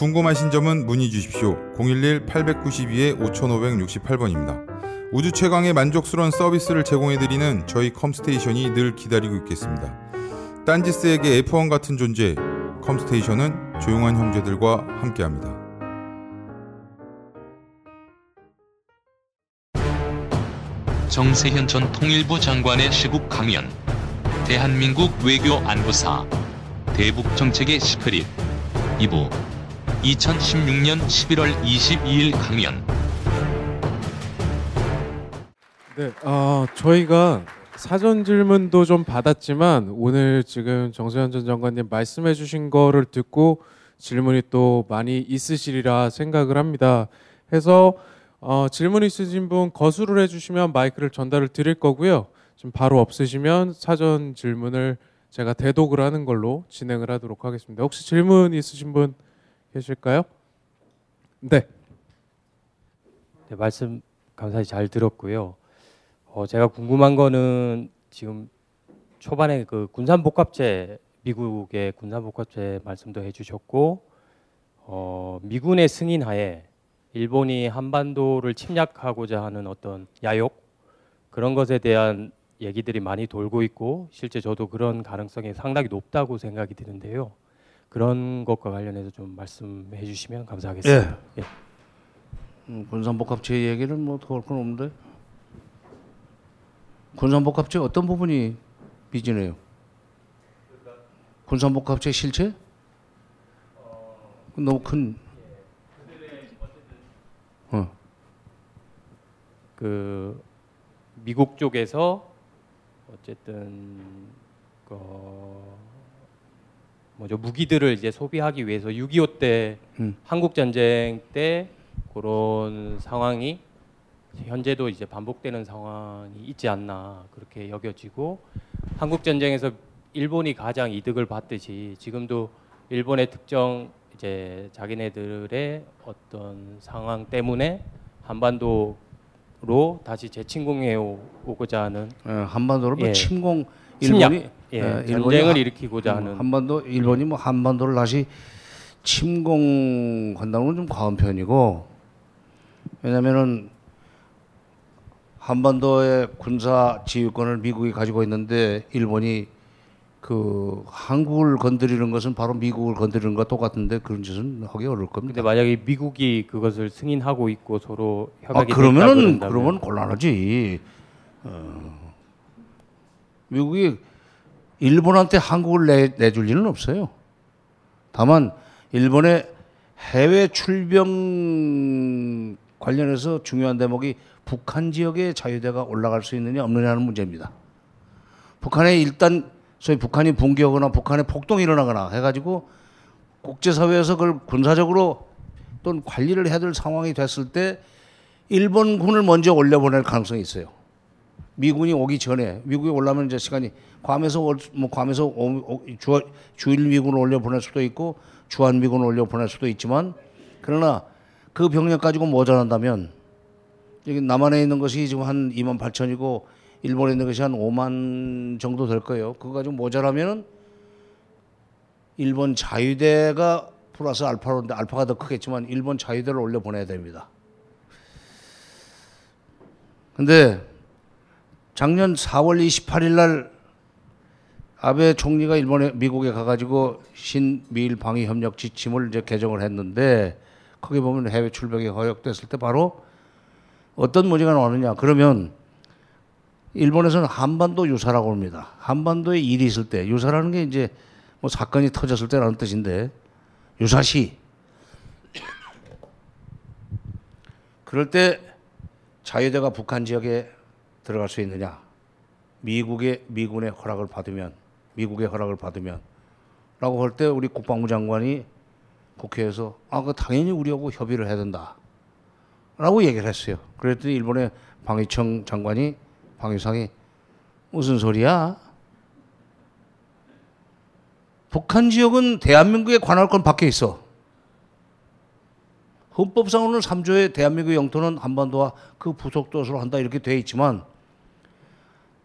궁금하신 점은 문의 주십시오. 011-892-5568번입니다. 우주 최강의 만족스러운 서비스를 제공해드리는 저희 컴스테이션이 늘 기다리고 있겠습니다. 딴지스에게 F1 같은 존재, 컴스테이션은 조용한 형제들과 함께합니다. 정세현 전 통일부 장관의 시국 강연, 대한민국 외교 안보사, 대북 정책의 시크릿 2부 2016년 11월 22일 강연. 네, 저희가 사전 질문도 좀 받았지만 오늘 지금 정세현 전 장관님 말씀해 주신 거를 듣고 질문이 또 많이 있으시리라 생각을 합니다. 해서 질문 있으신 분 거수를 해주시면 마이크를 전달을 드릴 거고요. 지금 바로 없으시면 사전 질문을 제가 대독을 하는 걸로 진행을 하도록 하겠습니다. 혹시 질문 있으신 분 계실까요? 네, 말씀 감사히 잘 들었고요. 제가 궁금한 거는 지금 초반에 그 군산복합체, 미국의 군산복합체 말씀도 해주셨고, 미군의 승인하에 일본이 한반도를 침략하고자 하는 어떤 야욕, 그런 것에 대한 얘기들이 많이 돌고 있고, 실제 저도 그런 가능성이 상당히 높다고 생각이 드는데요. 그런 것과 관련해서 좀 말씀해 주시면 감사하겠습니다. 예. 군산복합체 얘기를 뭐 더 할 건 없는데, 군산복합체 어떤 부분이 미진해요? 군산복합체 실체? 너무 큰. 그 미국 쪽에서 어쨌든 뭐죠, 무기들을 이제 소비하기 위해서 6.25 때 한국 전쟁 때 그런 상황이 현재도 이제 반복되는 상황이 있지 않나 그렇게 여겨지고, 한국 전쟁에서 일본이 가장 이득을 봤듯이 지금도 일본의 특정 이제 자기네들의 어떤 상황 때문에 한반도로 다시 재침공해 오고자 하는, 한반도를 뭐 침공, 일본이 전쟁을 일으키고자 하는, 한반도 일본이 뭐 한반도를 다시 침공한다는 건 좀 과한 편이고, 왜냐면은 한반도의 군사 지휘권을 미국이 가지고 있는데 일본이 그 한국을 건드리는 것은 바로 미국을 건드리는 것과 똑같은데 그런 짓은 하기 어려울 겁니다. 근데 만약에 미국이 그것을 승인하고 있고 서로 협약이 그러면 곤란하지. 미국이 일본한테 한국을 내줄 일은 없어요. 다만 일본의 해외 출병 관련해서 중요한 대목이 북한 지역의 자유대가 올라갈 수 있느냐 없느냐는 문제입니다. 북한에 일단 소위 북한이 붕괴하거나 북한에 폭동이 일어나거나 해가지고 국제사회에서 그걸 군사적으로 또는 관리를 해야 될 상황이 됐을 때 일본군을 먼저 올려보낼 가능성이 있어요. 미군이 오기 전에, 미국이 올라면 이제 시간이 주일미군을 올려보낼 수도 있고 주한미군을 올려보낼 수도 있지만, 그러나 그 병력 가지고 모자란다면 여기 남한에 있는 것이 지금 한 28,000이고 일본에 있는 것이 한 5만 정도 될 거예요. 그거 가지고 모자라면은 일본 자유대가 플러스 알파로인데 알파가 더 크겠지만 일본 자유대를 올려 보내야 됩니다. 근데 작년 4월 28일 날 아베 총리가 일본에, 미국에 가가지고 신미일 방위 협력 지침을 이제 개정을 했는데, 거기 보면 해외 출병이 허용됐을 때 바로 어떤 문제가 나오느냐? 그러면 일본에서는 한반도 유사라고 합니다. 한반도에 일이 있을 때, 유사라는 게 이제 뭐 사건이 터졌을 때라는 뜻인데, 유사시. 그럴 때 자유대가 북한 지역에 들어갈 수 있느냐? 미군의 허락을 받으면, 미국의 허락을 받으면. 라고 할 때 우리 국방부 장관이 국회에서 그거 당연히 우리하고 협의를 해야 된다. 라고 얘기를 했어요. 그랬더니 일본의 방위청 장관이, 방위상이 무슨 소리야? 북한 지역은 대한민국에 관할 권 밖에 있어. 헌법상으로는 3조의 대한민국의 영토는 한반도와 그 부속도서로 한다 이렇게 돼 있지만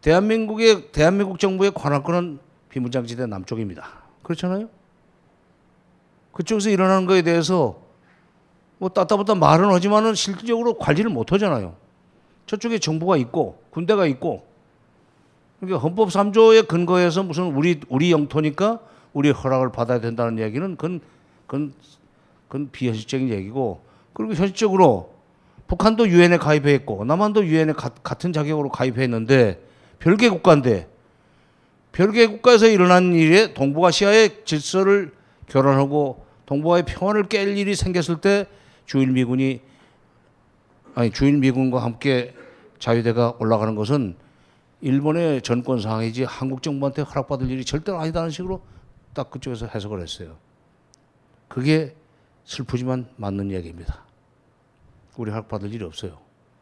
대한민국 정부의 관할권은 비무장지대 남쪽입니다. 그렇잖아요? 그쪽에서 일어나는 거에 대해서 뭐 따따붙다 말은 하지만은 실질적으로 관리를 못 하잖아요. 저쪽에 정부가 있고 군대가 있고. 그러니까 헌법 3조의 근거에서 무슨 우리 영토니까 우리 허락을 받아야 된다는 얘기는 그건 비현실적인 얘기고, 그리고 현실적으로 북한도 유엔에 가입해 있고 남한도 유엔에 같은 자격으로 가입해 있는데 별개 국가인데 별개 국가에서 일어난 일에 동북아시아의 질서를 교란하고 동북아의 평화를 깰 일이 생겼을 때 주일미군과 함께 자위대가 올라가는 것은 일본의 전권 상황이지 한국 정부한테 허락받을 일이 절대로 아니다는 식으로 딱 그쪽에서 해석을 했어요. 그게 슬프지만 맞는 이야기입니다. 우리 허락받을 일이 없어요.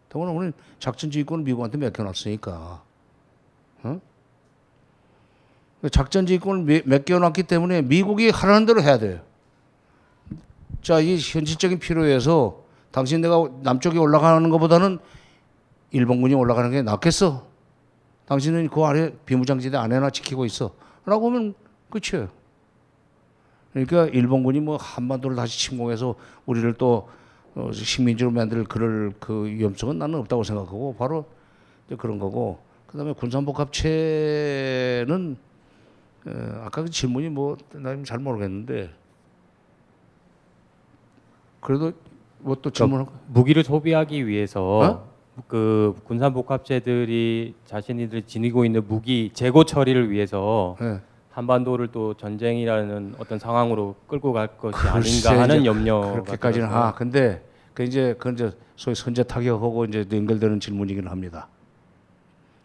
더구나 우리는 작전지휘권을 미국한테 맡겨놨으니까. 응? 작전지휘권을 맡겨놨기 때문에 미국이 하라는 대로 해야 돼요. 자, 이 현실적인 필요에서 당신 내가 남쪽에 올라가는 것보다는 일본군이 올라가는 게 낫겠어? 당신은 그 아래 비무장지대 안에나 지키고 있어. 라고 하면 끝이에요. 그러니까 일본군이 뭐 한반도를 다시 침공해서 우리를 또 식민지로 만들 그럴 그 위험성은 나는 없다고 생각하고 바로 그런 거고, 그 다음에 군산복합체는 아까 그 질문이 뭐 나 잘 모르겠는데 그래도 뭐 또 질문할 거예요. 무기를 소비하기 위해서 그 군산복합체들이 자신들이 지니고 있는 무기 재고 처리를 위해서 한반도를 또 전쟁이라는 어떤 상황으로 끌고 갈 것이 아닌가 하는 염려. 그렇게까지는 근데 그건 이제 소위 선제 타격하고 이제 연결되는 질문이긴 합니다.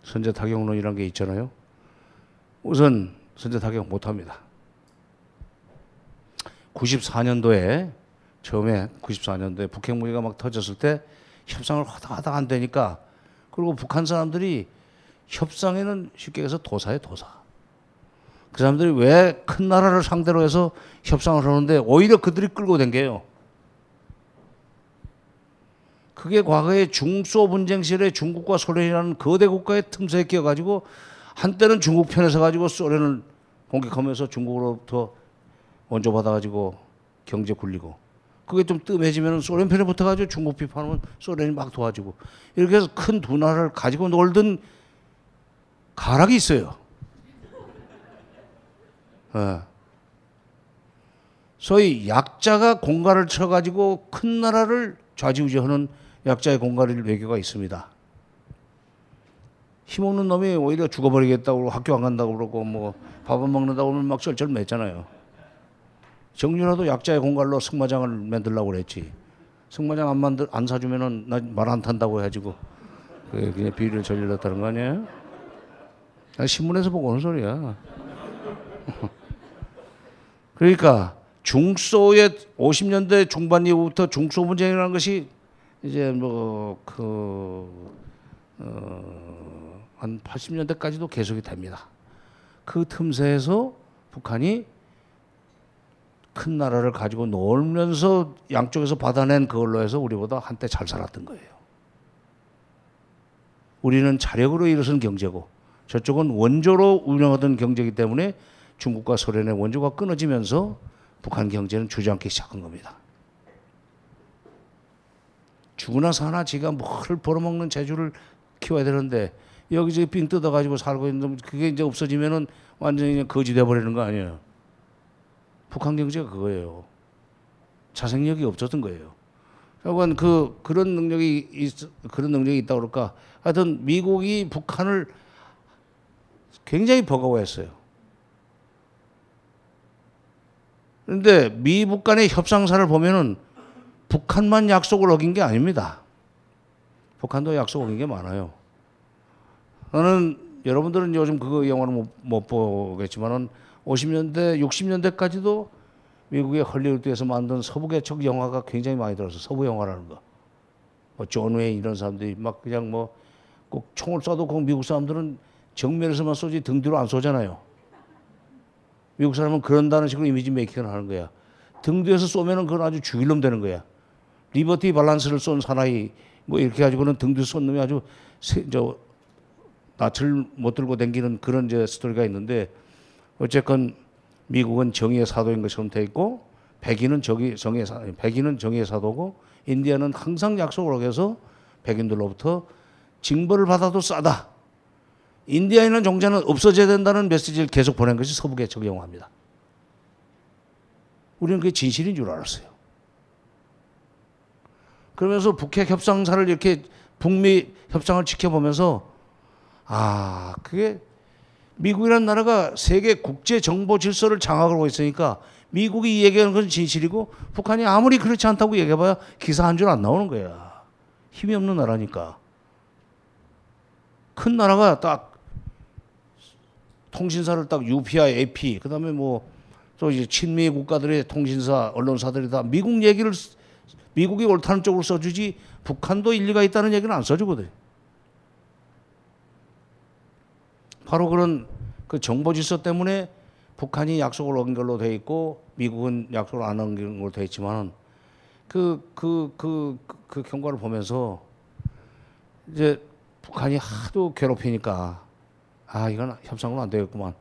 선제 타격론이라는 게 있잖아요. 우선 선제 타격 못 합니다. 94년도에 처음에 94년도에 북핵 문제가 막 터졌을 때 협상을 하다 안 되니까, 그리고 북한 사람들이 협상에는 쉽게 해서 도사예요, 도사. 그 사람들이 왜 큰 나라를 상대로 해서 협상을 하는데 오히려 그들이 끌고 댕겨요. 그게 과거에 중소 분쟁 시절에 중국과 소련이라는 거대 국가의 틈새에 끼어가지고 한때는 중국 편에 서가지고 소련을 공격하면서 중국으로부터 원조받아가지고 경제 굴리고, 그게 좀 뜸해지면 소련 편에 붙어가지고 중국 비판하면 소련이 막 도와주고, 이렇게 해서 큰 두 나라를 가지고 놀던 가락이 있어요. 소위 약자가 공갈을 쳐가지고 큰 나라를 좌지우지하는 약자의 공갈 외교가 있습니다. 힘없는 놈이 오히려 죽어버리겠다고 그러고 학교 안 간다고 그러고 뭐 밥 안 먹는다고 하면 막 쩔쩔맸잖아요. 정유라도 약자의 공갈로 승마장을 만들려고 그랬지. 승마장 안 사주면은 나 말 안 탄다고 해가지고 그냥 비위를 저질렀다는 거 아니에요? 나 신문에서 보고 오는 소리야. 그러니까 중소의 50년대 중반 이후부터 중소 분쟁이라는 것이 이제 뭐 한 80년대까지도 계속이 됩니다. 그 틈새에서 북한이 큰 나라를 가지고 놀면서 양쪽에서 받아낸 그걸로 해서 우리보다 한때 잘 살았던 거예요. 우리는 자력으로 일어선 경제고 저쪽은 원조로 운영하던 경제이기 때문에 중국과 소련의 원조가 끊어지면서 북한 경제는 주저앉기 시작한 겁니다. 죽으나 사나 지가 뭘 벌어먹는 재주를 키워야 되는데 여기저기 삥 뜯어가지고 살고 있는데 그게 이제 없어지면은 완전히 거지 돼버리는 거 아니에요. 북한 경제가 그거예요. 자생력이 없었던 거예요. 하여간 그런 능력이 있다 그럴까. 하여튼 미국이 북한을 굉장히 버거워했어요. 그런데 미북 간의 협상사를 보면은 북한만 약속을 어긴 게 아닙니다. 북한도 약속 어긴 게 많아요. 여러분들은 요즘 그 영화를 못 보겠지만은 50년대, 60년대까지도 미국의 헐리우드에서 만든 서부개척 영화가 굉장히 많이 들어서 서부 영화라는 거. 뭐 존 웨인 이런 사람들이 막 그냥 뭐 꼭 총을 쏴도 꼭 미국 사람들은 정면에서만 쏘지 등 뒤로 안 쏘잖아요. 미국 사람은 그런다는 식으로 이미지 메이킹을 하는 거야. 등 뒤에서 쏘면은 그건 아주 죽일 놈 되는 거야. 리버티 밸런스를 쏜 사나이 뭐 이렇게 가지고는 등 뒤에서 쏜 놈이 아주 낯을 못 들고 댕기는 그런 이제 스토리가 있는데, 어쨌건 미국은 정의의 사도인 것처럼 돼 있고, 백인은 정의의 사도고, 인디아는 항상 약속을 어겨서 백인들로부터 징벌을 받아도 싸다. 인디아인은 종자는 없어져야 된다는 메시지를 계속 보낸 것이 서북에 적용합니다. 우리는 그게 진실인 줄 알았어요. 그러면서 북핵 협상사를 이렇게 북미 협상을 지켜보면서, 아, 그게 미국이라는 나라가 세계 국제 정보 질서를 장악하고 있으니까 미국이 얘기하는 건 진실이고 북한이 아무리 그렇지 않다고 얘기해봐야 기사 한 줄 안 나오는 거야. 힘이 없는 나라니까. 큰 나라가 딱 통신사를 딱 UPI, AP, 그 다음에 뭐 또 이제 친미 국가들의 통신사, 언론사들이 다 미국 얘기를, 미국이 옳다는 쪽으로 써주지 북한도 일리가 있다는 얘기는 안 써주거든. 바로 그런 그 정보 질서 때문에 북한이 약속을 어긴 걸로 돼 있고 미국은 약속을 안 어긴 걸로 돼 있지만 그 경과를 보면서 이제 북한이 하도 괴롭히니까 아, 이건 협상으로 안 되겠구만.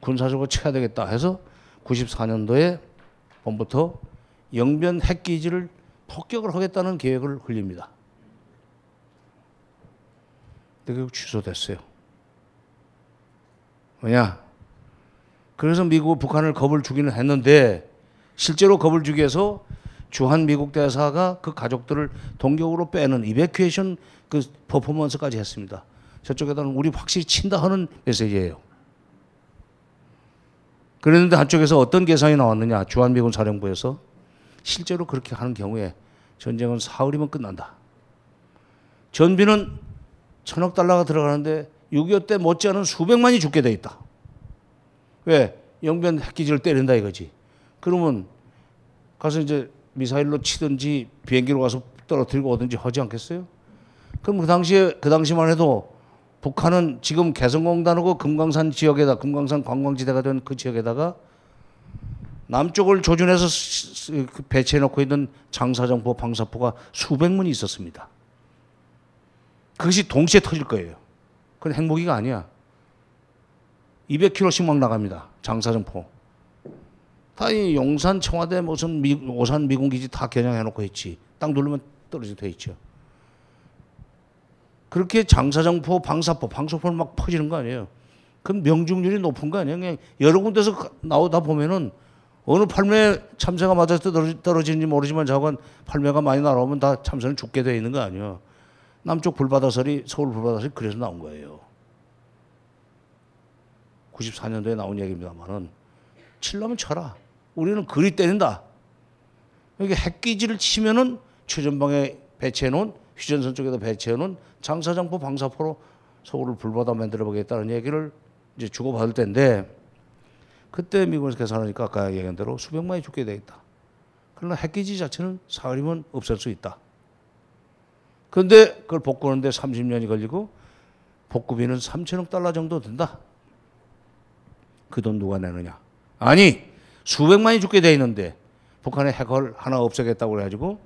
군사적으로 쳐야 되겠다 해서 94년도에 봄부터 영변 핵기지를 폭격을 하겠다는 계획을 흘립니다. 근데 결국 취소됐어요. 왜냐? 그래서 미국은 북한을 겁을 주기는 했는데 실제로 겁을 주기 위해서 주한 미국 대사가 그 가족들을 동경으로 빼는 이베큐에이션 그 퍼포먼스까지 했습니다. 저쪽에다는 우리 확실히 친다 하는 메시지예요. 그랬는데 한쪽에서 어떤 계산이 나왔느냐? 주한 미군 사령부에서 실제로 그렇게 하는 경우에 전쟁은 사흘이면 끝난다. 전비는 $1,000억 들어가는데 6.25 때 못지않은 수백만이 죽게 돼 있다. 왜? 영변 핵기지를 때린다 이거지. 그러면 가서 이제 미사일로 치든지 비행기로 가서 떨어뜨리고 오든지 하지 않겠어요? 그럼 그 당시만 해도 북한은 지금 개성공단하고 금강산 관광지대가 된 그 지역에다가 남쪽을 조준해서 배치해 놓고 있는 장사정포, 방사포가 수백문이 있었습니다. 그것이 동시에 터질 거예요. 그건 핵무기가 아니야. 200km씩 막 나갑니다. 장사정포. 다 이 용산, 청와대, 무슨 오산 미군기지 다 겨냥해놓고 있지. 땅 누르면 떨어지게 돼 있죠. 그렇게 장사정포, 방사포는 막 퍼지는 거 아니에요. 그건 명중률이 높은 거 아니에요. 그냥 여러 군데서 나오다 보면은 어느 팔매 참새가 맞아서 떨어지는지 모르지만 저건 팔매가 많이 날아오면 다 참새는 죽게 돼 있는 거 아니에요. 남쪽 불바다설이, 서울 불바다설이 그래서 나온 거예요. 94년도에 나온 얘기입니다만은 칠라면 쳐라. 우리는 그리 때린다. 여기 핵기지를 치면은 최전방에 배치해놓은 휴전선 쪽에다 배치해놓은 장사정포 방사포로 서울을 불바다 만들어보겠다는 얘기를 이제 주고받을 때인데 그때 미국에서 계산하니까 아까 얘기한 대로 수백만이 죽게 되겠다. 그러나 핵기지 자체는 사흘이면 없앨 수 있다. 그런데 그걸 복구하는데 30년이 걸리고 복구비는 $3,000억 정도 든다. 그 돈 누가 내느냐? 아니, 수백만이 죽게 돼 있는데 북한의 핵을 하나 없애겠다고 그래가지고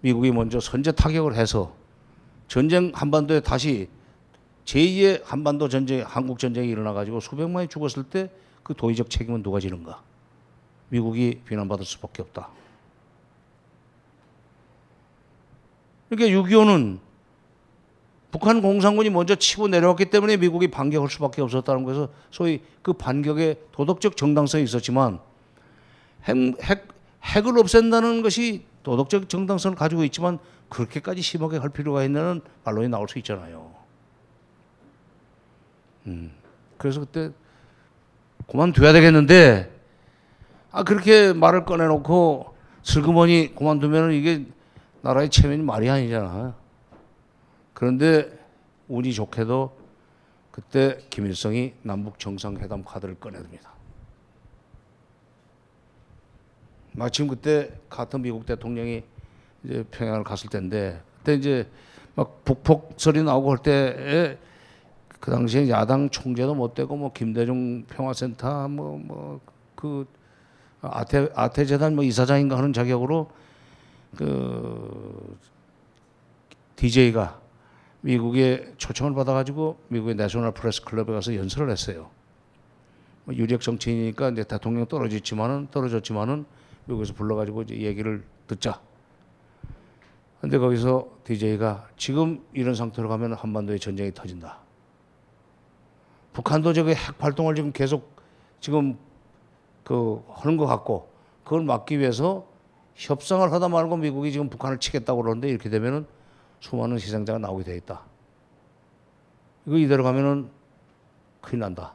미국이 먼저 선제 타격을 해서 전쟁 한반도에 다시 제2의 한반도 전쟁, 한국 전쟁이 일어나가지고 수백만이 죽었을 때 그 도의적 책임은 누가 지는가? 미국이 비난받을 수밖에 없다. 그러니까 6.25는 북한 공산군이 먼저 치고 내려왔기 때문에 미국이 반격할 수밖에 없었다는 거에서 소위 그 반격에 도덕적 정당성이 있었지만 핵을 없앤다는 것이 도덕적 정당성을 가지고 있지만 그렇게까지 심하게 할 필요가 있냐는 반론이 나올 수 있잖아요. 그래서 그때 그만둬야 되겠는데 아 그렇게 말을 꺼내놓고 슬그머니 그만두면 이게 나라의 체면이 말이 아니잖아. 그런데 운이 좋게도 그때 김일성이 남북정상회담 카드를 꺼내듭니다. 마침 그때 같은 미국 대통령이 이제 평양을 갔을 때인데, 그때 이제 막 북폭설이 나오고 할 때에 그 당시에 야당 총재도 못 되고 뭐 김대중 평화센터 그 아태재단 이사장인가 하는 자격으로 그 DJ가 미국에 초청을 받아가지고 미국의 내셔널 프레스 클럽에 가서 연설을 했어요. 유력 정치인이니까 이제 대통령 떨어졌지만은 미국에서 불러가지고 이제 얘기를 듣자. 근데 거기서 DJ가 지금 이런 상태로 가면 한반도에 전쟁이 터진다. 북한도 저기 핵 활동을 지금 계속 지금 그 하는 것 같고, 그걸 막기 위해서 협상을 하다 말고 미국이 지금 북한을 치겠다고 그러는데, 이렇게 되면은 수많은 희생자가 나오게 돼 있다. 이거 이대로 가면은 큰일 난다.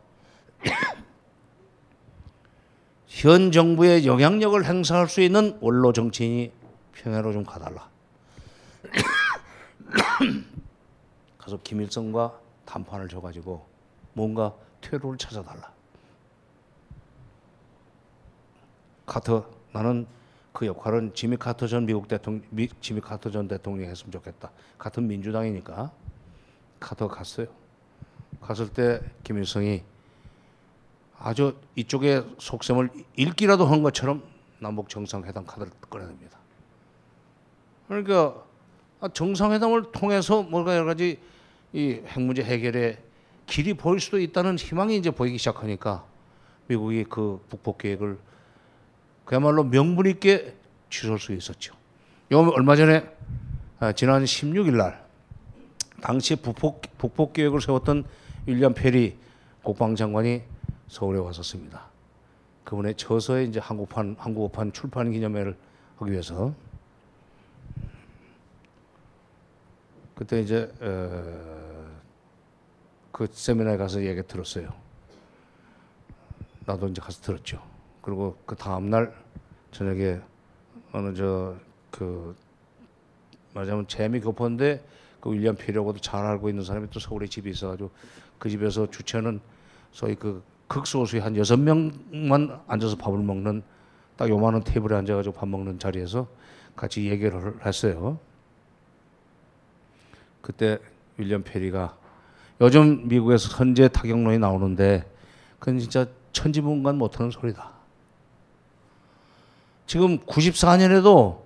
현 정부의 영향력을 행사할 수 있는 원로 정치인이 평양으로 좀 가달라. 가서 김일성과 담판을 져가지고 뭔가 퇴로를 찾아달라. 카터, 나는 그 역할은 지미 카터 전 대통령이 했으면 좋겠다. 같은 민주당이니까. 카터 갔어요. 갔을 때 김일성이 아주 이쪽에 속셈을 읽기라도 한 것처럼 남북 정상회담 카드를 꺼내냅니다. 그러니까 정상회담을 통해서 뭔가 여러 가지 이 핵 문제 해결에 길이 보일 수도 있다는 희망이 이제 보이기 시작하니까 미국이 그 북폭 계획을 그야말로 명분 있게 취소할 수 있었죠. 요 얼마 전에 지난 16일 날 당시 북폭 계획을 세웠던 윌리엄 페리 국방장관이 서울에 왔었습니다. 그분의 저서에 이제 한국어판 출판 기념회를 하기 위해서 그때 이제 그 세미나에 가서 얘기 들었어요. 나도 이제 가서 들었죠. 그리고 그 다음 날 저녁에 어느 그 말하자면 재미 교포인데 그 윌리엄 피라고도 잘 알고 있는 사람이 또 서울에 집이 있어가지고 그 집에서 주최하는 소위 그 극소수의 한 6명만 앉아서 밥을 먹는 딱 요만한 테이블에 앉아가지고 밥 먹는 자리에서 같이 얘기를 했어요. 그때 윌리엄 페리가 요즘 미국에서 선제 타격론이 나오는데 그건 진짜 천지분간 못하는 소리다. 지금 94년에도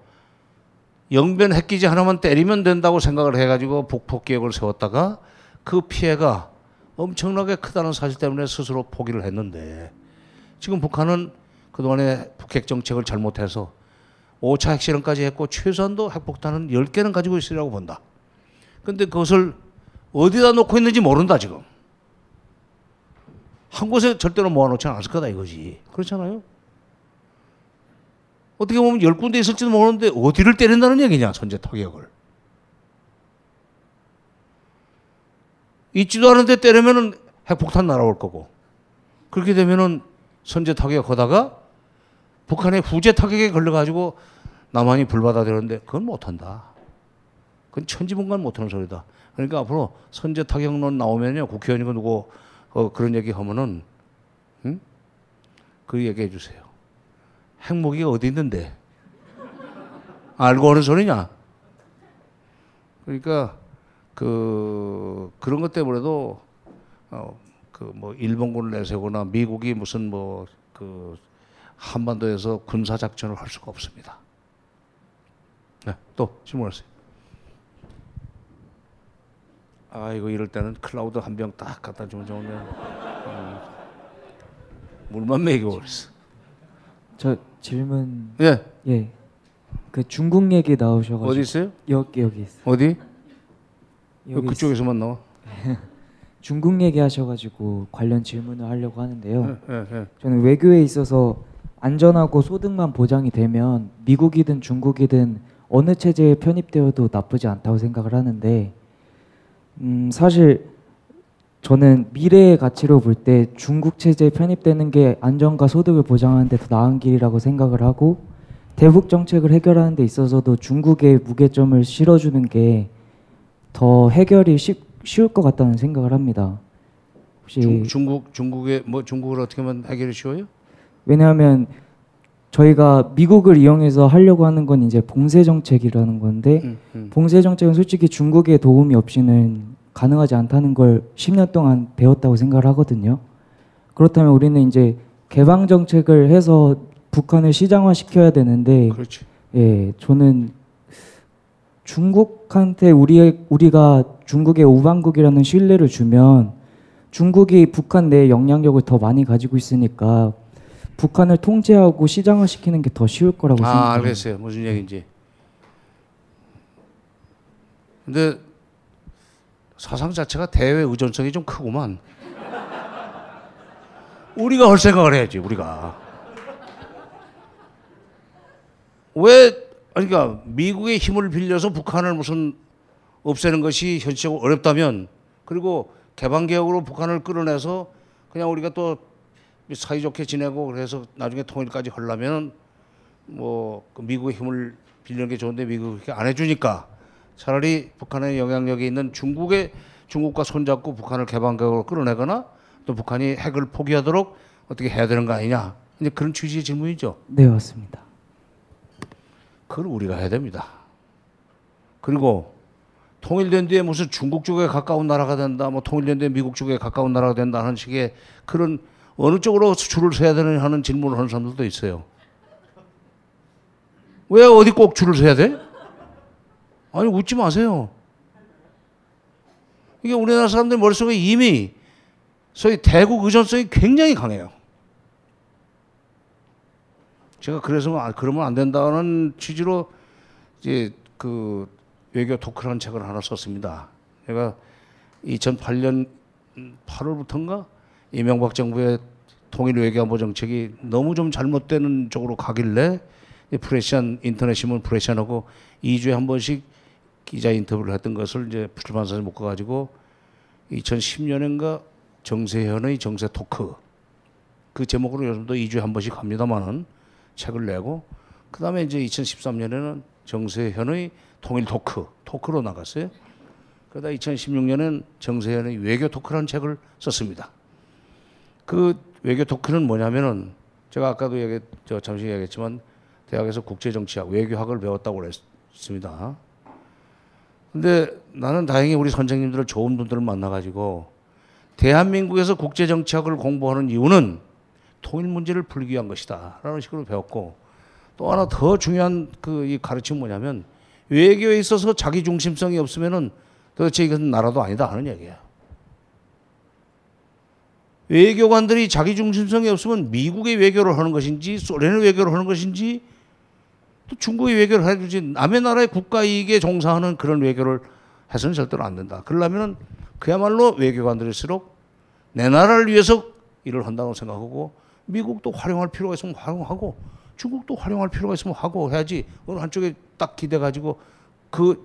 영변 핵기지 하나만 때리면 된다고 생각을 해가지고 북폭 계획을 세웠다가 그 피해가 엄청나게 크다는 사실 때문에 스스로 포기를 했는데, 지금 북한은 그동안에 북핵 정책을 잘못해서 5차 핵실험까지 했고 최소한도 핵폭탄은 10개는 가지고 있으라고 본다. 근데 그것을 어디다 놓고 있는지 모른다. 지금 한 곳에 절대로 모아놓지 않았을 거다 이거지. 그렇잖아요. 어떻게 보면 10군데 있을지도 모르는데 어디를 때린다는 얘기냐, 선제 타격을. 있지도 않은데 때리면은 핵폭탄 날아올 거고, 그렇게 되면은 선제 타격하다가 북한의 후제 타격에 걸려가지고 남한이 불바다 되는데 그건 못한다. 그건 천지분간 못하는 소리다. 그러니까 앞으로 선제 타격론 나오면요, 국회의원이고 누구 그런 얘기 하면은 그 얘기해 주세요. 핵무기가 어디 있는데 알고 하는 소리냐. 그러니까. 그런 것 때문에도 일본군을 내세우거나 미국이 무슨 한반도에서 군사 작전을 할 수가 없습니다. 네, 또 질문하세요. 아이고, 이럴 때는 클라우드 한 병 딱 갖다 주면 좋은데 물만 먹이고 그랬어. 저 질문. 예. 예. 그 중국 얘기 나오셔가지고. 어디 있어요? 여기 있어요. 어디? 그쪽에서만 나와. 중국 얘기하셔가지고 관련 질문을 하려고 하는데요. 저는 외교에 있어서 안전하고 소득만 보장이 되면 미국이든 중국이든 어느 체제에 편입되어도 나쁘지 않다고 생각을 하는데, 사실 저는 미래의 가치로 볼 때 중국 체제에 편입되는 게 안전과 소득을 보장하는 데 더 나은 길이라고 생각을 하고, 대북 정책을 해결하는 데 있어서도 중국의 무게점을 실어주는 게 더 해결이 쉬울 것 같다는 생각을 합니다. 혹시 중국의 중국을 어떻게 하면 해결이 쉬워요? 왜냐하면 저희가 미국을 이용해서 하려고 하는 건 이제 봉쇄 정책이라는 건데 봉쇄 정책은 솔직히 중국의 도움이 없이는 가능하지 않다는 걸 10년 동안 배웠다고 생각을 하거든요. 그렇다면 우리는 이제 개방 정책을 해서 북한을 시장화시켜야 되는데 그렇지. 예, 저는 중국한테 우리가 중국의 우방국이라는 신뢰를 주면 중국이 북한 내에 영향력을 더 많이 가지고 있으니까 북한을 통제하고 시장화시키는 게 더 쉬울 거라고 생각해요. 알겠어요. 무슨 얘기인지. 근데 사상 자체가 대외 의존성이 좀 크구만. 우리가 할 생각을 해야지, 우리가. 그러니까 미국의 힘을 빌려서 북한을 무슨 없애는 것이 현실적으로 어렵다면, 그리고 개방개혁으로 북한을 끌어내서 그냥 우리가 또 사이좋게 지내고 그래서 나중에 통일까지 하려면 뭐 미국의 힘을 빌리는 게 좋은데 미국이 그렇게 안 해주니까 차라리 북한의 영향력이 있는 중국과 손잡고 북한을 개방개혁으로 끌어내거나 또 북한이 핵을 포기하도록 어떻게 해야 되는 거 아니냐. 이제 그런 취지의 질문이죠. 네, 맞습니다. 그걸 우리가 해야 됩니다. 그리고 통일된 뒤에 무슨 중국 쪽에 가까운 나라가 된다, 뭐 통일된 뒤에 미국 쪽에 가까운 나라가 된다 하는 식의 그런 어느 쪽으로 줄을 서야 되느냐 하는 질문을 하는 사람들도 있어요. 왜 어디 꼭 줄을 서야 돼? 아니, 웃지 마세요. 이게 우리나라 사람들 머릿속에 이미 소위 대국 의존성이 굉장히 강해요. 제가 그래서 그러면 안 된다는 취지로 이제 그 외교 토크라는 책을 하나 썼습니다. 제가 2008년 8월부터인가 이명박 정부의 통일 외교안보 정책이 너무 좀 잘못되는 쪽으로 가길래 프레시안 인터넷신문 프레시안하고 2주에 한 번씩 기자 인터뷰를 했던 것을 이제 출판사에서 못 가가지고 2010년인가 정세현의 정세 토크 그 제목으로 요즘도 2주에 한 번씩 합니다만은 책을 내고 그 다음에 이제 2013년에는 정세현의 통일 토크로 나갔어요. 그러다 2016년엔 정세현의 외교 토크라는 책을 썼습니다. 그 외교 토크는 뭐냐면은 제가 아까도 제가 잠시 얘기했지만 대학에서 국제정치학, 외교학을 배웠다고 그랬습니다. 근데 나는 다행히 우리 선생님들을 좋은 분들을 만나가지고 대한민국에서 국제정치학을 공부하는 이유는 통일 문제를 풀기 위한 것이다 라는 식으로 배웠고 또 하나 더 중요한 이 가르침은 뭐냐면 외교에 있어서 자기 중심성이 없으면은 도대체 이것은 나라도 아니다 하는 얘기예요. 외교관들이 자기 중심성이 없으면 미국의 외교를 하는 것인지 소련의 외교를 하는 것인지 또 중국의 외교를 해주지 남의 나라의 국가 이익에 종사하는 그런 외교를 해서는 절대로 안 된다. 그러려면은 그야말로 외교관들일수록 내 나라를 위해서 일을 한다고 생각하고 미국도 활용할 필요가 있으면 활용하고 중국도 활용할 필요가 있으면 하고 해야지 어느 한쪽에 딱 기대가지고 그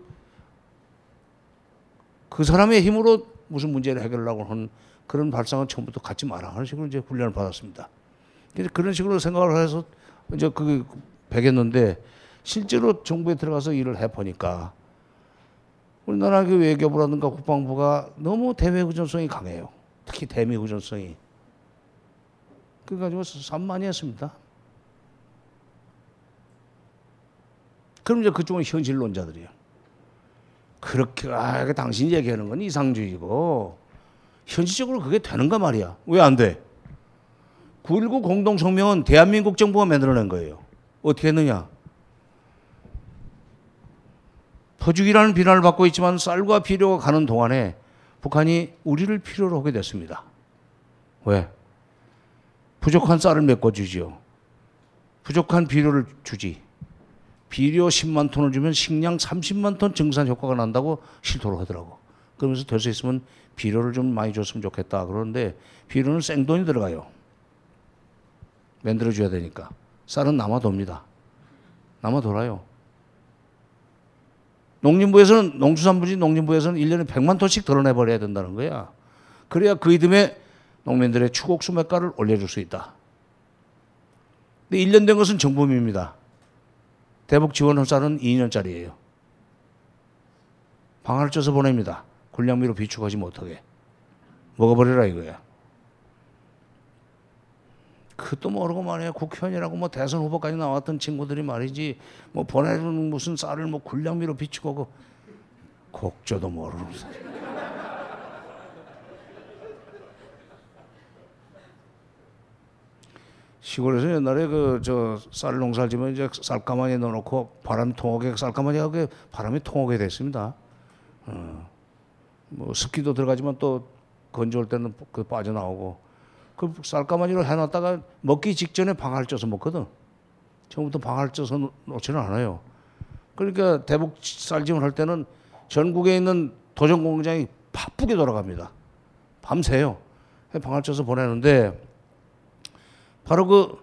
사람의 힘으로 무슨 문제를 해결하려고 하는 그런 발상은 처음부터 갖지 마라 하는 식으로 이제 훈련을 받았습니다. 그런 식으로 생각을 해서 이제 그게 배겼는데 실제로 정부에 들어가서 일을 해보니까 우리나라 외교부라든가 국방부가 너무 대외 의존성이 강해요. 특히 대미 의존성이. 그래가지고 산만했습니다. 그럼 이제 그쪽은 현실론자들이에요. 그렇게 당신 얘기하는 건 이상주의고 현실적으로 그게 되는가 말이야. 왜 안 돼? 9.19 공동성명은 대한민국 정부가 만들어낸 거예요. 어떻게 했느냐? 퍼주기라는 비난을 받고 있지만 쌀과 비료가 가는 동안에 북한이 우리를 필요로 하게 됐습니다. 왜? 부족한 쌀을 메꿔주지요. 부족한 비료를 주지. 비료 10만 톤을 주면 식량 30만 톤 증산 효과가 난다고 실토를 하더라고. 그러면서 될 수 있으면 비료를 좀 많이 줬으면 좋겠다. 그러는데 비료는 생돈이 들어가요. 만들어줘야 되니까. 쌀은 남아돕니다. 남아돌아요. 농림부에서는 1년에 100만 톤씩 덜어내버려야 된다는 거야. 그래야 그 이듬해 농민들의 추곡수 매가를 올려줄 수 있다. 근데 1년 된 것은 정부입니다. 대북 지원 쌀은 2년짜리예요. 방아를 쪄서 보냅니다. 군량미로 비축하지 못하게. 먹어버려라 이거야. 그것도 모르고 말이야 국회의원이라고 뭐 대선 후보까지 나왔던 친구들이 말이지 뭐 보내주는 무슨 쌀을 뭐 군량미로 비치고 그 곡조도 모르는 사람. 시골에서 옛날에 그 저 쌀 농사를 지면 이제 쌀가마니에 넣어놓고 바람 통하게 쌀가마니가 바람이 통하게 됐습니다. 뭐 습기도 들어가지만 또 건조할 때는 그 빠져나오고 그 쌀가마니로 해놨다가 먹기 직전에 방아를 쪄서 먹거든. 처음부터 방아를 쪄서 놓지는 않아요. 그러니까 대북 쌀집을 할 때는 전국에 있는 도전 공장이 바쁘게 돌아갑니다. 밤새요. 방아를 쪄서 보내는데. 바로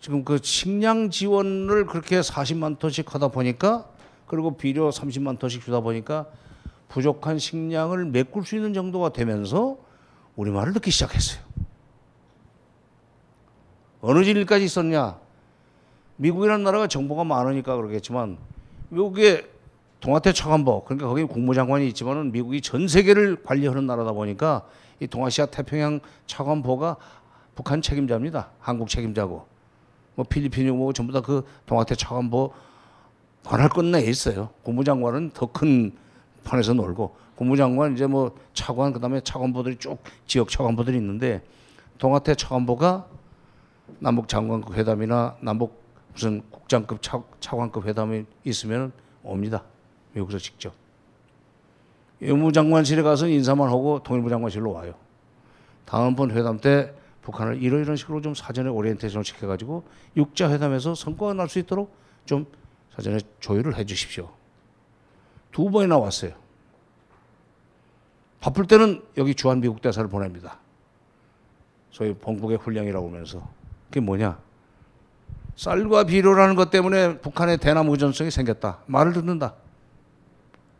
지금 그 식량 지원을 그렇게 40만 톤씩 하다 보니까 그리고 비료 30만 톤씩 주다 보니까 부족한 식량을 메꿀 수 있는 정도가 되면서 우리말을 듣기 시작했어요. 어느 진리까지 있었냐? 미국이라는 나라가 정보가 많으니까 그러겠지만 미국의 동아태 차관보, 그러니까 거기 국무장관이 있지만은 미국이 전 세계를 관리하는 나라다 보니까 이 동아시아 태평양 차관보가 북한 책임자입니다. 한국 책임자고 뭐 필리핀이고 뭐 전부 다 그 동아태 차관보 관할 끝내에 있어요. 국무장관은 더 큰 판에서 놀고 국무장관 이제 뭐 차관 그다음에 차관보들이 쭉 지역 차관보들이 있는데 동아태 차관보가 남북 장관급 회담이나 남북 무슨 국장급 차관급 회담이 있으면 옵니다. 미국에서 직접. 외무장관실에 가서 인사만 하고 통일부 장관실로 와요. 다음번 회담 때 북한을 이런 식으로 좀 사전에 오리엔테이션을 시켜가지고 육자회담에서 성과가 날 수 있도록 좀 사전에 조율을 해 주십시오. 두 번이나 왔어요. 바쁠 때는 여기 주한 미국 대사를 보냅니다. 소위 본국의 훈령이라고 하면서. 그게 뭐냐? 쌀과 비료라는 것 때문에 북한의 대남 의존성이 생겼다. 말을 듣는다.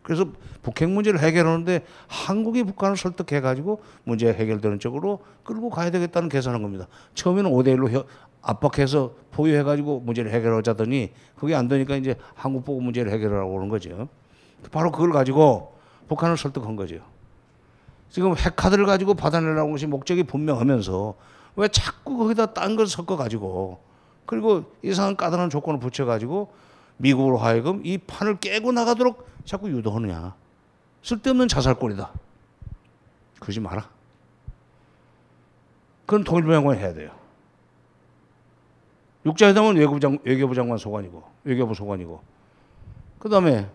그래서 북핵 문제를 해결하는데 한국이 북한을 설득해가지고 문제 해결되는 쪽으로 끌고 가야 되겠다는 계산한 겁니다. 처음에는 5대1로 압박해서 보유해가지고 문제를 해결하자더니 그게 안 되니까 이제 한국 보고 문제를 해결하라고 오는 거죠. 바로 그걸 가지고 북한을 설득한 거죠. 지금 핵카드를 가지고 받아내려고 하는 것이 목적이 분명하면서 왜 자꾸 거기다 딴 걸 섞어가지고 그리고 이상한 까다로운 조건을 붙여가지고 미국으로 하여금 이 판을 깨고 나가도록 자꾸 유도하느냐. 쓸데없는 자살골이다. 그러지 마라. 그건 통일부 장관이 해야 돼요. 육자회담은 외교부 장관 소관이고, 외교부 소관이고. 그 다음에,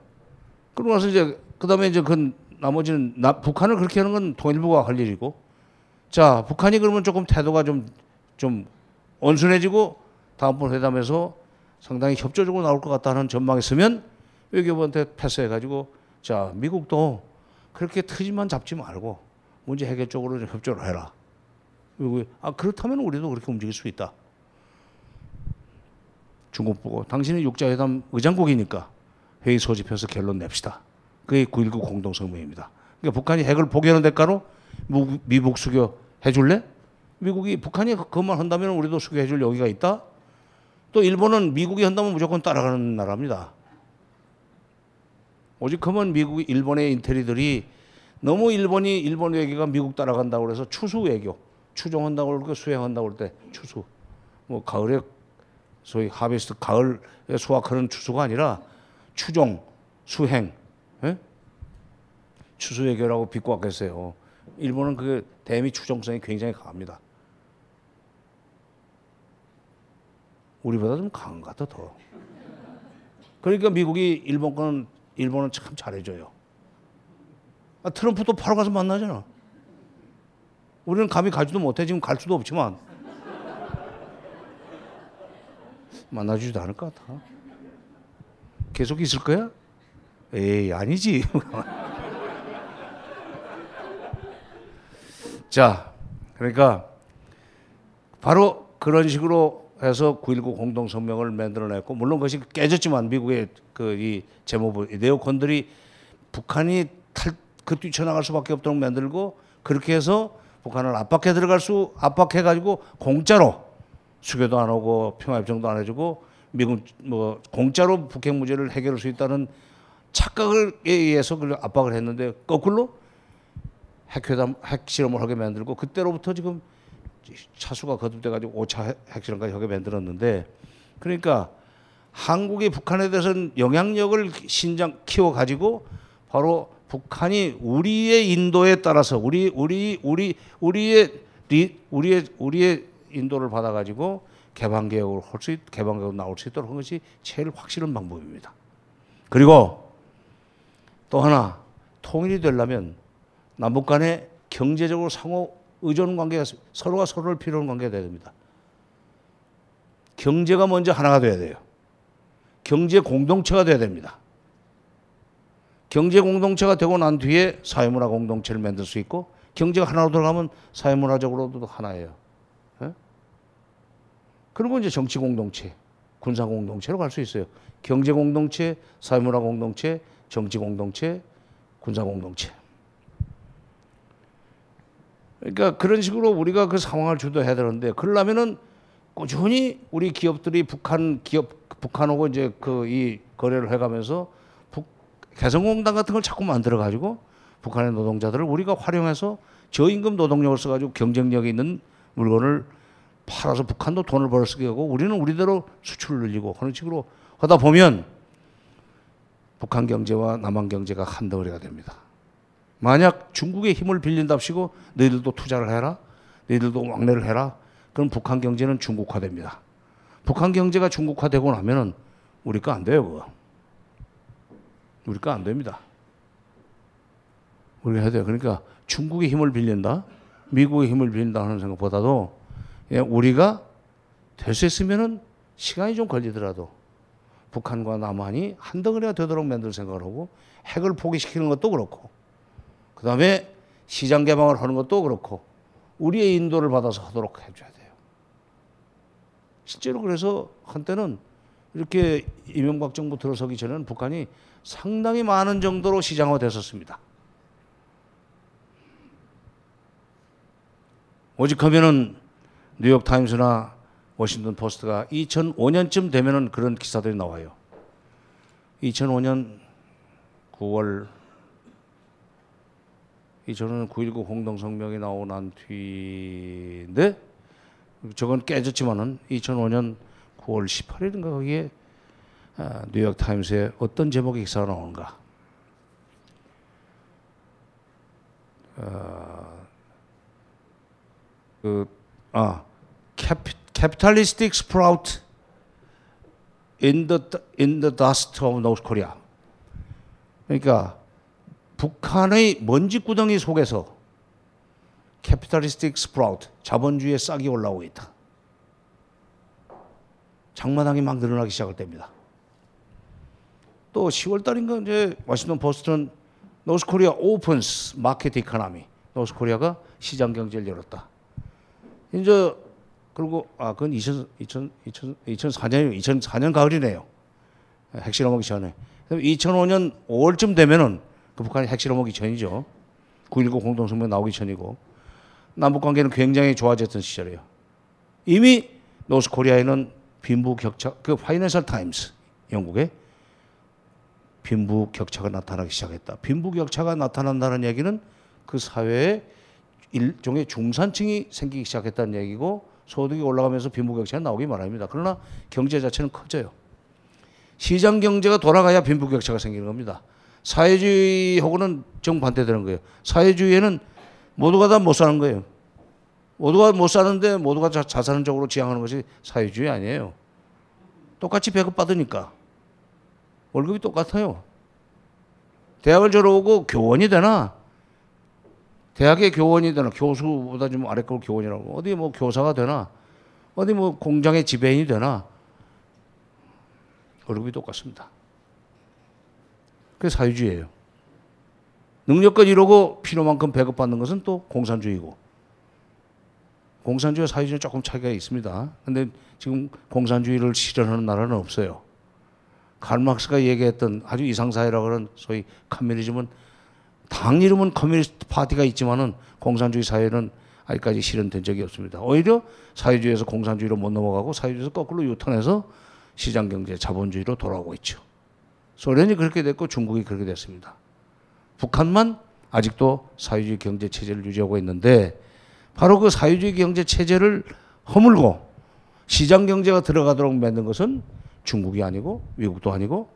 그러고 나서 이제, 그 다음에 이제 그 나머지는, 북한을 그렇게 하는 건 통일부가 할 일이고, 자, 북한이 그러면 조금 태도가 좀 온순해지고, 다음번 회담에서 상당히 협조적으로 나올 것 같다는 전망이 있으면 외교부한테 패스해가지고 자 미국도 그렇게 트집만 잡지 말고 문제 해결 쪽으로 좀 협조를 해라. 그리고 아 그렇다면 우리도 그렇게 움직일 수 있다. 중국 보고 당신이 육자회담 의장국이니까 회의 소집해서 결론 냅시다. 그게 9.19 공동성명입니다. 그러니까 북한이 핵을 포기하는 대가로 미국 수교 해줄래? 미국이 북한이 그것만 한다면 우리도 수교해 줄 여기가 있다. 또 일본은 미국이 한다면 무조건 따라가는 나라입니다. 오직 그만 미국, 일본의 인텔리들이 너무 일본 외교가 미국 따라간다고 그래서 추수 외교, 추종한다고 그러고 수행한다고 그럴 때 추수. 뭐 가을에 소위 하베스트 가을에 수확하는 추수가 아니라 추종, 수행, 예? 추수 외교라고 비꼬았겠어요. 일본은 그 대미 추종성이 굉장히 강합니다. 우리보다 좀 강한 것 같아, 더. 그러니까 미국이 일본은 참 잘해줘요. 아, 트럼프도 바로 가서 만나잖아. 우리는 감히 가지도 못해. 지금 갈 수도 없지만. 만나주지도 않을 것 같아. 계속 있을 거야? 에이, 아니지. 자, 그러니까 바로 그런 식으로 해서 9.19 공동성명을 만들어냈고 물론 그것이 깨졌지만 미국의 그 이 재무부 네오콘들이 북한이 그 뛰쳐나갈 수밖에 없도록 만들고 그렇게 해서 북한을 압박해가지고 공짜로 수교도 안 하고 평화협정도 안 해주고 미국 뭐 공짜로 북핵 문제를 해결할 수 있다는 착각에 의해서 그 압박을 했는데 거꾸로 핵실험을 하게 만들고 그때로부터 지금 차수가 거듭돼가지고 5차 핵실험까지 하게 만들었는데, 그러니까 한국이 북한에 대해서는 영향력을 키워가지고 바로 북한이 우리의 인도에 따라서 우리의 인도를 받아가지고 개방개혁을 할 수 개방개혁 나올 수 있도록 한 것이 제일 확실한 방법입니다. 그리고 또 하나, 통일이 되려면 남북 간의 경제적으로 상호 의존 관계가 서로가 서로를 필요한 관계가 돼야 됩니다. 경제가 먼저 하나가 돼야 돼요. 경제 공동체가 돼야 됩니다. 경제 공동체가 되고 난 뒤에 사회문화 공동체를 만들 수 있고, 경제가 하나로 들어가면 사회문화적으로도 하나예요. 예? 그리고 이제 정치 공동체, 군사 공동체로 갈 수 있어요. 경제 공동체, 사회문화 공동체, 정치 공동체, 군사 공동체. 그러니까 그런 식으로 우리가 그 상황을 주도해야 되는데, 그러려면은 꾸준히 우리 기업들이 북한하고 이제 그 이 거래를 해가면서 개성공단 같은 걸 자꾸 만들어가지고 북한의 노동자들을 우리가 활용해서 저임금 노동력을 써가지고 경쟁력이 있는 물건을 팔아서 북한도 돈을 벌어 쓰게 하고, 우리는 우리대로 수출을 늘리고 그런 식으로 하다 보면 북한 경제와 남한 경제가 한 덩어리가 됩니다. 만약 중국의 힘을 빌린답시고 너희들도 투자를 해라, 너희들도 왕래를 해라, 그럼 북한 경제는 중국화됩니다. 북한 경제가 중국화되고 나면은 우리 거 안 돼요, 그거. 우리 거 안 됩니다. 우리가 해야 돼요. 그러니까 중국의 힘을 빌린다, 미국의 힘을 빌린다 하는 생각보다도 우리가 될 수 있으면은 시간이 좀 걸리더라도 북한과 남한이 한 덩어리가 되도록 만들 생각을 하고, 핵을 포기시키는 것도 그렇고, 그 다음에 시장 개방을 하는 것도 그렇고, 우리의 인도를 받아서 하도록 해줘야 돼요. 실제로 그래서 한때는 이렇게 이명박 정부 들어서기 전에는 북한이 상당히 많은 정도로 시장화됐었습니다. 오직하면은 뉴욕타임스나 워싱턴포스트가 2005년쯤 되면은 그런 기사들이 나와요. 2005년 9월 9.19 공동성명이 나오고 난 뒤인데, 저건 깨졌지만은 2005년 9월 18일인가 거기에 뉴욕타임스에 어떤 제목의 기사가 나오는가. Capitalistic sprout in the dust of North Korea. 그러니까 북한의 먼지 구덩이 속에서 Capitalistic sprout, 자본주의의 싹이 올라오고 있다. 장마당이 막 늘어나기 시작할 때입니다. 또 10월 달인가 이제 워싱턴 포스트는 노스 코리아 오픈스 마켓 이코노미, 노스 코리아가 시장 경제를 열었다. 이제 그리고 그건 2004년 가을이네요. 핵실험하기 전에. 2005년 5월쯤 되면은 그 북한이 핵실험하기 전이죠. 9.19 공동성명 나오기 전이고, 남북관계는 굉장히 좋아졌던 시절이에요. 이미 노스 코리아에는 빈부격차, 그 파이낸셜 타임스 영국에 빈부격차가 나타나기 시작했다. 빈부격차가 나타난다는 얘기는 그 사회에 일종의 중산층이 생기기 시작했다는 얘기고, 소득이 올라가면서 빈부격차가 나오기 마련입니다. 그러나 경제 자체는 커져요. 시장 경제가 돌아가야 빈부격차가 생기는 겁니다. 사회주의하고는 정반대되는 거예요. 사회주의에는 모두가 다 못 사는 거예요. 모두가 못 사는데 모두가 자산적으로 지향하는 것이 사회주의 아니에요. 똑같이 배급받으니까. 월급이 똑같아요. 대학을 졸업하고 교원이 되나? 대학의 교원이 되나? 교수보다 좀 아래급 교원이라고. 어디 뭐 교사가 되나? 어디 뭐 공장의 지배인이 되나? 월급이 똑같습니다. 그게 사회주의예요. 능력껏 이루고 필요만큼 배급받는 것은 또 공산주의고. 공산주의와 사회주의는 조금 차이가 있습니다. 근데 지금 공산주의를 실현하는 나라는 없어요. 칼 막스가 얘기했던 아주 이상사회라고 하는 소위 커뮤니즘은 당 이름은 커뮤니스트 파티가 있지만은 공산주의 사회는 아직까지 실현된 적이 없습니다. 오히려 사회주의에서 공산주의로 못 넘어가고 사회주의에서 거꾸로 유턴해서 시장경제, 자본주의로 돌아오고 있죠. 소련이 그렇게 됐고 중국이 그렇게 됐습니다. 북한만 아직도 사회주의 경제체제를 유지하고 있는데, 바로 그 사회주의 경제 체제를 허물고 시장 경제가 들어가도록 만든 것은 중국이 아니고 미국도 아니고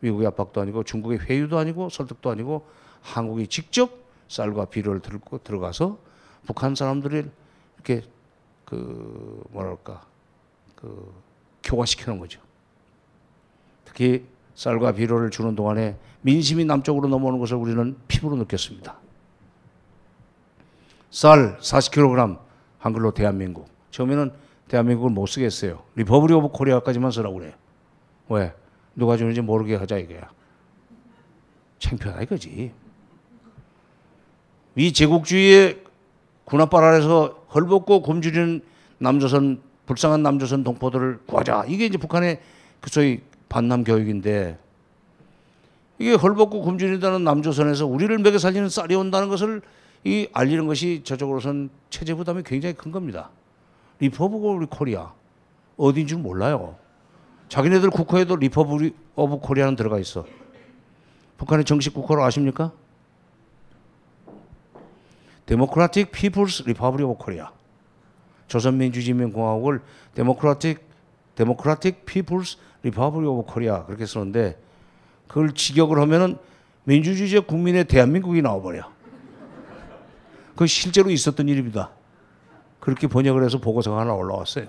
미국의 압박도 아니고 중국의 회유도 아니고 설득도 아니고 한국이 직접 쌀과 비료를 들고 들어가서 북한 사람들이 이렇게 그 뭐랄까 그 교화시켜 놓은 거죠. 특히 쌀과 비료를 주는 동안에 민심이 남쪽으로 넘어오는 것을 우리는 피부로 느꼈습니다. 쌀 40kg 한글로 대한민국. 처음에는 대한민국을 못 쓰겠어요. 리퍼블릭 오브 코리아까지만 쓰라고 그래요. 왜? 누가 주는지 모르게 하자 이거야. 창피하다 이거지. 이 제국주의의 군합발 아래서 헐벗고 굶주리는 남조선, 불쌍한 남조선 동포들을 구하자. 이게 이제 북한의 그 소위 반남 교육인데, 이게 헐벗고 굶주린다는 남조선에서 우리를 먹여 살리는 쌀이 온다는 것을 이 알리는 것이 저쪽으로선 체제 부담이 굉장히 큰 겁니다. 리퍼블릭 오브 코리아 어디인 줄 몰라요. 자기네들 국호에도 리퍼블릭 오브 코리아는 들어가 있어. 북한의 정식 국호를 아십니까? 데모크라틱 피플스 리퍼블릭 오브 코리아. 조선민주주의인민공화국을 데모크라틱 피플스 리퍼블릭 오브 코리아 그렇게 쓰는데, 그걸 직역을 하면은 민주주의적 국민의 대한민국이 나와버려. 그 실제로 있었던 일입니다. 그렇게 번역을 해서 보고서가 하나 올라왔어요.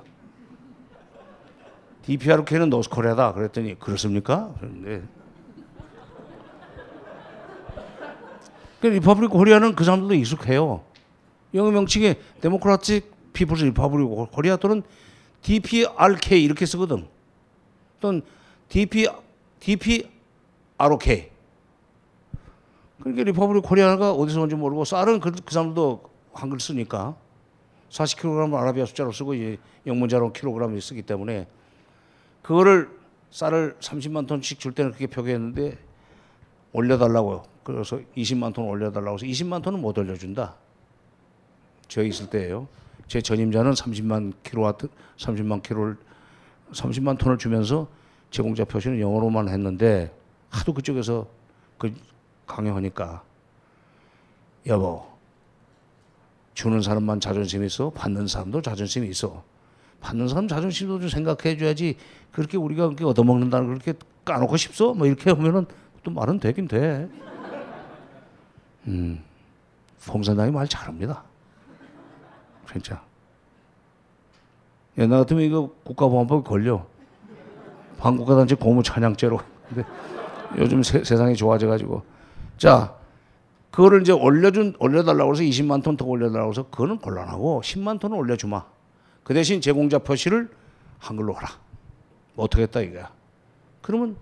DPRK는 노스코리아다 그랬더니 그렇습니까? 그런데 리퍼블릭 코리아는 그 사람들도 익숙해요. 영어 명칭에 데모크라틱 피플스 리퍼블릭 코리아 또는 DPRK 이렇게 쓰거든. 또는 DPROK. 그러니까 리퍼블릭 코리아가 어디서 온지 모르고 쌀은 그 사람도 한글 쓰니까 40kg을 아라비아 숫자로 쓰고 영문자로 킬로그램을 쓰기 때문에 그거를 쌀을 30만 톤씩 줄 때는 그렇게 표기했는데 올려달라고요. 그래서 20만 톤 올려달라고 해서 20만 톤은 못 올려준다. 저 있을 때예요. 제 전임자는 30만 톤을 주면서 제공자 표시는 영어로만 했는데 하도 그쪽에서 그 강요하니까 여보 주는 사람만 자존심이 있어? 받는 사람도 자존심이 있어. 받는 사람 자존심도 좀 생각해 줘야지. 그렇게 우리가 그렇게 얻어먹는다는 걸 그렇게 까놓고 싶소? 뭐 이렇게 하면은 또 말은 되긴 돼. 공산당이 말 잘합니다. 진짜. 옛날 같으면 이거 국가보안법에 걸려. 반국가단체 고무찬양죄로. 근데 요즘 세상이 좋아져가지고. 자, 그거를 이제 올려달라고 해서 20만 톤 더 올려달라고 해서 그거는 곤란하고 10만 톤은 올려주마. 그 대신 제공자 표시를 한글로 하라. 뭐 어떻게 했다 이거야. 그러면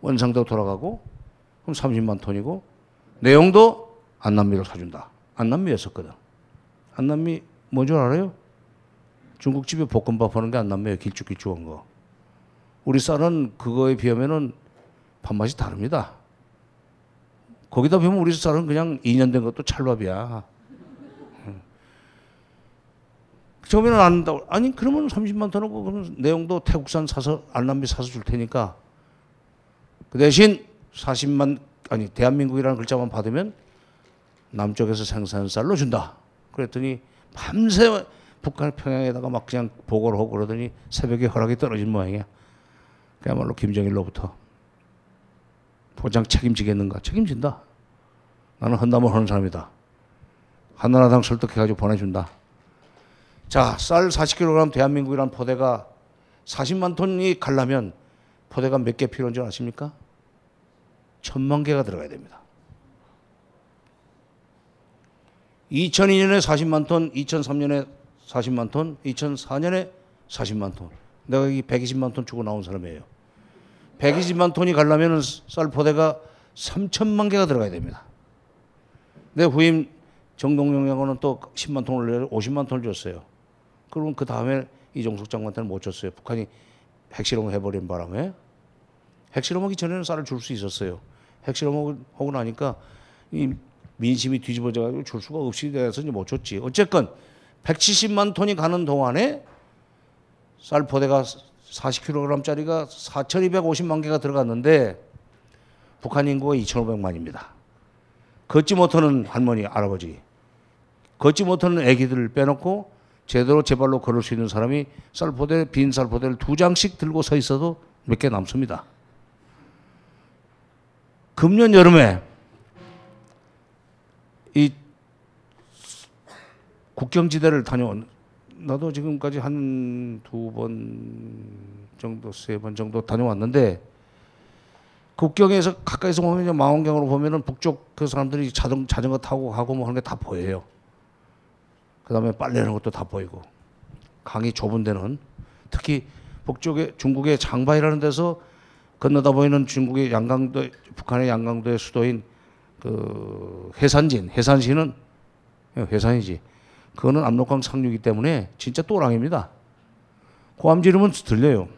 원상도 돌아가고 그럼 30만 톤이고 내용도 안남미로 사준다. 안남미였었거든. 안남미 뭔 줄 알아요? 중국집에 볶음밥 하는 게 안남미예요. 길쭉길쭉한 거. 우리 쌀은 그거에 비하면은 밥맛이 다릅니다. 거기다 보면 우리 쌀은 그냥 2년 된 것도 찰밥이야. 처음에는 안 한다고. 아니 그러면 30만 톤하고 그러면 내용도 태국산 사서 안남미 사서 줄 테니까 그 대신 대한민국이라는 글자만 받으면 남쪽에서 생산 쌀로 준다. 그랬더니 밤새 북한 평양에다가 막 그냥 보고를 하고 그러더니 새벽에 허락이 떨어진 모양이야. 그야말로 김정일로부터. 포장 책임지겠는가? 책임진다. 나는 한다면 하는 사람이다. 한나라당 설득해가지고 보내준다. 자, 쌀 40kg 대한민국이란 포대가 40만 톤이 가려면 포대가 몇 개 필요한 줄 아십니까? 1000만 개가 들어가야 됩니다. 2002년에 40만 톤, 2003년에 40만 톤, 2004년에 40만 톤. 내가 이 120만 톤 주고 나온 사람이에요. 120만 톤이 가려면 쌀 포대가 3천만 개가 들어가야 됩니다. 내 후임 정동영 양반은 또 10만 톤을 50만 톤을 줬어요. 그러면 그 다음에 이종석 장관한테는 못 줬어요. 북한이 핵실험을 해버린 바람에. 핵실험하기 전에는 쌀을 줄 수 있었어요. 핵실험하고 나니까 이 민심이 뒤집어져가지고 줄 수가 없이 돼서 이제 못 줬지. 어쨌건 170만 톤이 가는 동안에 쌀 포대가 40kg짜리가 4,250만 개가 들어갔는데 북한 인구가 2,500만입니다. 걷지 못하는 할머니, 할아버지. 걷지 못하는 애기들을 빼놓고 제대로 제 발로 걸을 수 있는 사람이 쌀포대, 빈 쌀포대를 2장씩 들고 서 있어도 몇 개 남습니다. 금년 여름에 이 국경지대를 다녀온, 나도 지금까지 한 2번 정도, 3번 정도 다녀왔는데, 국경에서 가까이서 보면 망원경으로 보면은 북쪽 그 사람들이 자전거 타고 가고 뭐 하는 게 다 보여요. 그 다음에 빨래하는 것도 다 보이고, 강이 좁은 데는 특히 북쪽에 중국의 장바이라는 데서 건너다 보이는 중국의 양강도, 북한의 양강도의 수도인 그 해산진, 해산시는 해산이지. 그거는 압록강 상류이기 때문에 진짜 또랑입니다. 고함 지르면 들려요.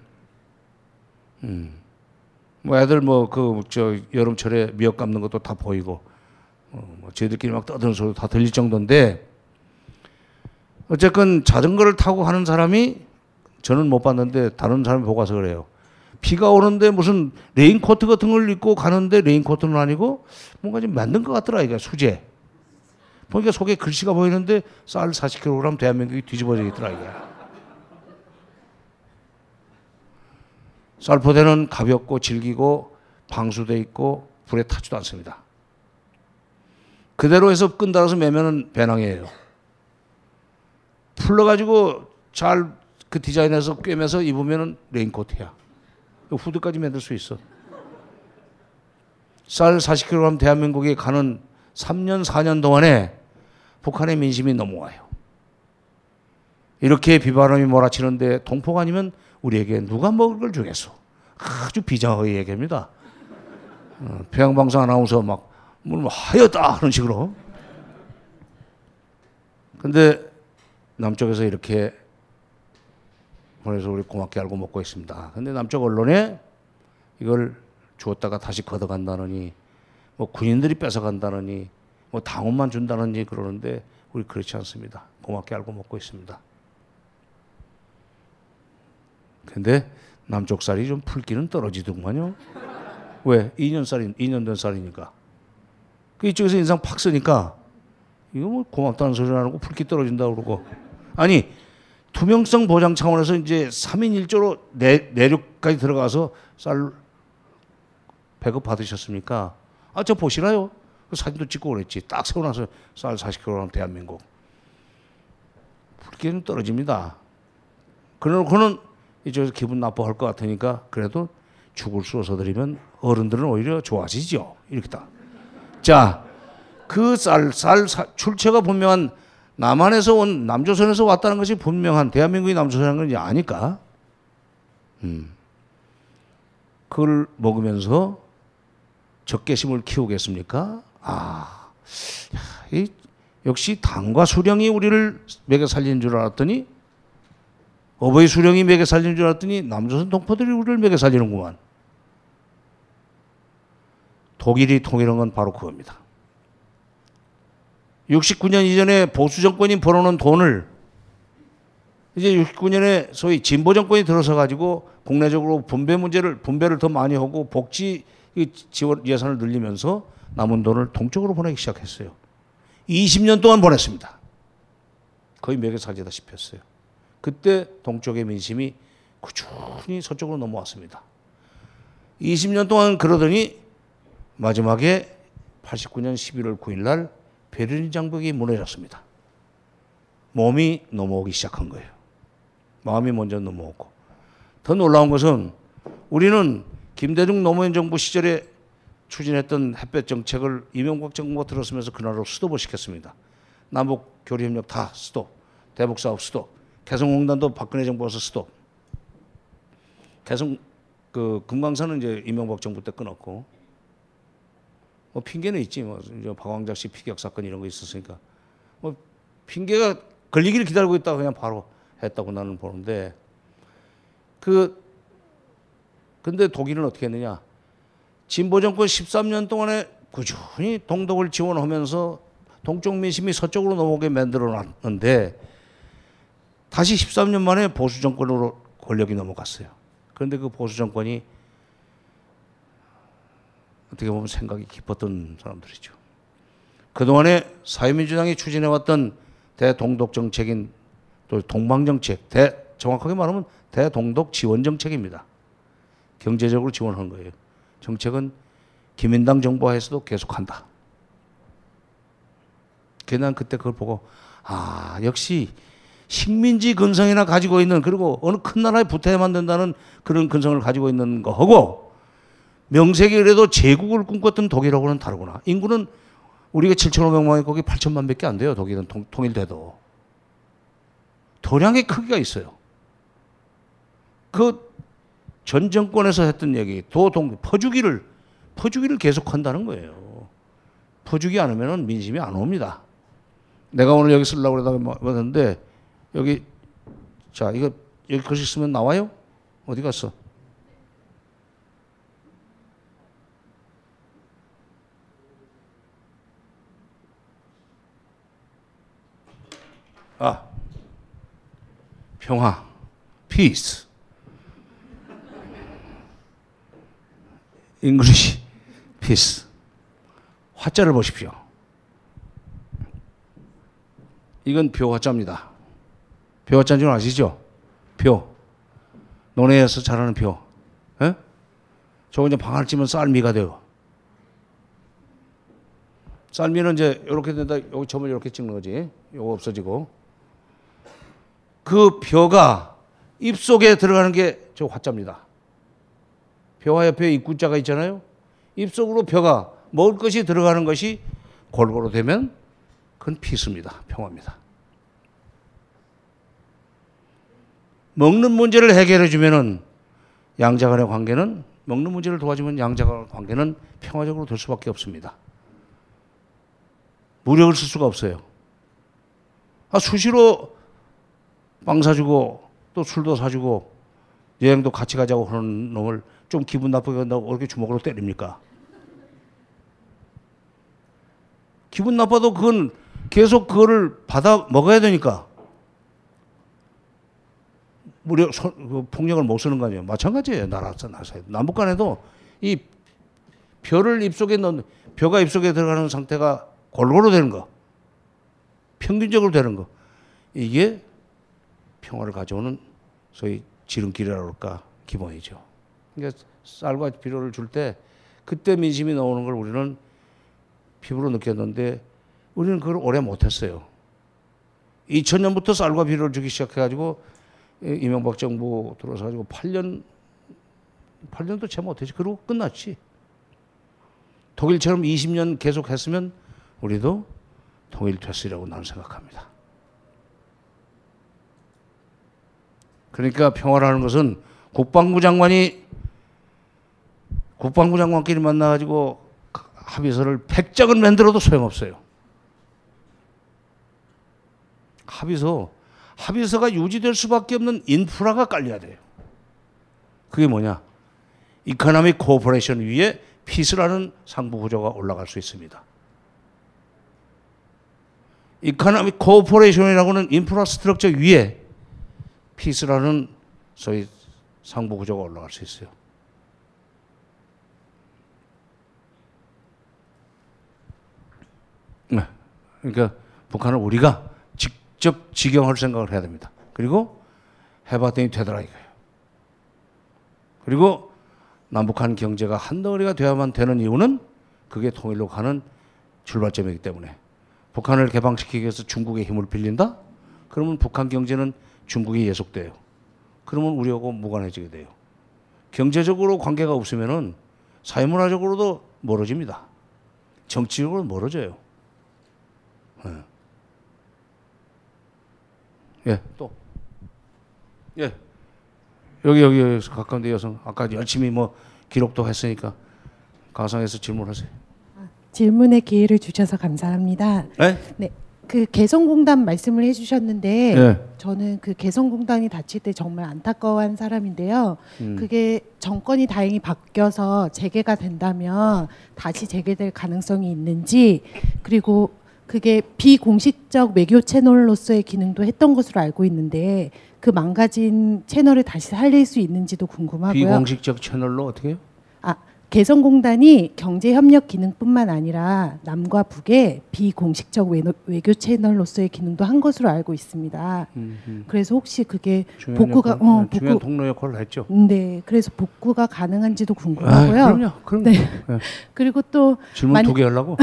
뭐 애들 뭐 그 저 여름철에 미역 감는 것도 다 보이고, 뭐 저희들끼리 막 떠드는 소리도 다 들릴 정도인데, 어쨌건 자전거를 타고 하는 사람이 저는 못 봤는데 다른 사람이 보고 와서 그래요. 비가 오는데 무슨 레인코트 같은 걸 입고 가는데 레인코트는 아니고 뭔가 좀 만든 것 같더라, 이거 수제. 보니까 속에 글씨가 보이는데 쌀 40kg 대한민국이 뒤집어지겠더라, 이게. 쌀포대는 가볍고 질기고 방수돼 있고 불에 타지도 않습니다. 그대로 해서 끈달아서 매면은 배낭이에요. 풀러가지고 잘 그 디자인해서 꿰매서 입으면은 레인코트야. 후드까지 만들 수 있어. 쌀 40kg 대한민국이 가는 3년, 4년 동안에 북한의 민심이 넘어와요. 이렇게 비바람이 몰아치는데 동포가 아니면 우리에게 누가 먹을 걸 주겠소? 아주 비장의 얘기입니다. 평양방송 아나운서 막 뭘 하였다 하는 식으로. 근데 남쪽에서 이렇게 보내서 우리 고맙게 알고 먹고 있습니다. 근데 남쪽 언론에 이걸 주었다가 다시 걷어간다느니, 뭐 군인들이 뺏어간다느니, 뭐 당원만 준다느니 그러는데 우리 그렇지 않습니다. 고맙게 알고 먹고 있습니다. 근데 남쪽 쌀이 좀 풀기는 떨어지더군요. 왜? 2년 된 쌀이니까. 그 이쪽에서 인상 팍 쓰니까 이거 뭐 고맙다는 소리는 안 하고 풀기 떨어진다고 그러고. 아니, 투명성 보장 차원에서 이제 3인 1조로 내륙까지 들어가서 쌀 배급 받으셨습니까? 아, 저 보시나요? 그 사진도 찍고 그랬지. 딱 세워놔서 쌀 40kg 대한민국. 불길은 떨어집니다. 그러고는 이제 기분 나빠할 것 같으니까 그래도 죽을 쏘서 드리면 어른들은 오히려 좋아지죠. 이렇게 딱. 자, 그 쌀 출처가 분명한 남한에서 온, 남조선에서 왔다는 것이 분명한, 대한민국이 남조선인 건 이제 아니까. 그걸 먹으면서 적개심을 키우겠습니까? 아, 역시 당과 수령이 우리를 먹여 살린 줄 알았더니, 어버이 수령이 먹여 살린 줄 알았더니 남조선 동포들이 우리를 먹여 살리는구만. 독일이 통일한 건 바로 그겁니다. 69년 이전에 보수 정권이 벌어놓은 돈을 이제 69년에 소위 진보 정권이 들어서 가지고 국내적으로 분배를 더 많이 하고 복지 지원 예산을 늘리면서 남은 돈을 동쪽으로 보내기 시작했어요. 20년 동안 보냈습니다. 거의 먹여 살리다시피 했어요. 그때 동쪽의 민심이 꾸준히 서쪽으로 넘어왔습니다. 20년 동안 그러더니 마지막에 89년 11월 9일 날 베를린 장벽이 무너졌습니다. 몸이 넘어오기 시작한 거예요. 마음이 먼저 넘어오고. 더 놀라운 것은 우리는 김대중 노무현 정부 시절에 추진했던 햇볕 정책을 이명박 정부가 들어서면서 그날로 스톱을 시켰습니다. 남북 교류협력 다 스톱, 대북 사업 스톱, 개성공단도 박근혜 정부에서 스톱. 금강산은 이제 이명박 정부 때 끊었고, 뭐 핑계는 있지, 뭐 박광자 씨 피격 사건 이런 거 있었으니까 뭐 핑계가 걸리기를 기다리고 있다가 그냥 바로 했다고 나는 보는데, 근데 독일은 어떻게 했느냐? 진보 정권 13년 동안에 꾸준히 동독을 지원하면서 동쪽 민심이 서쪽으로 넘어오게 만들어놨는데 다시 13년 만에 보수 정권으로 권력이 넘어갔어요. 그런데 그 보수 정권이 어떻게 보면 생각이 깊었던 사람들이죠. 그동안에 사회민주당이 추진해왔던 대동독 정책인 또 동방 정책, 정확하게 말하면 대동독 지원 정책입니다. 경제적으로 지원하는 거예요. 정책은 기민당 정부 하에서도 계속한다. 그래서 난 그때 그걸 보고 아 역시 식민지 근성이나 가지고 있는 그리고 어느 큰 나라에 붙어야만 된다는 그런 근성을 가지고 있는 거하고 명세기에도 제국을 꿈꿨던 독일하고는 다르구나. 인구는 우리가 7,500만이 거기 8,000만밖에 안 돼요. 독일은 통일돼도. 도량의 크기가 있어요. 그 전 정권에서 했던 얘기 퍼주기를 계속한다는 거예요. 퍼주기 안 하면 민심이 안 옵니다. 내가 오늘 여기 쓰려고 그러다가 왔는데 여기 자 이거 여기 글씨 쓰면 나와요? 어디 갔어? 아 평화 peace English peace 화자를 보십시오. 이건 벼화자입니다. 벼화자인 줄 아시죠? 벼. 논해에서 자라는 벼. 에? 저거 이제 방아를 찌면 쌀미가 돼요. 쌀미는 이제 이렇게 된다. 여기 점을 이렇게 찍는 거지. 요거 없어지고. 그 벼가 입속에 들어가는 게 저 화자입니다. 벼와 옆에 입구자가 있잖아요. 입속으로 벼가 먹을 것이 들어가는 것이 골고루 되면 그건 피스입니다. 평화입니다. 먹는 문제를 해결해 주면은 양자 간의 관계는 먹는 문제를 도와주면 양자 간의 관계는 평화적으로 될 수밖에 없습니다. 무력을 쓸 수가 없어요. 아, 수시로 빵 사주고 또 술도 사주고 여행도 같이 가자고 하는 놈을 좀 기분 나쁘게 한다고 그렇게 주먹으로 때립니까? 기분 나빠도 그건 계속 그거를 받아 먹어야 되니까. 무려 폭력을 못 쓰는 거 아니에요. 마찬가지예요. 나라에서. 남북 간에도 이 벼를 입속에 넣는, 벼가 입속에 들어가는 상태가 골고루 되는 거. 평균적으로 되는 거. 이게 평화를 가져오는 소위 지름길이라고 할까 기본이죠. 그러니까 쌀과 비료를 줄 때 그때 민심이 나오는 걸 우리는 피부로 느꼈는데 우리는 그걸 오래 못했어요. 2000년부터 쌀과 비료를 주기 시작해가지고 이명박 정부 들어서 가지고 8년도 채 못했지. 그리고 끝났지. 독일처럼 20년 계속했으면 우리도 통일됐으리라고 나는 생각합니다. 그러니까 평화라는 것은 국방부 장관끼리 만나가지고 합의서를 100장은 만들어도 소용없어요. 합의서가 유지될 수밖에 없는 인프라가 깔려야 돼요. 그게 뭐냐? 이코노믹 코퍼레이션 위에 피스라는 상부 구조가 올라갈 수 있습니다. 이코노믹 코퍼레이션이라고는 인프라 스트럭처 위에 피스라는 소위 상부 구조가 올라갈 수 있어요. 그러니까 북한을 우리가 직접 지경할 생각을 해야 됩니다. 그리고 해봤더니 되더라 이거예요. 그리고 남북한 경제가 한 덩어리가 되어야만 되는 이유는 그게 통일로 가는 출발점이기 때문에 북한을 개방시키기 위해서 중국의 힘을 빌린다? 그러면 북한 경제는 중국이 예속돼요. 그러면 우리하고 무관해지게 돼요. 경제적으로 관계가 없으면은 사회문화적으로도 멀어집니다. 정치적으로 멀어져요. 예, 또. 예. 여기 가까운데 여성. 아까 열심히 뭐 기록도 했으니까 가상에서 질문하세요. 질문의 기회를 주셔서 감사합니다. 네? 네. 그 개성공단 말씀을 해주셨는데 네. 저는 그 개성공단이 다칠 때 정말 안타까워한 사람인데요. 그게 정권이 다행히 바뀌어서 재개가 된다면 다시 재개될 가능성이 있는지 그리고 그게 비공식적 외교 채널로서의 기능도 했던 것으로 알고 있는데 그 망가진 채널을 다시 살릴 수 있는지도 궁금하고요. 비공식적 채널로 어떻게 해요? 아, 개성공단이 경제협력 기능뿐만 아니라 남과 북의 비공식적 외교 채널로서의 기능도 한 것으로 알고 있습니다. 그래서 혹시 그게 복구가 중요한 통로 역할을 했죠. 네, 그래서 복구가 가능한지도 궁금하고요. 그럼요, 그럼요. 네. 네. 그리고 또 질문 두 개 하려고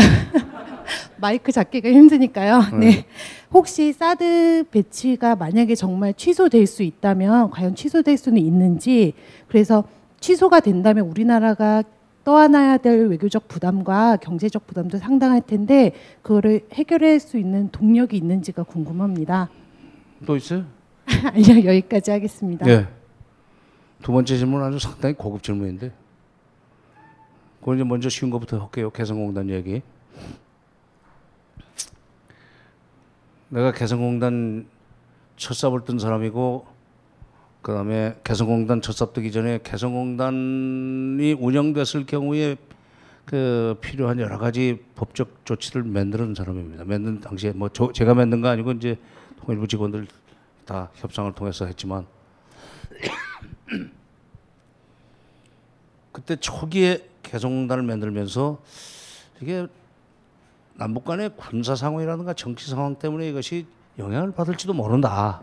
마이크 잡기가 힘드니까요. 네. 네. 혹시 사드 배치가 만약에 정말 취소될 수 있다면 과연 취소될 수는 있는지, 그래서 취소가 된다면 우리나라가 떠안아야 될 외교적 부담과 경제적 부담도 상당할 텐데 그거를 해결할 수 있는 동력이 있는지가 궁금합니다. 또 있어요? 아니요, 여기까지 하겠습니다. 네. 두 번째 질문은 아주 상당히 고급 질문인데 그걸 이제 먼저 쉬운 것부터 할게요. 개성공단 얘기. 내가 개성공단 첫 삽을 뜬 사람이고 그 다음에 개성공단 첫 삽 뜨기 전에 개성공단이 운영됐을 경우에 그 필요한 여러 가지 법적 조치를 만드는 사람입니다. 만든 당시에 뭐 제가 만든 거 아니고 이제 통일부 직원들 다 협상을 통해서 했지만 그때 초기에 개성공단을 만들면서 이게 남북 간의 군사 상황이라든가 정치 상황 때문에 이것이 영향을 받을지도 모른다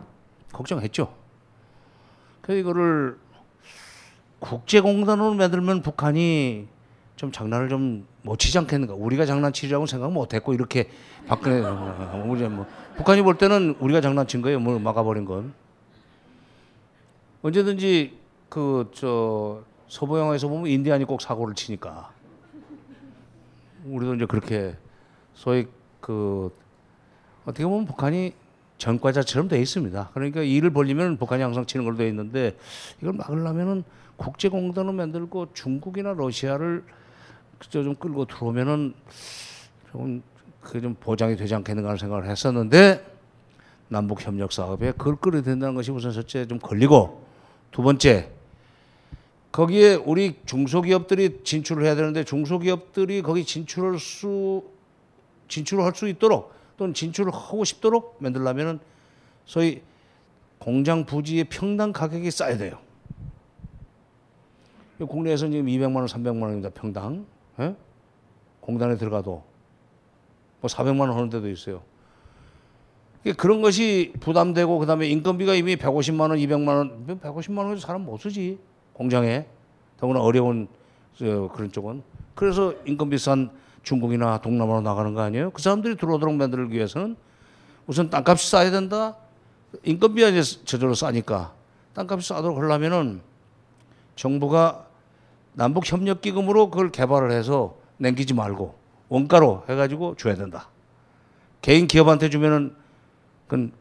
걱정했죠. 그래서 이거를 국제공단으로 만들면 북한이 좀 장난을 좀 못 치지 않겠는가, 우리가 장난치리라고 생각 못했고 이렇게 박근혜 우리 뭐 북한이 볼 때는 우리가 장난친 거예요. 뭘 막아버린 건. 언제든지 그 저 서부 영화에서 보면 인디안이 꼭 사고를 치니까 우리도 이제 그렇게 소위 그 어떻게 보면 북한이 전과자처럼 돼 있습니다. 그러니까 일을 벌리면 북한이 항상 치는 걸로 돼 있는데 이걸 막으려면은 국제공단을 만들고 중국이나 러시아를 그저 좀 끌고 들어오면은 조금 그게 좀 보장이 되지 않겠는가 하는 생각을 했었는데 남북 협력 사업에 그걸 끌어야 된다는 것이 우선 첫째 좀 걸리고 두 번째 거기에 우리 중소기업들이 진출을 해야 되는데 중소기업들이 거기 진출을 할 수 있도록 또는 진출을 하고 싶도록 만들려면은 소위 공장 부지의 평당 가격이 싸야 돼요. 국내에서는 지금 200만 원, 300만 원입니다. 평당. 에? 공단에 들어가도 뭐 400만 원 하는 데도 있어요. 그런 것이 부담되고 그다음에 인건비가 이미 150만 원, 200만 원, 150만 원에서 사람 못 쓰지. 공장에. 더구나 어려운 그런 쪽은. 그래서 인건비 싼 중국이나 동남아로 나가는 거 아니에요? 그 사람들이 들어오도록 만들기 위해서는 우선 땅값이 싸야 된다. 인건비가 이제 저절로 싸니까 땅값이 싸도록 하려면은 정부가 남북협력기금으로 그걸 개발을 해서 남기지 말고 원가로 해가지고 줘야 된다. 개인 기업한테 주면은 그건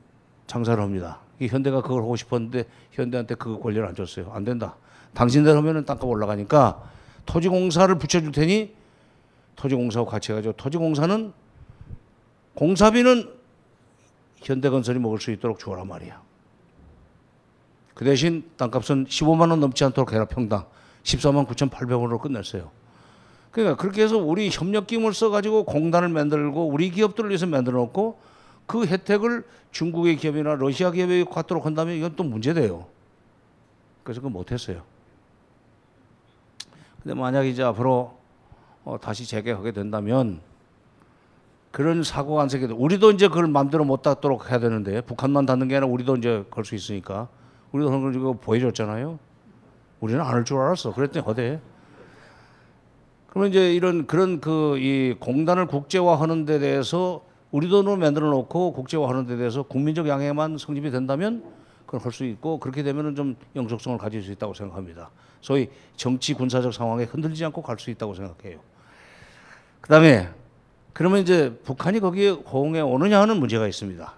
장사를 합니다. 이 현대가 그걸 하고 싶었는데 현대한테 그 권리를 안 줬어요. 안 된다. 당신들 하면은 땅값 올라가니까 토지공사를 붙여줄 테니 토지공사하고 같이 해가지고 토지공사는 공사비는 현대건설이 먹을 수 있도록 주어라 말이야. 그 대신 땅값은 15만 원 넘지 않도록 해라 평당. 14만 9,800원으로 끝냈어요. 그러니까 그렇게 해서 우리 협력기금을 써가지고 공단을 만들고 우리 기업들을 위해서 만들어 놓고 그 혜택을 중국의 기업이나 러시아 기업에 갖도록 한다면 이건 또 문제돼요. 그래서 그거 못했어요. 근데 만약 이제 앞으로 다시 재개하게 된다면 그런 사고가 안 생겨도 우리도 이제 그걸 마음대로 못 닫도록 해야 되는데 북한만 닫는 게 아니라 우리도 이제 걸 수 있으니까 우리도 그런 걸 지금 보여줬잖아요. 우리는 안 할 줄 알았어. 그랬더니 허대. 그러면 이제 이런 그런 그 이 공단을 국제화하는 데 대해서 우리 돈으로 만들어 놓고 국제화하는 데 대해서 국민적 양해만 성립이 된다면 그걸 할 수 있고 그렇게 되면은 좀 영속성을 가질 수 있다고 생각합니다. 소위 정치 군사적 상황에 흔들리지 않고 갈 수 있다고 생각해요. 그다음에 그러면 이제 북한이 거기에 호응해 오느냐 하는 문제가 있습니다.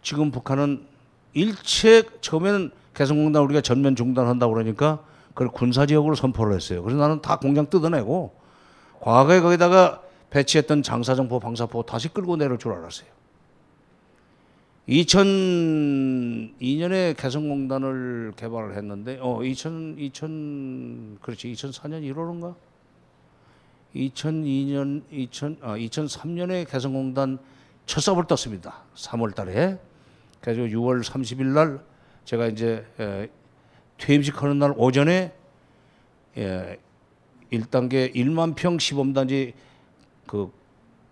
지금 북한은 일체 처음에는 개성공단 우리가 전면 중단한다고 그러니까 그걸 군사지역으로 선포를 했어요. 그래서 나는 다 공장 뜯어내고 과거에 거기다가 배치했던 장사정포, 방사포 다시 끌고 내려올 줄 알았어요. 2002년에 개성공단을 개발을 했는데 2004년 1월인가? 2003년에 개성공단 첫 삽을 떴습니다. 3월 달에. 그래서 6월 30일 날 제가 이제 퇴임식 하는 날 오전에 예, 1단계 1만 평 시범단지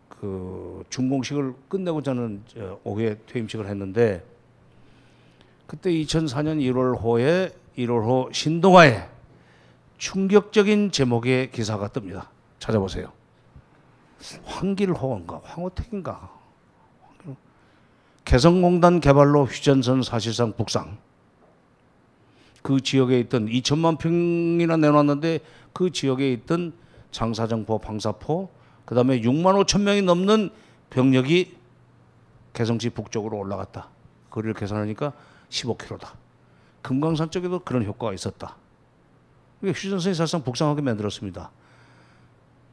그 준공식을 끝내고 저는 5회 퇴임식을 했는데, 그때 2004년 1월호에 1월호 신동아에 충격적인 제목의 기사가 뜹니다. 찾아보세요. 황길호인가 황호택인가, 개성공단 개발로 휴전선 사실상 북상. 그 지역에 있던 2천만 평이나 내놨는데 그 지역에 있던 장사정포, 방사포, 그 다음에 6만 5천 명이 넘는 병력이 개성시 북쪽으로 올라갔다. 거리를 계산하니까 15km다. 금강산 쪽에도 그런 효과가 있었다. 휴전선이 사실상 북상하게 만들었습니다.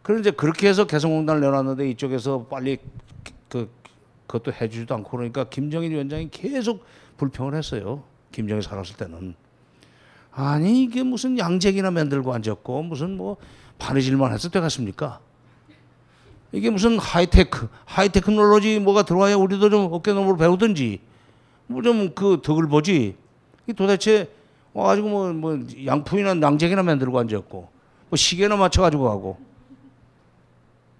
그런데 이제 그렇게 해서 개성공단을 내놨는데 이쪽에서 빨리 그것도 해주지도 않고, 그러니까 김정일 위원장이 계속 불평을 했어요. 김정일이 살았을 때는. 아니 이게 무슨 양재기나 만들고 앉았고 무슨 뭐 바느질만 해서 되겠습니까? 이게 무슨 하이테크놀로지 뭐가 들어와야 우리도 좀 어깨너머로 배우든지 뭐 좀 그 덕을 보지. 이 도대체 와가지고 뭐 양푼이나 양재기나 만들고 앉았고 뭐 시계나 맞춰가지고 가고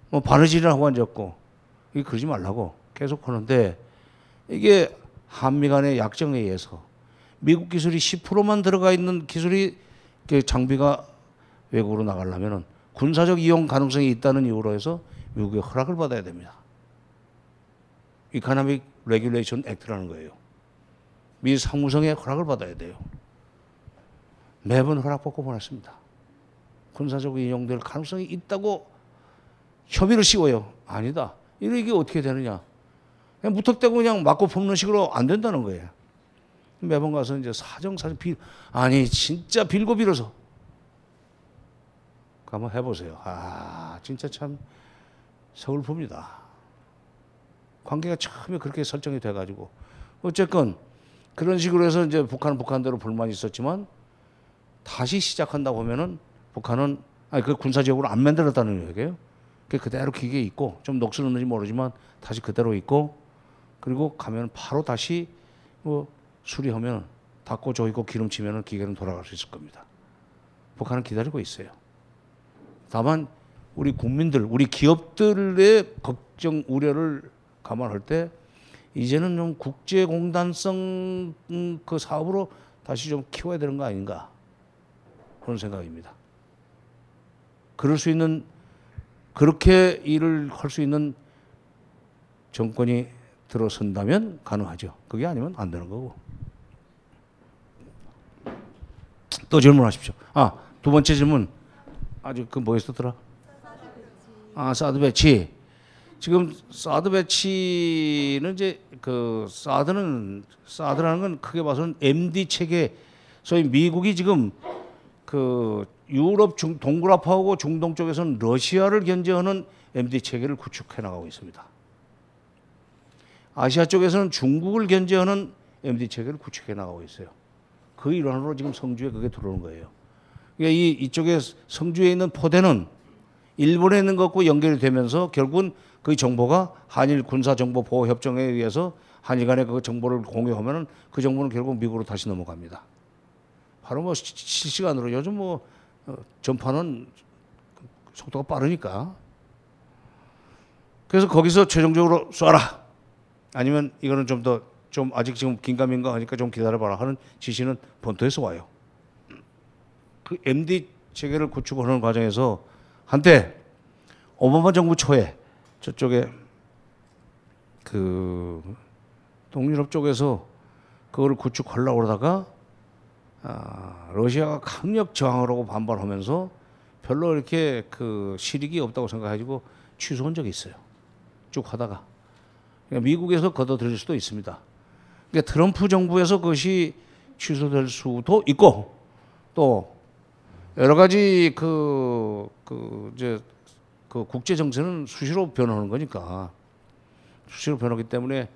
뭐 바느질이나 하고 앉았고, 이게 그러지 말라고 계속 하는데, 이게 한미 간의 약정에 의해서 미국 기술이 10%만 들어가 있는 기술이 장비가 외국으로 나가려면 군사적 이용 가능성이 있다는 이유로 해서 미국의 허락을 받아야 됩니다. Economic Regulation Act라는 거예요. 미 상무성의 허락을 받아야 돼요. 매번 허락받고 보냈습니다. 군사적 이용될 가능성이 있다고 협의를 씌워요. 아니다. 이게 어떻게 되느냐. 그냥 무턱대고 그냥 맞고 품는 식으로 안 된다는 거예요. 매번 가서 이제 아니 진짜 빌고 빌어서 한번 해보세요. 아 진짜 참 서글픕니다. 관계가 처음에 그렇게 설정이 돼가지고 어쨌건 그런 식으로 해서 이제 북한은 북한대로 불만이 있었지만 다시 시작한다고 하면은 북한은 아니 그 군사지역으로 안 만들었다는 얘기예요. 그 그대로 기계에 있고 좀 녹슬었는지 모르지만 다시 그대로 있고, 그리고 가면 바로 다시 뭐 수리하면 닦고 조이고 기름치면 기계는 돌아갈 수 있을 겁니다. 북한은 기다리고 있어요. 다만 우리 국민들, 우리 기업들의 걱정, 우려를 감안할 때 이제는 좀 국제공단성 그 사업으로 다시 좀 키워야 되는 거 아닌가 그런 생각입니다. 그럴 수 있는, 그렇게 일을 할 수 있는 정권이 들어선다면 가능하죠. 그게 아니면 안 되는 거고. 또 질문하십시오. 아, 두 번째 질문. 아주 그 뭐였었더라? 아, 사드 배치. 지금 사드 배치는 이제 그 사드라는 건 크게 봐서는 MD 체계, 소위 미국이 지금 그 유럽 동구라파하고 중동 쪽에서는 러시아를 견제하는 MD 체계를 구축해 나가고 있습니다. 아시아 쪽에서는 중국을 견제하는 MD 체계를 구축해 나가고 있어요. 그 일환으로 지금 성주에 그게 들어오는 거예요. 그러니까 이쪽에 성주에 있는 포대는 일본에 있는 것과 연결이 되면서 결국은 그 정보가 한일 군사정보보호협정에 의해서 한일 간에 그 정보를 공유하면 그 정보는 결국 미국으로 다시 넘어갑니다. 바로 뭐 실시간으로 요즘 뭐 전파는 속도가 빠르니까. 그래서 거기서 최종적으로 쏴라. 아니면 이거는 좀 더 좀 아직 지금 긴가민가 하니까 좀 기다려봐라 하는 지시는 본토에서 와요. 그 MD 체계를 구축하는 과정에서 한때 오바마 정부 초에 저쪽에 그 동유럽 쪽에서 그걸 구축하려고 그러다가 러시아가 강력 저항을 하고 반발하면서 별로 이렇게 그 실익이 없다고 생각해가지고 취소한 적이 있어요. 쭉 하다가. 그러니까 미국에서 걷어들일 수도 있습니다. 그러니까 트럼프 정부에서 그것이 취소될 수도 있고, 또 여러 가지 그 국제 정세는 수시로 변하는 거니까, 수시로 변하기 때문에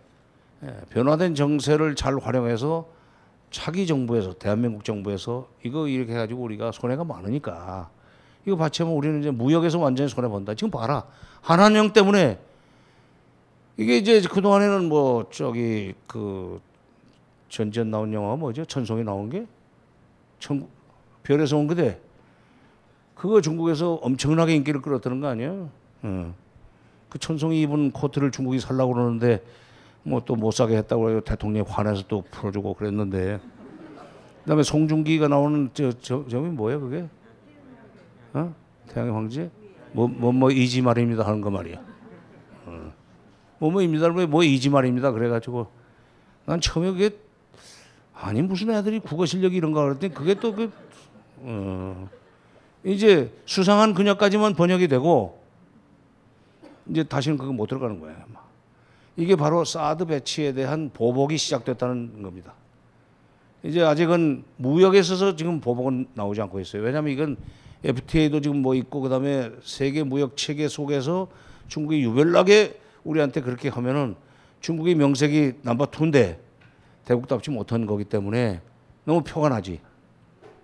변화된 정세를 잘 활용해서 차기 정부에서, 대한민국 정부에서 이거 이렇게 해가지고 우리가 손해가 많으니까 이거 받치면 우리는 이제 무역에서 완전히 손해 본다. 지금 봐라, 한한영 때문에 이게 이제 그 동안에는 뭐 저기 그 전전 나온 영화 뭐죠, 천송이 나온 게 별에서 온 그대. 그거 중국에서 엄청나게 인기를 끌었다는 거 아니야? 그 천송이 입은 코트를 중국이 살라고 그러는데 뭐 또 못 사게 했다고 해서 대통령이 화내서 또 풀어주고 그랬는데. 그다음에 송중기가 나오는 저기 뭐야 그게? 어? 태양의 황제? 뭐 이지말입니다 하는 거 말이야. 뭐 이지말입니다 그래가지고 난 처음에 그게 아니 무슨 애들이 국어 실력이 이런가 그랬더니 그게 또 그 이제 수상한 그녀까지만 번역이 되고 이제 다시는 그거 못 들어가는 거예요. 이게 바로 사드 배치에 대한 보복이 시작됐다는 겁니다. 이제 아직은 무역에 있어서 지금 보복은 나오지 않고 있어요. 왜냐하면 이건 FTA도 지금 뭐 있고 그다음에 세계 무역 체계 속에서 중국이 유별나게 우리한테 그렇게 하면은 중국의 명색이 넘버 2인데 대국답지 못한 거기 때문에 너무 표가 나지.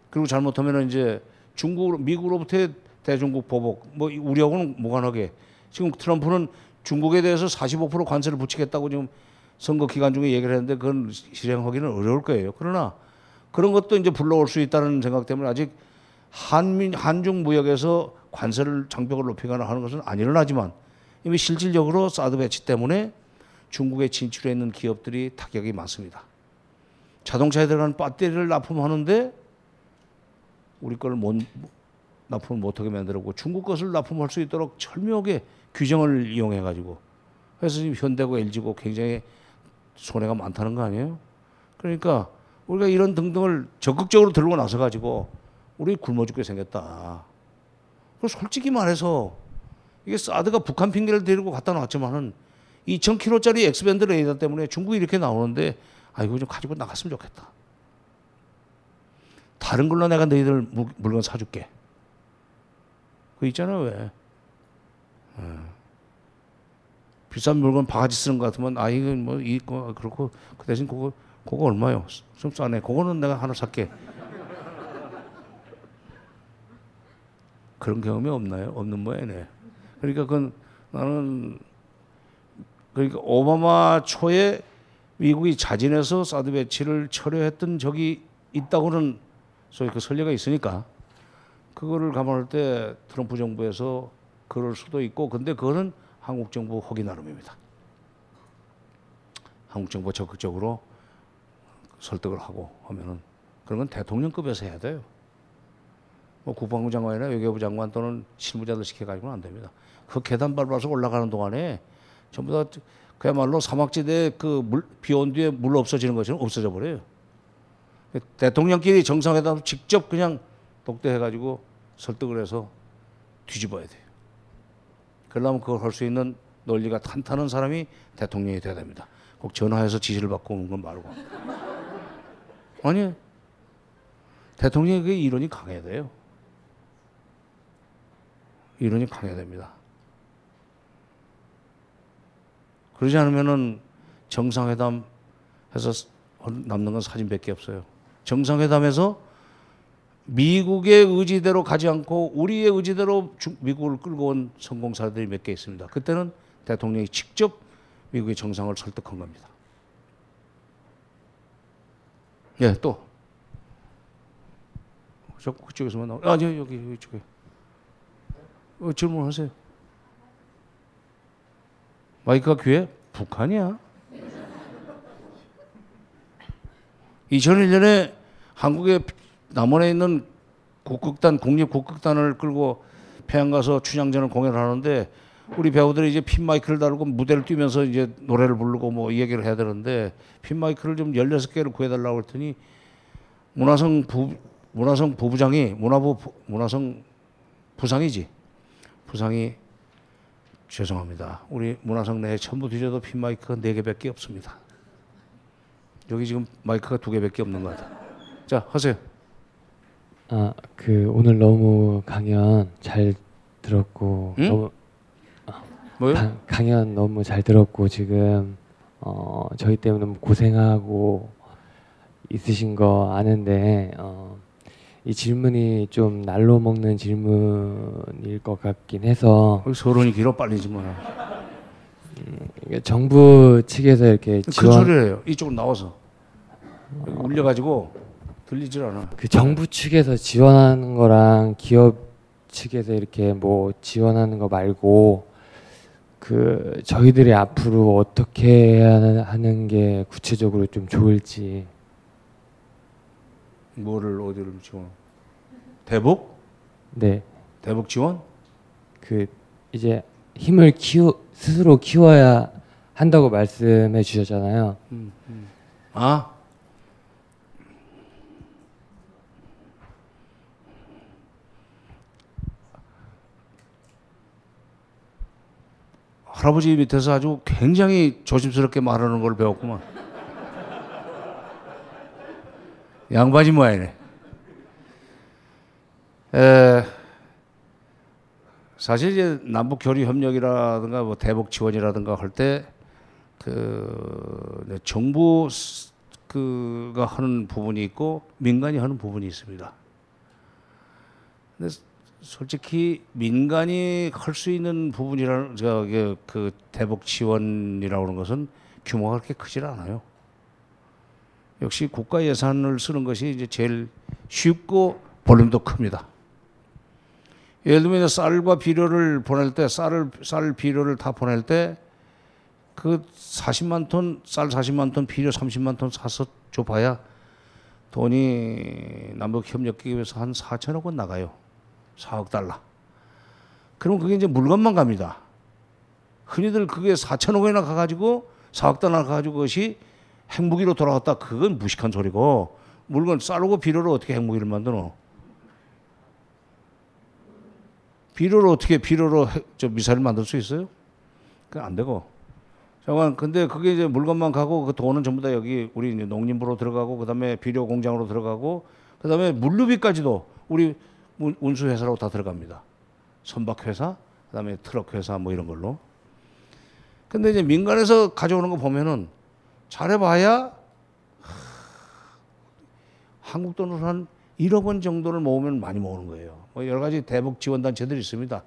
그리고 잘못하면은 이제 중국, 미국으로부터의 대중국 보복, 뭐 우리하고는 무관하게 지금 트럼프는 중국에 대해서 45% 관세를 붙이겠다고 지금 선거 기간 중에 얘기를 했는데 그건 실행하기는 어려울 거예요. 그러나 그런 것도 이제 불러올 수 있다는 생각 때문에 아직 한중 무역에서 관세를 장벽을 높이거나 하는 것은 안 일어나지만 이미 실질적으로 사드 배치 때문에 중국에 진출해 있는 기업들이 타격이 많습니다. 자동차에 들어가는 배터리를 납품하는데 우리 걸 납품을 못하게 만들었고 중국 것을 납품할 수 있도록 절묘하게 규정을 이용해가지고 그래서 지금 현대고 LG고 굉장히 손해가 많다는 거 아니에요? 그러니까 우리가 이런 등등을 적극적으로 들고 나서가지고 우리 굶어 죽게 생겼다. 그리고 솔직히 말해서 이게 사드가 북한 핑계를 데리고 갖다 놨지만은 2,000km짜리 엑스밴드 레이더 때문에 중국이 이렇게 나오는데 아이고 좀 가지고 나갔으면 좋겠다. 다른 걸로 내가 너희들 물건 사줄게. 그거 있잖아 왜. 비싼 물건 바가지 쓰는 것 같으면 아 이거 뭐 이거 그렇고 그 대신 그거 얼마요? 좀 싸네. 그거는 내가 하나 살게. 그런 경험이 없나요? 없는 모양이네. 그러니까 그건 나는 그러니까 오바마 초에 미국이 자진해서 사드 배치를 철회했던 적이 있다고는 소위 그 설례가 있으니까 그거를 감안할 때 트럼프 정부에서 그럴 수도 있고 근데 그거는 한국 정부 호기 나름입니다. 한국 정부가 적극적으로 설득을 하고 하면은 그런 건 대통령급에서 해야 돼요. 뭐 국방부 장관이나 외교부 장관 또는 실무자들 시켜가지고는 안 됩니다. 그 계단 밟아서 올라가는 동안에 전부 다 그야말로 사막지대에 그 비온 뒤에 물 없어지는 것처럼 없어져 버려요. 대통령끼리 정상회담 직접 그냥 독대해가지고 설득을 해서 뒤집어야 돼요. 그러려면 그걸 할 수 있는 논리가 탄탄한 사람이 대통령이 돼야 됩니다. 꼭 전화해서 지시를 받고 오는 건 말고. 아니, 대통령이 그 이론이 강해야 돼요. 이론이 강해야 됩니다. 그러지 않으면은 정상회담 해서 남는 건 사진 100개 없어요. 정상회담에서 미국의 의지대로 가지 않고 우리의 의지대로 미국을 끌고 온 성공 사례들이 몇 개 있습니다. 그때는 대통령이 직접 미국의 정상을 설득한 겁니다. 예, 또. 저 그쪽에서만 나오고. 아, 저 여기 이쪽에. 질문하세요. 마이크가 귀에? 북한이야. 2001년에 한국의 남원에 있는 국극단, 국립국극단을 끌고 평양 가서 춘향전을 공연하는데 우리 배우들이 이제 핀 마이크를 다루고 무대를 뛰면서 이제 노래를 부르고 뭐 얘기를 해야 되는데 핀 마이크를 좀 16개를 구해달라고 했더니 문화성 부부장이 문화성 부상이지. 부상이 죄송합니다. 우리 문화성 내에 전부 뒤져도 핀 마이크가 4개밖에 없습니다. 여기 지금 마이크가 2개밖에 없는 것 같아요. 자, 하세요. 아, 그 오늘 너무 강연 잘 들었고 응? 너무 뭐요? 강연 너무 잘 들었고 지금 저희 때문에 고생하고 있으신 거 아는데 이 질문이 좀 날로 먹는 질문일 것 같긴 해서 서론이 길어 빨리지 뭐. 정부 측에서 이렇게 지원 그 소리를 해요. 이쪽으로 나와서 울려가지고 들리질 않아. 그 정부 측에서 지원하는 거랑 기업 측에서 이렇게 뭐 지원하는 거 말고 그 저희들이 앞으로 어떻게 하는 게 구체적으로 좀 좋을지. 뭐를 어디를 지원? 대북? 네. 대북 지원? 그 이제 힘을 스스로 키워야 한다고 말씀해 주셨잖아요. 아? 할아버지 밑에서 아주 굉장히 조심스럽게 말하는 걸 배웠구만. 양반이 모양이네. 사실 이제 남북 교류 협력이라든가 뭐 대북 지원이라든가 할 때 그 정부 그가 하는 부분이 있고 민간이 하는 부분이 있습니다. 근데 솔직히 민간이 할 수 있는 부분이라는 그 대북 지원이라고 하는 것은 규모가 그렇게 크질 않아요. 역시 국가 예산을 쓰는 것이 이제 제일 쉽고 볼륨도 큽니다. 예를 들면 쌀과 비료를 보낼 때 쌀 비료를 다 보낼 때 그 40만 톤 쌀 40만 톤 비료 30만 톤 사서 줘봐야 돈이 남북 협력기금에서 한 4천억 원 나가요. 4억 달러. 그럼 그게 이제 물건만 갑니다. 흔히들 그게 4천억 원이나 가가지고 4억 달러 가가지고 그것이 핵무기로 돌아왔다. 그건 무식한 소리고 물건 쌀고 비료를 어떻게 핵무기를 만드노? 비료를 어떻게 비료로 미사일 만들 수 있어요? 그건 안 되고. 잠깐 근데 그게 이제 물건만 가고 그 돈은 전부 다 여기 우리 이제 농림부로 들어가고 그다음에 비료 공장으로 들어가고 그다음에 물류비까지도 우리 운수회사라고 다 들어갑니다. 선박회사, 그다음에 트럭회사 뭐 이런 걸로. 근데 이제 민간에서 가져오는 거 보면은 잘해봐야 한국 돈으로 한 1억 원 정도를 모으면 많이 모으는 거예요. 뭐 여러 가지 대북 지원 단체들이 있습니다.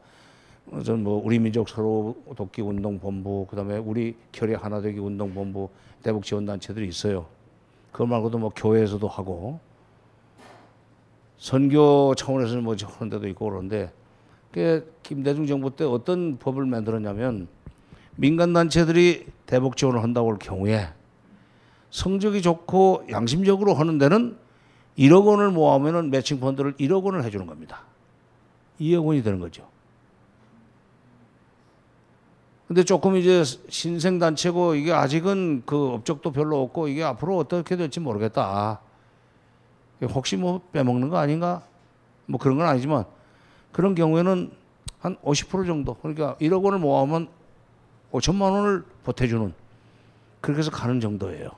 저는 뭐 우리 민족 서로 돕기 운동 본부, 그다음에 우리 결의 하나 되기 운동 본부 대북 지원 단체들이 있어요. 그거 말고도 뭐 교회에서도 하고. 선교 차원에서는 뭐 저런 데도 있고 그런데 그게 김대중 정부 때 어떤 법을 만들었냐면 민간 단체들이 대북 지원을 한다고 할 경우에 성적이 좋고 양심적으로 하는 데는 1억 원을 모아오면은 매칭 펀드를 1억 원을 해주는 겁니다. 2억 원이 되는 거죠. 근데 조금 이제 신생 단체고 이게 아직은 그 업적도 별로 없고 이게 앞으로 어떻게 될지 모르겠다. 혹시 뭐 빼먹는 거 아닌가? 뭐 그런 건 아니지만 그런 경우에는 한 50% 정도 그러니까 1억 원을 모아오면 5천만 원을 보태주는 그렇게 해서 가는 정도예요.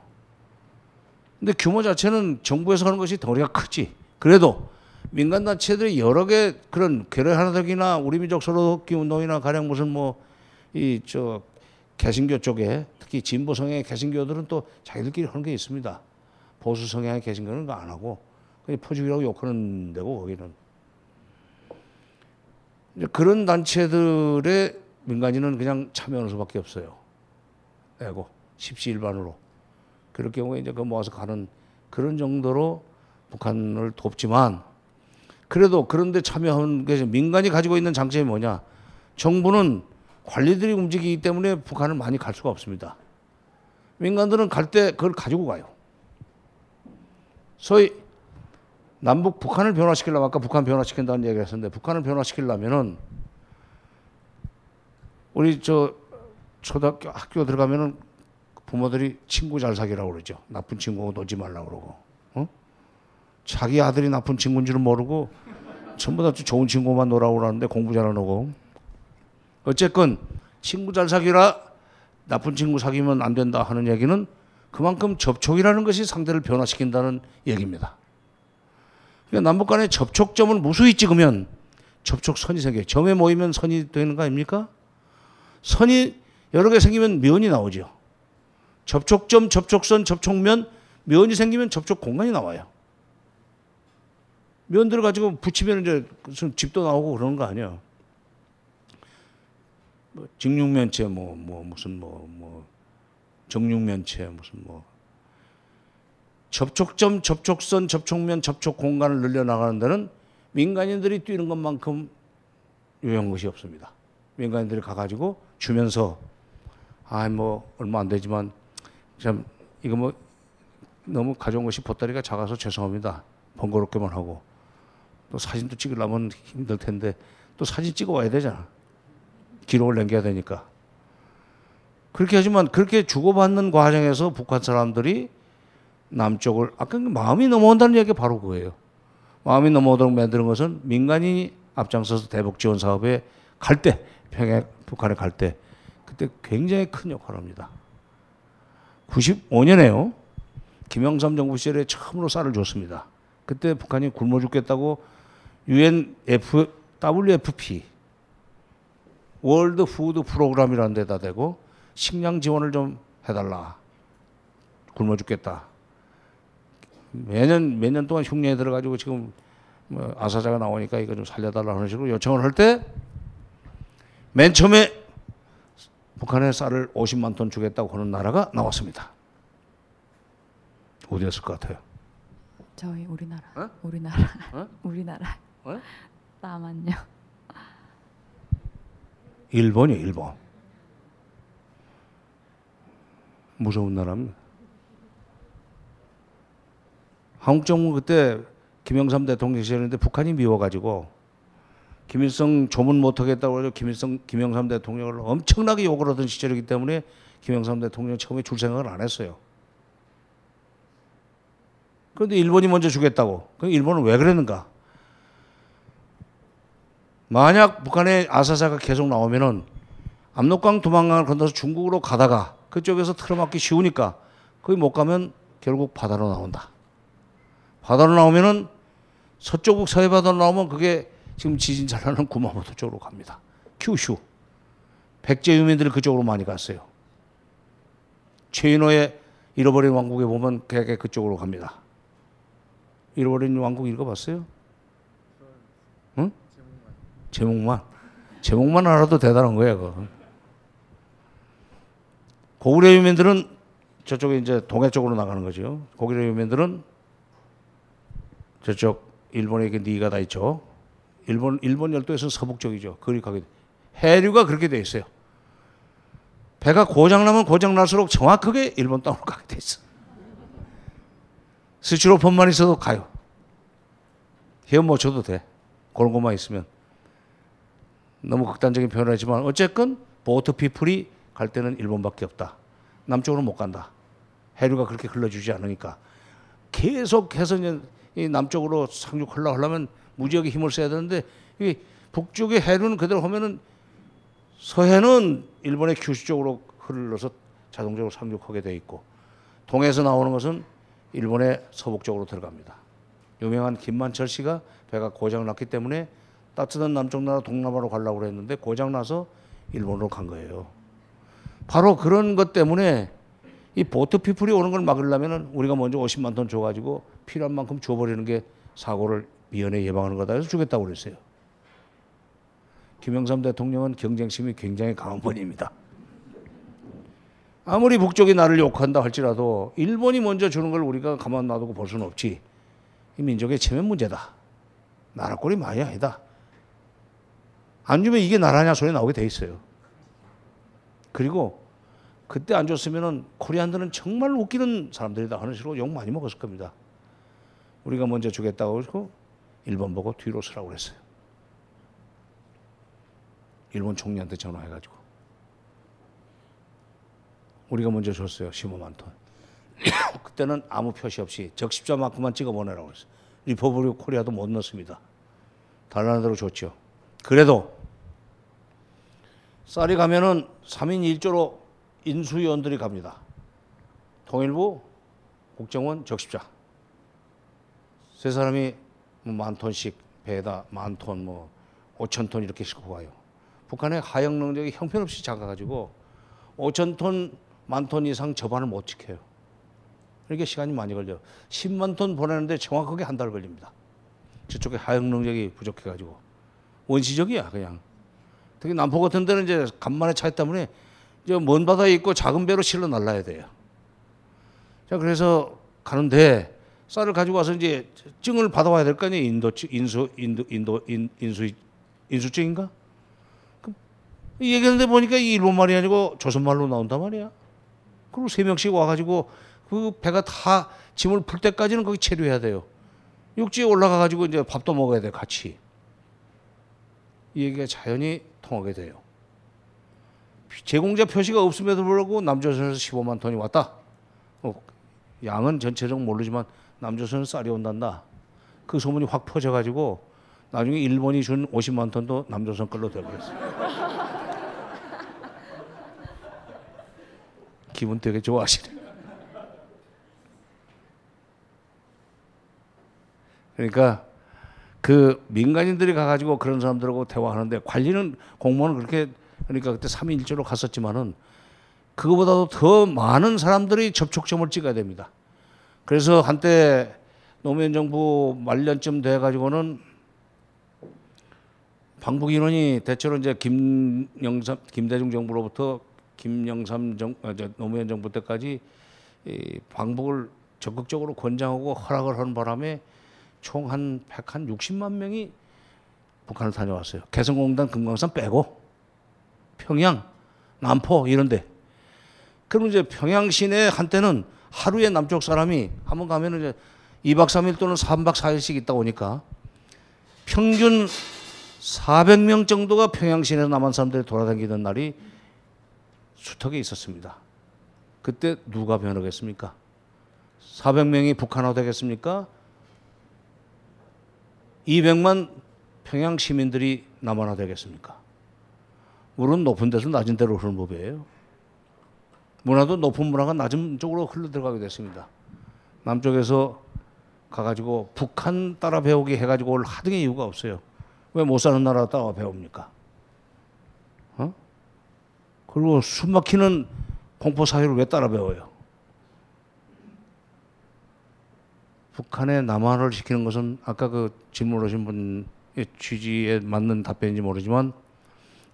근데 규모 자체는 정부에서 하는 것이 덩어리가 크지. 그래도 민간 단체들이 여러 개 그런 괴뢰 하나덕이나 우리 민족 서로 돕기 운동이나 가령 무슨 뭐 이 저 개신교 쪽에 특히 진보 성향의 개신교들은 또 자기들끼리 하는 게 있습니다. 보수 성향의 개신교는 안 하고 그냥 포죽이라고 욕하는 데고 거기는. 이제 그런 단체들의 민간인은 그냥 참여하는 수밖에 없어요. 내고 십시일반으로. 그럴 경우에 이제 그 모아서 가는 그런 정도로 북한을 돕지만 그래도 그런데 참여하는 게 민간이 가지고 있는 장점이 뭐냐? 정부는 관리들이 움직이기 때문에 북한을 많이 갈 수가 없습니다. 민간들은 갈 때 그걸 가지고 가요. 소위 남북 북한을 변화시키려면 아까 북한 변화시킨다는 얘기를 했었는데 북한을 변화시키려면은 우리 저 초등학교 학교 들어가면은 부모들이 친구 잘 사귀라고 그러죠. 나쁜 친구하고 놀지 말라고 그러고. 어? 자기 아들이 나쁜 친구인 줄은 모르고 전부 다 좋은 친구만 놀라고 그러는데 공부 잘 안 하고. 어쨌건 친구 잘 사귀라 나쁜 친구 사귀면 안 된다 하는 얘기는 그만큼 접촉이라는 것이 상대를 변화시킨다는 얘기입니다. 그러니까 남북 간의 접촉점을 무수히 찍으면 접촉선이 생겨요. 점에 모이면 선이 되는 거 아닙니까? 선이 여러 개 생기면 면이 나오죠. 접촉점, 접촉선, 접촉면, 면이 생기면 접촉 공간이 나와요. 면들을 가지고 붙이면 이제 집도 나오고 그러는 거 아니에요. 뭐 직육면체, 정육면체, 접촉점, 접촉선, 접촉면, 접촉 공간을 늘려나가는 데는 민간인들이 뛰는 것만큼 유용한 것이 없습니다. 민간인들이 가가지고 주면서 아, 뭐 얼마 안 되지만 참 이거 뭐 너무 가져온 것이 보따리가 작아서 죄송합니다. 번거롭게만 하고 또 사진도 찍으려면 힘들 텐데 또 사진 찍어 와야 되잖아. 기록을 남겨야 되니까. 그렇게 하지만 그렇게 주고받는 과정에서 북한 사람들이 남쪽을 아까 마음이 넘어온다는 얘기가 바로 그거예요. 마음이 넘어오도록 만드는 것은 민간인이 앞장서서 대북 지원 사업에 갈 때, 평양 북한에 갈 때 그때 굉장히 큰 역할을 합니다. 95년에요. 김영삼 정부 시절에 처음으로 쌀을 줬습니다. 그때 북한이 굶어 죽겠다고 UN WFP 월드 푸드 프로그램이라는 데다 대고 식량 지원을 좀 해달라. 굶어 죽겠다. 매년 몇 년 동안 흉내에 들어가지고 지금 뭐 아사자가 나오니까 이거 좀 살려달라 하는 식으로 요청을 할 때 맨 처음에 북한에 쌀을 50만 톤 주겠다고 하는 나라가 나왔습니다. 어디였을 것 같아요? 저희 우리나라. 어? 우리나라. 어? 우리나라. 어? 다만요. 일본이요, 일본. 무서운 나라입니다. 한국 정부 그때 김영삼 대통령 시절인데 북한이 미워가지고 김일성 조문 못하겠다고 해서 김영삼 대통령을 엄청나게 욕을 하던 시절이기 때문에 김영삼 대통령 처음에 줄 생각을 안 했어요. 그런데 일본이 먼저 주겠다고. 그럼 일본은 왜 그랬는가? 만약 북한의 아사자가 계속 나오면은 압록강 두만강을 건너서 중국으로 가다가 그쪽에서 틀어막기 쉬우니까 거기 못 가면 결국 바다로 나온다. 바다로 나오면은 서쪽 북서해 바다로 나오면 그게 지금 지진 잘 나는 구마모토 쪽으로 갑니다. 큐슈. 백제 유민들이 그쪽으로 많이 갔어요. 최인호의 잃어버린 왕국에 보면 그게 그쪽으로 갑니다. 잃어버린 왕국 읽어봤어요? 응? 제목만 알아도 대단한 거야, 그거. 고구려 유민들은 저쪽에 이제 동해 쪽으로 나가는 거죠. 고구려 유민들은 저쪽 일본에 니가 다 있죠. 일본 열도에서는 서북쪽이죠. 거기 가게 돼. 해류가 그렇게 돼 있어요. 배가 고장나면 고장날수록 정확하게 일본 땅으로 가게 돼 있어. 스티로폼만 있어도 가요. 헤엄 못 쳐도 돼. 그런 것만 있으면. 너무 극단적인 표현이지만 어쨌건 보트 피플이 갈 때는 일본밖에 없다. 남쪽으로 못 간다. 해류가 그렇게 흘러주지 않으니까. 계속해서 이 남쪽으로 상륙하려고 하려면 무지하게 힘을 써야 되는데 이 북쪽의 해류는 그대로 하면은 서해는 일본의 규슈 쪽으로 흘러서 자동적으로 상륙하게 돼 있고 동해에서 나오는 것은 일본의 서북 쪽으로 들어갑니다. 유명한 김만철 씨가 배가 고장났기 때문에 따뜻한 남쪽 나라 동남아로 가려고 했는데 고장나서 일본으로 간 거예요. 바로 그런 것 때문에 이 보트 피플이 오는 걸 막으려면 우리가 먼저 50만 톤 줘가지고 필요한 만큼 줘버리는 게 사고를 미연에 예방하는 거다 해서 주겠다고 그랬어요. 김영삼 대통령은 경쟁심이 굉장히 강한 분입니다. 아무리 북쪽이 나를 욕한다 할지라도 일본이 먼저 주는 걸 우리가 가만 놔두고 볼 수는 없지. 이 민족의 체면 문제다. 나라 꼴이 많이 아니다. 안 주면 이게 나라냐 소리 나오게 돼 있어요. 그리고 그때 안 줬으면은 코리안들은 정말 웃기는 사람들이다 하는 식으로 욕 많이 먹었을 겁니다. 우리가 먼저 주겠다고 하고 일본 보고 뒤로 서라고 그랬어요. 일본 총리한테 전화해가지고 우리가 먼저 줬어요. 15만 톤. 그때는 아무 표시 없이 적십자 마크만 찍어 보내라고 그랬어요. 리퍼블릭 코리아도 못 넣습니다. 달라는 대로 줬죠. 그래도 쌀이 가면은 3인 1조로 인수위원들이 갑니다. 통일부, 국정원, 적십자. 세 사람이 뭐 10,000톤씩 배에다 10,000톤, 뭐 5,000톤 이렇게 싣고 가요. 북한의 하역 능력이 형편없이 작아가지고 5,000톤, 10,000톤 이상 저반을 못 지켜요. 그러니까 시간이 많이 걸려요. 10만 톤 보내는데 정확하게 한 달 걸립니다. 저쪽에 하역 능력이 부족해가지고 원시적이야 그냥. 특히 남포 같은 데는 이제 간만에 차이 때문에 이제 먼 바다에 있고 작은 배로 실로 날라야 돼요. 자, 그래서 가는데 쌀을 가지고 와서 이제 증을 받아와야 될 거 아니에요. 인수증인가? 얘기하는데 보니까 이 일본말이 아니고 조선말로 나온단 말이야. 그리고 3명씩 와가지고 그 배가 다 짐을 풀 때까지는 거기 체류해야 돼요. 육지에 올라가가지고 이제 밥도 먹어야 돼, 같이. 이 얘기가 자연히 통하게 돼요. 제공자 표시가 없음에도 불구하고 남조선에서 15만 톤이 왔다. 양은 전체적으로 모르지만 남조선은 쌀이 온단다. 그 소문이 확 퍼져가지고 나중에 일본이 준 50만 톤도 남조선 걸로 되버렸어요. 기분 되게 좋아하시네. 그러니까 그 민간인들이 가가지고 그런 사람들하고 대화하는데 관리는 공무원은 그렇게 그러니까 그때 3.1조로 갔었지만은 그거보다도 더 많은 사람들이 접촉점을 찍어야 됩니다. 그래서 한때 노무현 정부 말년쯤 돼가지고는 방북 인원이 대체로 이제 김대중 정부로부터 김영삼 노무현 정부 때까지 이 방북을 적극적으로 권장하고 허락을 하는 바람에 총 한 160만 명이 북한을 다녀왔어요. 개성공단 금강산 빼고 평양, 남포 이런데. 그럼 이제 평양 시내 한때는 하루에 남쪽 사람이 한번 가면은 이제 2박 3일 또는 3박 4일씩 있다 오니까 평균 400명 정도가 평양 시내 남한 사람들이 돌아다니던 날이 수턱에 있었습니다. 그때 누가 변하겠습니까? 400명이 북한화 되겠습니까? 200만 평양 시민들이 남한화 되겠습니까? 물은 높은 데서 낮은 데로 흐르는 법이에요. 문화도 높은 문화가 낮은 쪽으로 흘러들어가게 됐습니다. 남쪽에서 가가지고 북한 따라 배우기 해가지고 올 하등의 이유가 없어요. 왜 못 사는 나라 따라 배웁니까? 어? 그리고 숨 막히는 공포 사회를 왜 따라 배워요? 북한에 남한을 시키는 것은 아까 그 질문하신 분의 취지에 맞는 답변인지 모르지만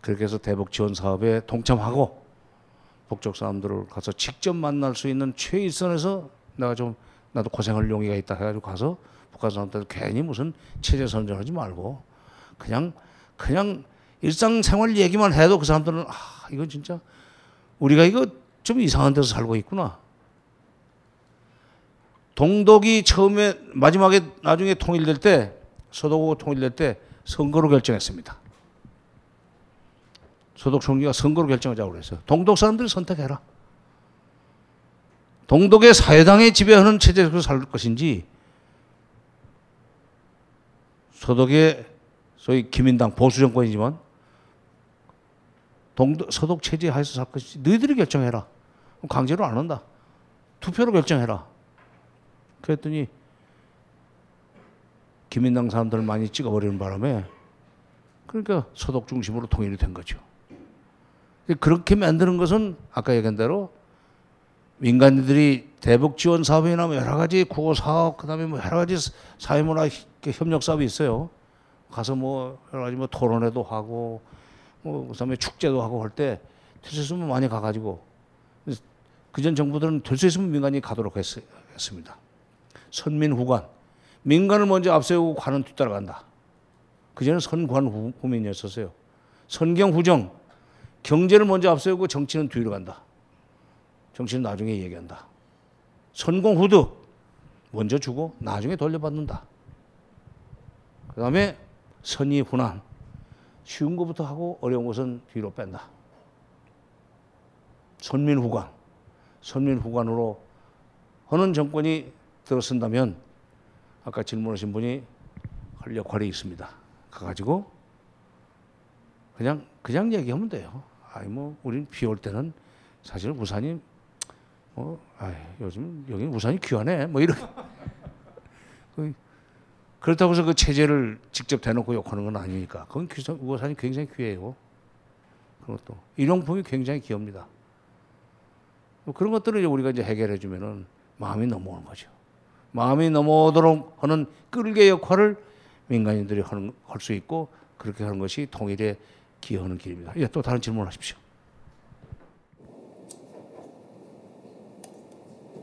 그렇게 해서 대북 지원 사업에 동참하고 북쪽 사람들을 가서 직접 만날 수 있는 최일선에서 내가 좀 나도 고생할 용의가 있다 해가지고 가서 북한 사람들 괜히 무슨 체제 선전하지 말고 그냥 일상생활 얘기만 해도 그 사람들은 아 이건 진짜 우리가 이거 좀 이상한 데서 살고 있구나. 동독이 처음에 마지막에 나중에 통일될 때 서독하고 통일될 때 선거로 결정했습니다. 서독 총리가 선거로 결정하자고 그랬어요. 동독 사람들이 선택해라. 동독의 사회당에 지배하는 체제에서 살 것인지 서독의 소위 기민당 보수 정권이지만 서독 체제 하에서 살 것인지 너희들이 결정해라. 강제로 안 한다. 투표로 결정해라. 그랬더니 기민당 사람들을 많이 찍어버리는 바람에 그러니까 서독 중심으로 통일이 된 거죠. 그렇게 만드는 것은 아까 얘기한 대로 민간인들이 대북 지원 사업이나 여러 가지 구호 사업, 그다음에 뭐 여러 가지 사회문화 협력 사업이 있어요. 가서 뭐 여러 가지 뭐 토론회도 하고 뭐 그다음에 축제도 하고 할 때 될 수 있으면 많이 가가지고 그전 정부들은 될 수 있으면 민간이 가도록 했습니다. 선민후관, 민간을 먼저 앞세우고 관은 뒤따라간다. 그전에는 선관후민이었었어요. 선경후정, 경제를 먼저 앞세우고 정치는 뒤로 간다. 정치는 나중에 얘기한다. 선공후득, 먼저 주고 나중에 돌려받는다. 그 다음에 선의후난, 쉬운 것부터 하고 어려운 것은 뒤로 뺀다. 선민후관, 선민후관으로 하는 정권이 들어선다면 아까 질문하신 분이 할 역할이 있습니다. 가가지고 그냥 얘기하면 돼요. 아이 뭐 우린 비 올 때는 사실 우산이 뭐 아이 요즘 여기 우산이 귀하네 뭐 이런 그렇다고 해서 그 체제를 직접 대놓고 욕하는 건 아니니까 그건 우산이 굉장히 귀해요. 그것도 일용품이 굉장히 귀합니다. 뭐 그런 것들을 우리가 이제 해결해 주면은 마음이 넘어오는 거죠. 마음이 넘어오도록 하는 끌개 역할을 민간인들이 할 수 있고 그렇게 하는 것이 통일에 기여하는 길입니다. 예, 또 다른 질문 하십시오.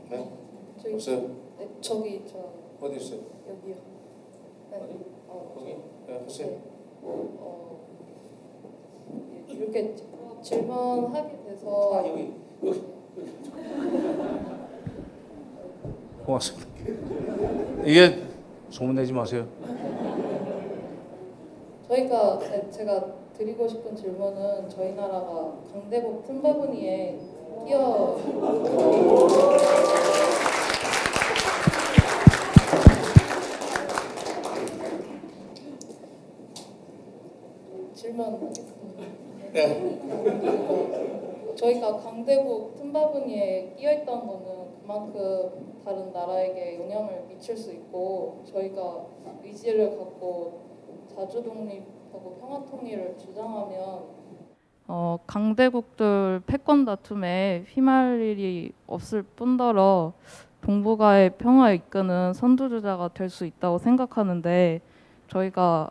네? 없어요? 네, 저기 저 어디 있어요? 여기요. 네. 어디? 거기? 네, 하세요. 네. 이렇게 질문하게 돼서. 아, 여기. 고맙습니다. 이게 소문내지 마세요. 저희가 제가 드리고 싶은 질문은 저희 나라가 강대국 틈바구니에 끼어 질문하겠습니다. 네. 저희가 강대국 틈바구니에 끼어있다는 거는 그만큼 다른 나라에게 영향을 미칠 수 있고 저희가 의지를 갖고 자주 독립하고 평화 통일을 주장하면 강대국들 패권 다툼에 휘말릴이 없을 뿐더러 동북아의 평화 이끄는 선두주자가 될 수 있다고 생각하는데 저희가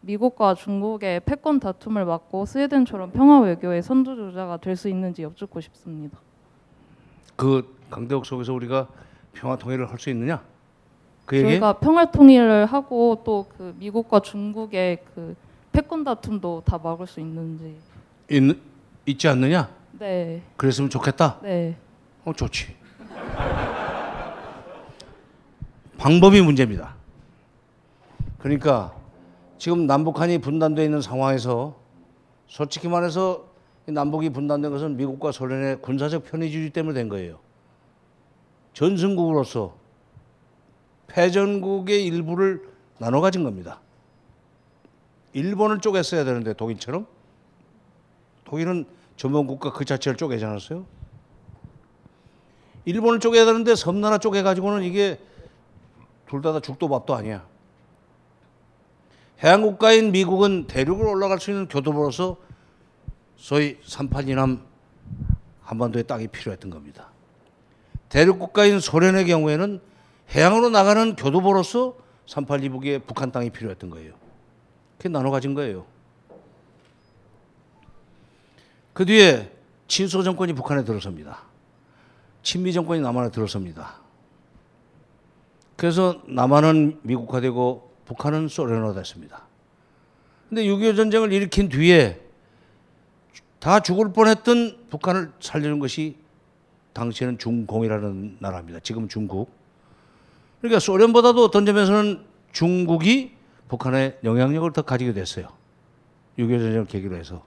미국과 중국의 패권 다툼을 막고 스웨덴처럼 평화 외교의 선두주자가 될 수 있는지 여쭙고 싶습니다. 그 강대국 속에서 우리가 평화 통일을 할 수 있느냐? 그 얘기? 저희가 평화 통일을 하고 또 그 미국과 중국의 그 패권 다툼도 다 막을 수 있는지 있지 않느냐? 네. 그랬으면 좋겠다. 네. 좋지. 방법이 문제입니다. 그러니까 지금 남북한이 분단되어 있는 상황에서 솔직히 말해서 남북이 분단된 것은 미국과 소련의 군사적 편의주의 때문에 된 거예요. 전승국으로서 패전국의 일부를 나눠 가진 겁니다. 일본을 쪼갰어야 되는데 독일처럼. 독일은 전범국가 그 자체를 쪼개지 않았어요? 일본을 쪼개야 되는데 섬나라 쪼개가지고는 이게 둘 다 죽도 밥도 아니야. 해양국가인 미국은 대륙을 올라갈 수 있는 교두보로서 소위 3.8 이남 한반도의 땅이 필요했던 겁니다. 대륙국가인 소련의 경우에는 해양으로 나가는 교두보로서 3.8 이북의 북한 땅이 필요했던 거예요. 그게 나눠 가진 거예요. 그 뒤에 친소 정권이 북한에 들어섭니다. 친미 정권이 남한에 들어섭니다. 그래서 남한은 미국화되고 북한은 소련화 됐습니다. 근데 6.25 전쟁을 일으킨 뒤에 다 죽을 뻔했던 북한을 살려준 것이 당시에는 중공이라는 나라입니다. 지금 중국. 그러니까 소련보다도 어떤 점에서는 중국이 북한의 영향력을 더 가지게 됐어요. 6.25 전쟁을 계기로 해서.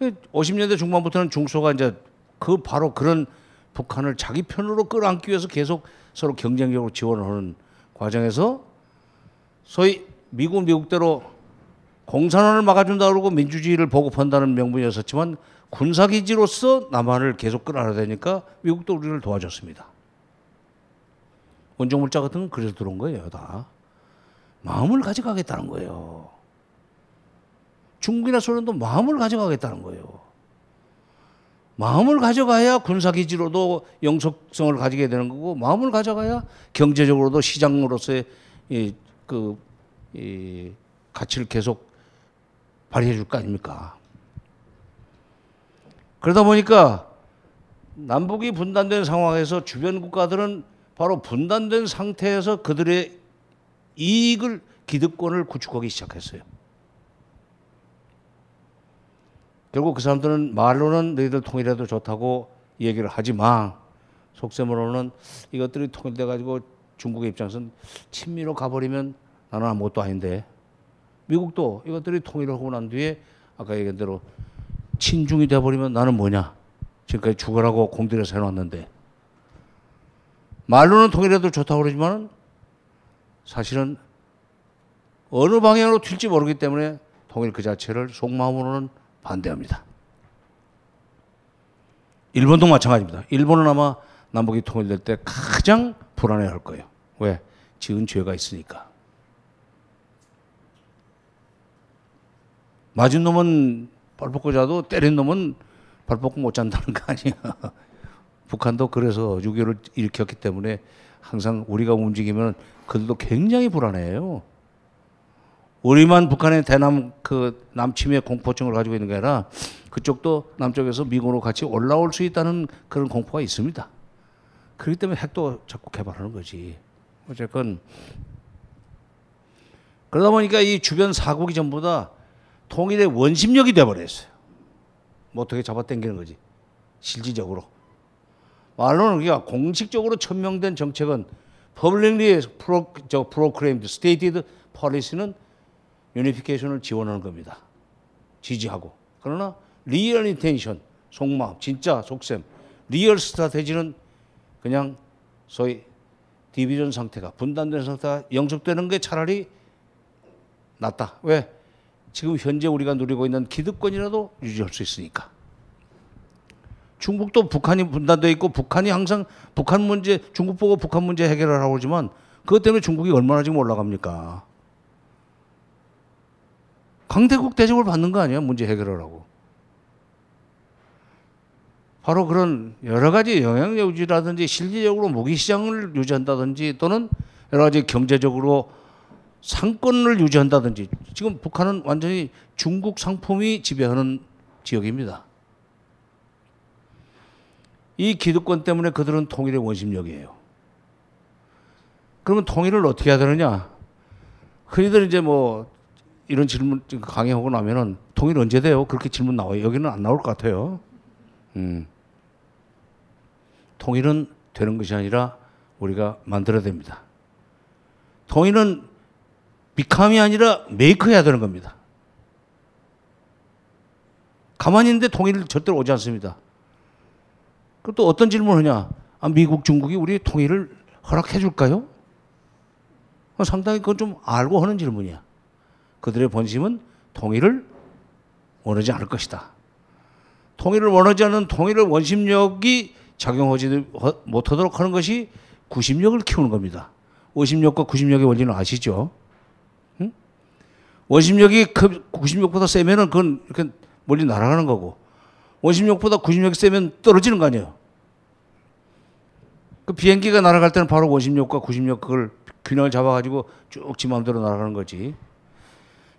50년대 중반부터는 중소가 이제 그 바로 그런 북한을 자기 편으로 끌어안기 위해서 계속 서로 경쟁적으로 지원을 하는 과정에서 소위 미국대로 공산화를 막아준다고 그러고 민주주의를 보급한다는 명분이었었지만 군사기지로서 남한을 계속 끌어안아야 되니까 미국도 우리를 도와줬습니다. 원정물자 같은 건 그래서 들어온 거예요. 다 마음을 가져가겠다는 거예요. 중국이나 소련도 마음을 가져가겠다는 거예요. 마음을 가져가야 군사기지로도 영속성을 가지게 되는 거고 마음을 가져가야 경제적으로도 시장으로서의 가치를 계속 발휘해 줄 거 아닙니까? 그러다 보니까 남북이 분단된 상황에서 주변 국가들은 바로 분단된 상태에서 그들의 이익을, 기득권을 구축하기 시작했어요. 결국 그 사람들은 말로는 너희들 통일해도 좋다고 얘기를 하지만 속셈으로는 이것들이 통일돼가지고 중국의 입장에서는 친미로 가버리면 나는 아무것도 아닌데 미국도 이것들이 통일을 하고 난 뒤에 아까 얘기한 대로 친중이 돼버리면 나는 뭐냐. 지금까지 죽으라고 공들여서 해놨는데 말로는 통일해도 좋다고 그러지만 사실은 어느 방향으로 튈지 모르기 때문에 통일 그 자체를 속마음으로는 반대합니다. 일본도 마찬가지입니다. 일본은 아마 남북이 통일될 때 가장 불안해할 거예요. 왜? 지은 죄가 있으니까. 맞은 놈은 발 벗고 자도 때린 놈은 발 벗고 못 잔다는 거 아니야. 북한도 그래서 6.25를 일으켰기 때문에 항상 우리가 움직이면 그들도 굉장히 불안해요. 우리만 북한의 대남 남침의 공포증을 가지고 있는 게 아니라 그쪽도 남쪽에서 미군으로 같이 올라올 수 있다는 그런 공포가 있습니다. 그렇기 때문에 핵도 자꾸 개발하는 거지. 어쨌건 그러다 보니까 이 주변 사국이 전부 다 통일의 원심력이 돼버렸어요. 뭐 어떻게 잡아당기는 거지. 실질적으로. 말로는 우리가 공식적으로 천명된 정책은 publicly proclaimed, stated policy는 유니피케이션을 지원하는 겁니다. 지지하고. 그러나 리얼 인텐션, 속마음, 진짜 속셈, 리얼 스트라테지는 그냥 소위 디비전 상태가, 분단된 상태가 영속되는 게 차라리 낫다. 왜? 지금 현재 우리가 누리고 있는 기득권이라도 유지할 수 있으니까. 중국도 북한이 분단되어 있고 북한이 항상 북한 문제, 중국 보고 북한 문제 해결하라고 하지만 그것 때문에 중국이 얼마나 지금 올라갑니까? 강대국 대접을 받는 거 아니야? 문제 해결하라고. 바로 그런 여러 가지 영향력 유지라든지 실질적으로 무기시장을 유지한다든지 또는 여러 가지 경제적으로 상권을 유지한다든지 지금 북한은 완전히 중국 상품이 지배하는 지역입니다. 이 기득권 때문에 그들은 통일의 원심력이에요. 그러면 통일을 어떻게 해야 되느냐? 흔히들 이제 뭐 이런 질문 강의하고 나면은 통일 언제 돼요? 그렇게 질문 나와요. 여기는 안 나올 것 같아요. 통일은 되는 것이 아니라 우리가 만들어야 됩니다. 통일은 비캄이 아니라 메이크해야 되는 겁니다. 가만히 있는데 통일을 절대로 오지 않습니다. 그럼 또 어떤 질문을 하냐? 아, 미국, 중국이 우리 통일을 허락해 줄까요? 상당히 그건 좀 알고 하는 질문이야. 그들의 본심은 통일을 원하지 않을 것이다. 통일을 원하지 않는 통일을 원심력이 작용하지 못하도록 하는 것이 구심력을 키우는 겁니다. 원심력과 구심력의 원리는 아시죠? 응? 원심력이 구심력보다 세면은 그건 이렇게 멀리 날아가는 거고, 원심력보다 구심력이 세면 떨어지는 거 아니에요? 그 비행기가 날아갈 때는 바로 원심력과 구심력 그걸 균형을 잡아가지고 쭉 지 마음대로 날아가는 거지.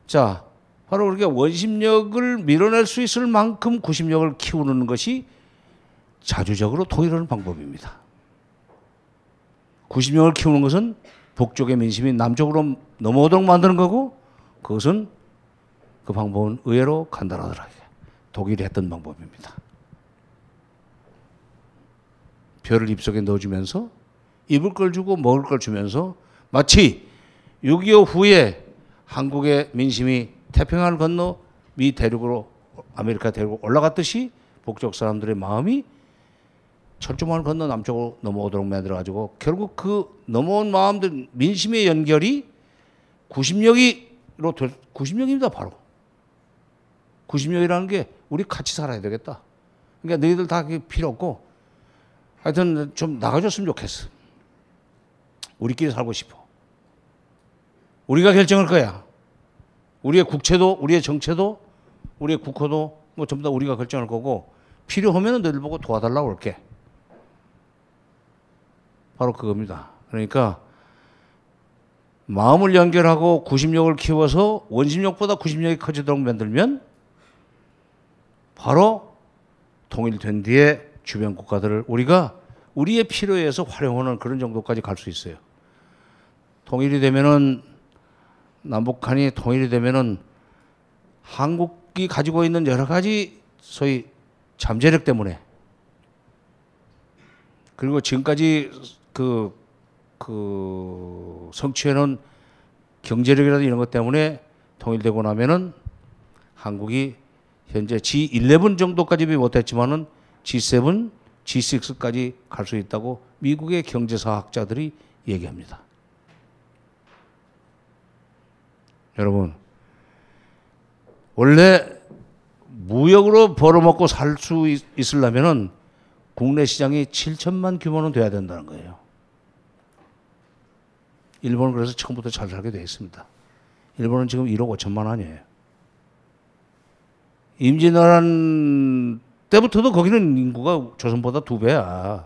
자, 바로 그렇게 원심력을 밀어낼 수 있을 만큼 구심력을 키우는 것이 자주적으로 통일하는 방법입니다. 구심력을 키우는 것은 북쪽의 민심이 남쪽으로 넘어오도록 만드는 거고, 그것은 그 방법은 의외로 간단하더라고요. 독일이 했던 방법입니다. 별을 입속에 넣어주면서 입을 걸 주고 먹을 걸 주면서 마치 6.25 후에 한국의 민심이 태평양을 건너 미 대륙으로 아메리카 대륙으로 올라갔듯이 북쪽 사람들의 마음이 철조망을 건너 남쪽으로 넘어오도록 만들어가지고 결국 그 넘어온 마음들 민심의 연결이 구심력이로 될 구심력입니다. 바로 구심력이라는 게 우리 같이 살아야 되겠다. 그러니까 너희들 다 필요 없고 하여튼 좀 나가줬으면 좋겠어. 우리끼리 살고 싶어. 우리가 결정할 거야. 우리의 국채도, 우리의 정체도, 우리의 국호도 뭐 전부 다 우리가 결정할 거고 필요하면 너희들 보고 도와달라고 할게. 바로 그겁니다. 그러니까 마음을 연결하고 구심력을 키워서 원심력보다 구심력이 커지도록 만들면 바로 통일된 뒤에 주변 국가들을 우리가 우리의 필요에 의해서 활용하는 그런 정도까지 갈 수 있어요. 통일이 되면은 남북한이 통일이 되면은 한국이 가지고 있는 여러 가지 소위 잠재력 때문에 그리고 지금까지 그 성취해놓은 경제력이라든지 이런 것 때문에 통일되고 나면은 한국이 현재 G11 정도까지 못했지만은 G7, G6까지 갈 수 있다고 미국의 경제사학자들이 얘기합니다. 여러분, 원래 무역으로 벌어먹고 살 수 있으려면은 국내 시장이 7천만 규모는 돼야 된다는 거예요. 일본은 그래서 처음부터 잘 살게 되어 있습니다. 일본은 지금 1억 5천만 원이에요. 임진왜란 때부터도 거기는 인구가 조선보다 2배야.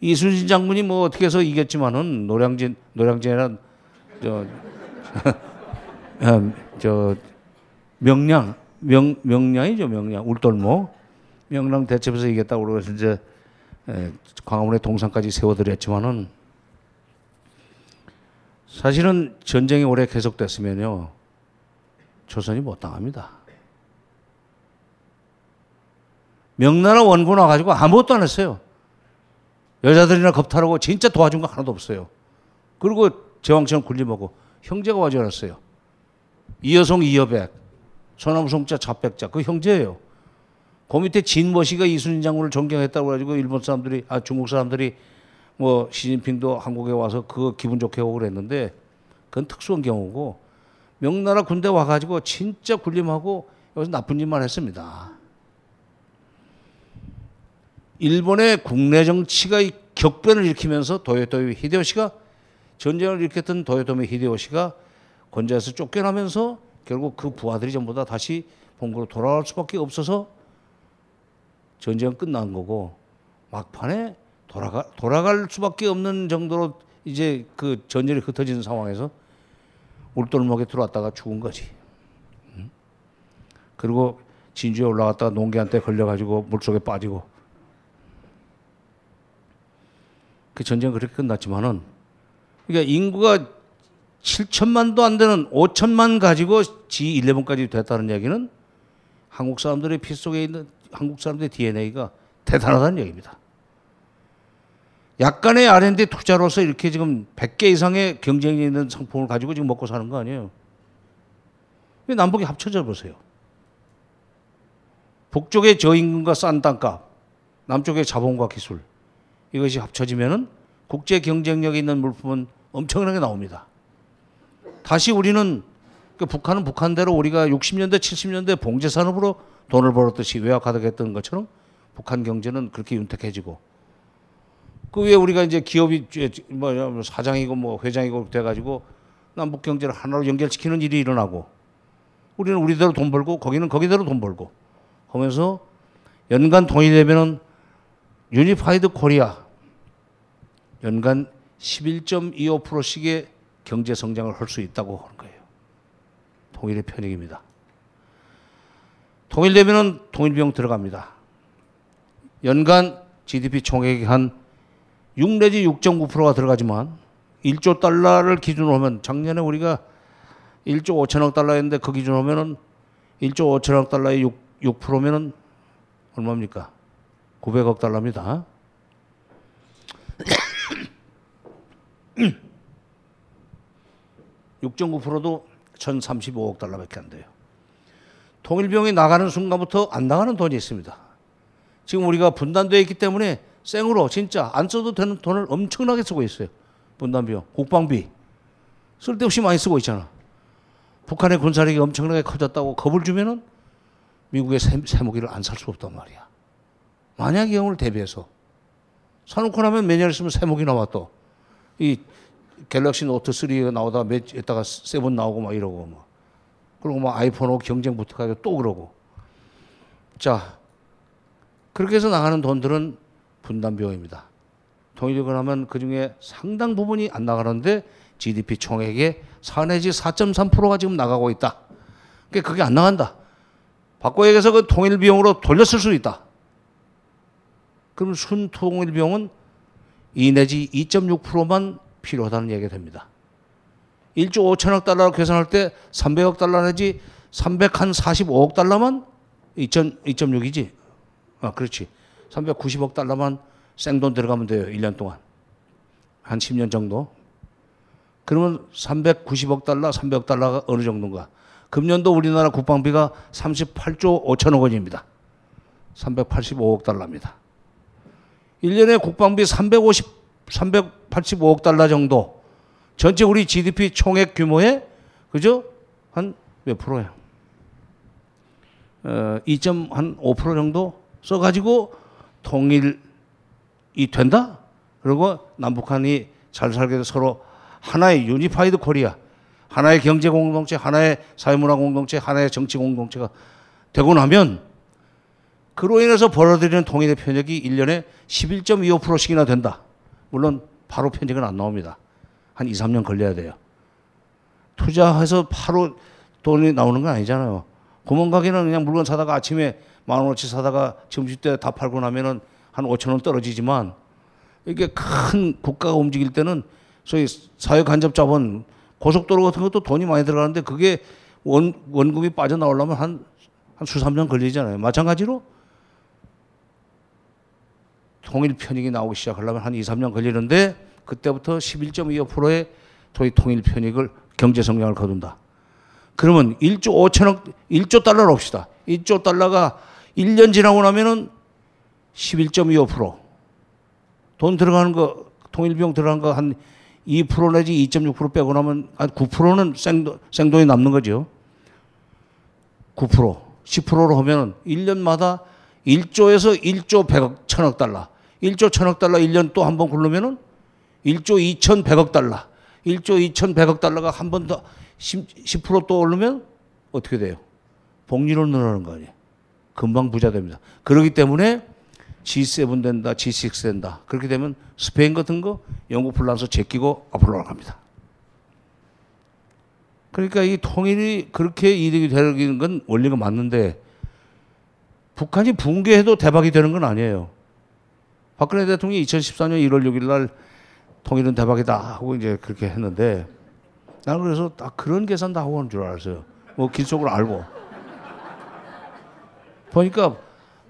이순신 장군이 뭐 어떻게 해서 이겼지만은 노량진이나 명량이죠, 울돌목. 명량 대첩에서 이겼다고 그러고 이제 광화문의 동상까지 세워드렸지만은 사실은 전쟁이 오래 계속됐으면요. 조선이 못 당합니다. 명나라 원군 와가지고 아무것도 안 했어요. 여자들이나 겁탈하고 진짜 도와준 거 하나도 없어요. 그리고 제왕처럼 군림하고 형제가 와지 않았어요. 이여송 이여백, 소나무송자 좌백자, 그 형제예요. 그 밑에 진머시가 이순신 장군을 존경했다고 해가지고 일본 사람들이, 중국 사람들이 뭐 시진핑도 한국에 와서 그거 기분 좋게 오고 그랬는데 그건 특수한 경우고, 명나라 군대 와가지고 진짜 군림하고 여기서 나쁜 짓만 했습니다. 일본의 국내 정치가 격변을 일으키면서 도요토미 히데요시가, 전쟁을 일으켰던 도요토미 히데요시가 권좌에서 쫓겨나면서 결국 그 부하들이 전부 다 다시 본국으로 돌아올 수밖에 없어서 전쟁은 끝난 거고, 막판에 돌아갈 수밖에 없는 정도로 이제 그 전쟁이 흩어지는 상황에서 울돌목에 들어왔다가 죽은 거지. 그리고 진주에 올라갔다가 농기한테 걸려가지고 물속에 빠지고. 그 전쟁은 그렇게 끝났지만은, 그러니까 인구가 7천만도 안 되는 5천만 가지고 G11까지 됐다는 얘기는 한국 사람들의 피 속에 있는 한국 사람들의 DNA가 대단하다는 얘기입니다. 약간의 R&D 투자로서 이렇게 지금 100개 이상의 경쟁이 있는 상품을 가지고 지금 먹고 사는 거 아니에요. 남북이 합쳐져 보세요. 북쪽의 저임금과 싼 땅값, 남쪽의 자본과 기술, 이것이 합쳐지면은 국제 경쟁력이 있는 물품은 엄청나게 나옵니다. 다시 우리는, 북한은 북한대로 우리가 60년대, 70년대 봉제산업으로 돈을 벌었듯이 외화가득했던 것처럼 북한 경제는 그렇게 윤택해지고, 그 위에 우리가 이제 기업이 뭐 사장이고 뭐 회장이고 돼가지고 남북 경제를 하나로 연결시키는 일이 일어나고, 우리는 우리대로 돈 벌고 거기는 거기대로 돈 벌고 하면서 연간 돈이 되면은 유니파이드 코리아 연간 11.25%씩의 경제 성장을 할 수 있다고 하는 거예요. 통일의 편익입니다. 통일되면은 통일비용 들어갑니다. 연간 GDP 총액이 한 6 내지 6.9%가 들어가지만, 1조 달러를 기준으로 하면, 작년에 우리가 1조 5천억 달러였는데 그 기준으로 하면은 1조 5천억 달러에 6%면은 얼마입니까? 900억 달러입니다. 6.9%도 1,035억 달러밖에 안 돼요. 통일비용이 나가는 순간부터 안 나가는 돈이 있습니다. 지금 우리가 분단되어 있기 때문에 생으로 진짜 안 써도 되는 돈을 엄청나게 쓰고 있어요. 분단비용, 국방비 쓸데없이 많이 쓰고 있잖아. 북한의 군사력이 엄청나게 커졌다고 겁을 주면은 미국의 쇠무기를 안 살 수 없단 말이야. 만약의 경우를 대비해서 사놓고 나면 몇 년 있으면 쇠무기 나와, 또 이 갤럭시 노트 3가 나오다가 몇 있다가 7 나오고 막 이러고 막, 그리고 막 아이폰하고 경쟁 붙어가지고 또 그러고. 자, 그렇게 해서 나가는 돈들은 분단 비용입니다. 통일되고 나면 그 중에 상당 부분이 안 나가는데 GDP 총액의 4 내지 4.3%가 지금 나가고 있다. 그러니까 그게 안 나간다. 바꿔 얘기해서 그 통일 비용으로 돌렸을 수 있다. 그럼 순 통일 비용은 2 내지 2.6%만 필요하다는 얘기가 됩니다. 1조 5천억 달러로 계산할 때 300억 달러 내지 345억 달러만 2.6이지. 아, 그렇지. 390억 달러만 생돈 들어가면 돼요. 1년 동안. 한 10년 정도. 그러면 390억 달러, 300억 달러가 어느 정도인가. 금년도 우리나라 국방비가 38조 5천억 원입니다. 385억 달러입니다. 1년에 국방비 385억 달러 정도. 전체 우리 GDP 총액 규모에, 그죠? 한 몇 프로야? 2.5% 정도 써가지고 통일이 된다? 그리고 남북한이 잘 살게 해서 서로 하나의 유니파이드 코리아, 하나의 경제 공동체, 하나의 사회문화 공동체, 하나의 정치 공동체가 되고 나면 그로 인해서 벌어들이는 통일의 편익이 1년에 11.25%씩이나 된다. 물론 바로 편익은 안 나옵니다. 한 2, 3년 걸려야 돼요. 투자해서 바로 돈이 나오는 건 아니잖아요. 구멍 가게는 그냥 물건 사다가 아침에 10,000원어치 사다가 점심때 다 팔고 나면은 한 5,000원 떨어지지만, 이게 큰 국가가 움직일 때는 소위 사회 간접 자본, 고속도로 같은 것도 돈이 많이 들어가는데 그게 원금이 빠져나오려면 한 수삼 년 걸리잖아요. 마찬가지로 통일 편익이 나오기 시작하려면 한 2, 3년 걸리는데 그때부터 11.25%의 소위 통일 편익을 경제 성장을 거둔다. 그러면 1조 달러로 봅시다. 1조 달러가 1년 지나고 나면은 11.25%. 돈 들어가는 거, 통일비용 들어간 거 한 2% 내지 2.6% 빼고 나면 한 9%는 생돈이 남는 거죠. 9%. 10%로 하면은 1년마다 1조에서 1조 100억, 1000억 달러. 1조 1000억 달러 1년 또 한 번 굴르면은 1조 2100억 달러. 1조 2100억 달러가 한 번 더 10% 또 오르면 어떻게 돼요? 복리로 늘어나는 거 아니에요. 금방 부자 됩니다. 그렇기 때문에 G7 된다, G6 된다. 그렇게 되면 스페인 같은 거, 영국, 프랑스 제끼고 앞으로 나갑니다. 그러니까 이 통일이 그렇게 이득이 되는 건 원리가 맞는데 북한이 붕괴해도 대박이 되는 건 아니에요. 박근혜 대통령이 2014년 1월 6일 날 통일은 대박이다 하고 이제 그렇게 했는데 나는 그래서 다 그런 계산 다 하고 하는 줄 알았어요. 뭐 길속으로 알고. 보니까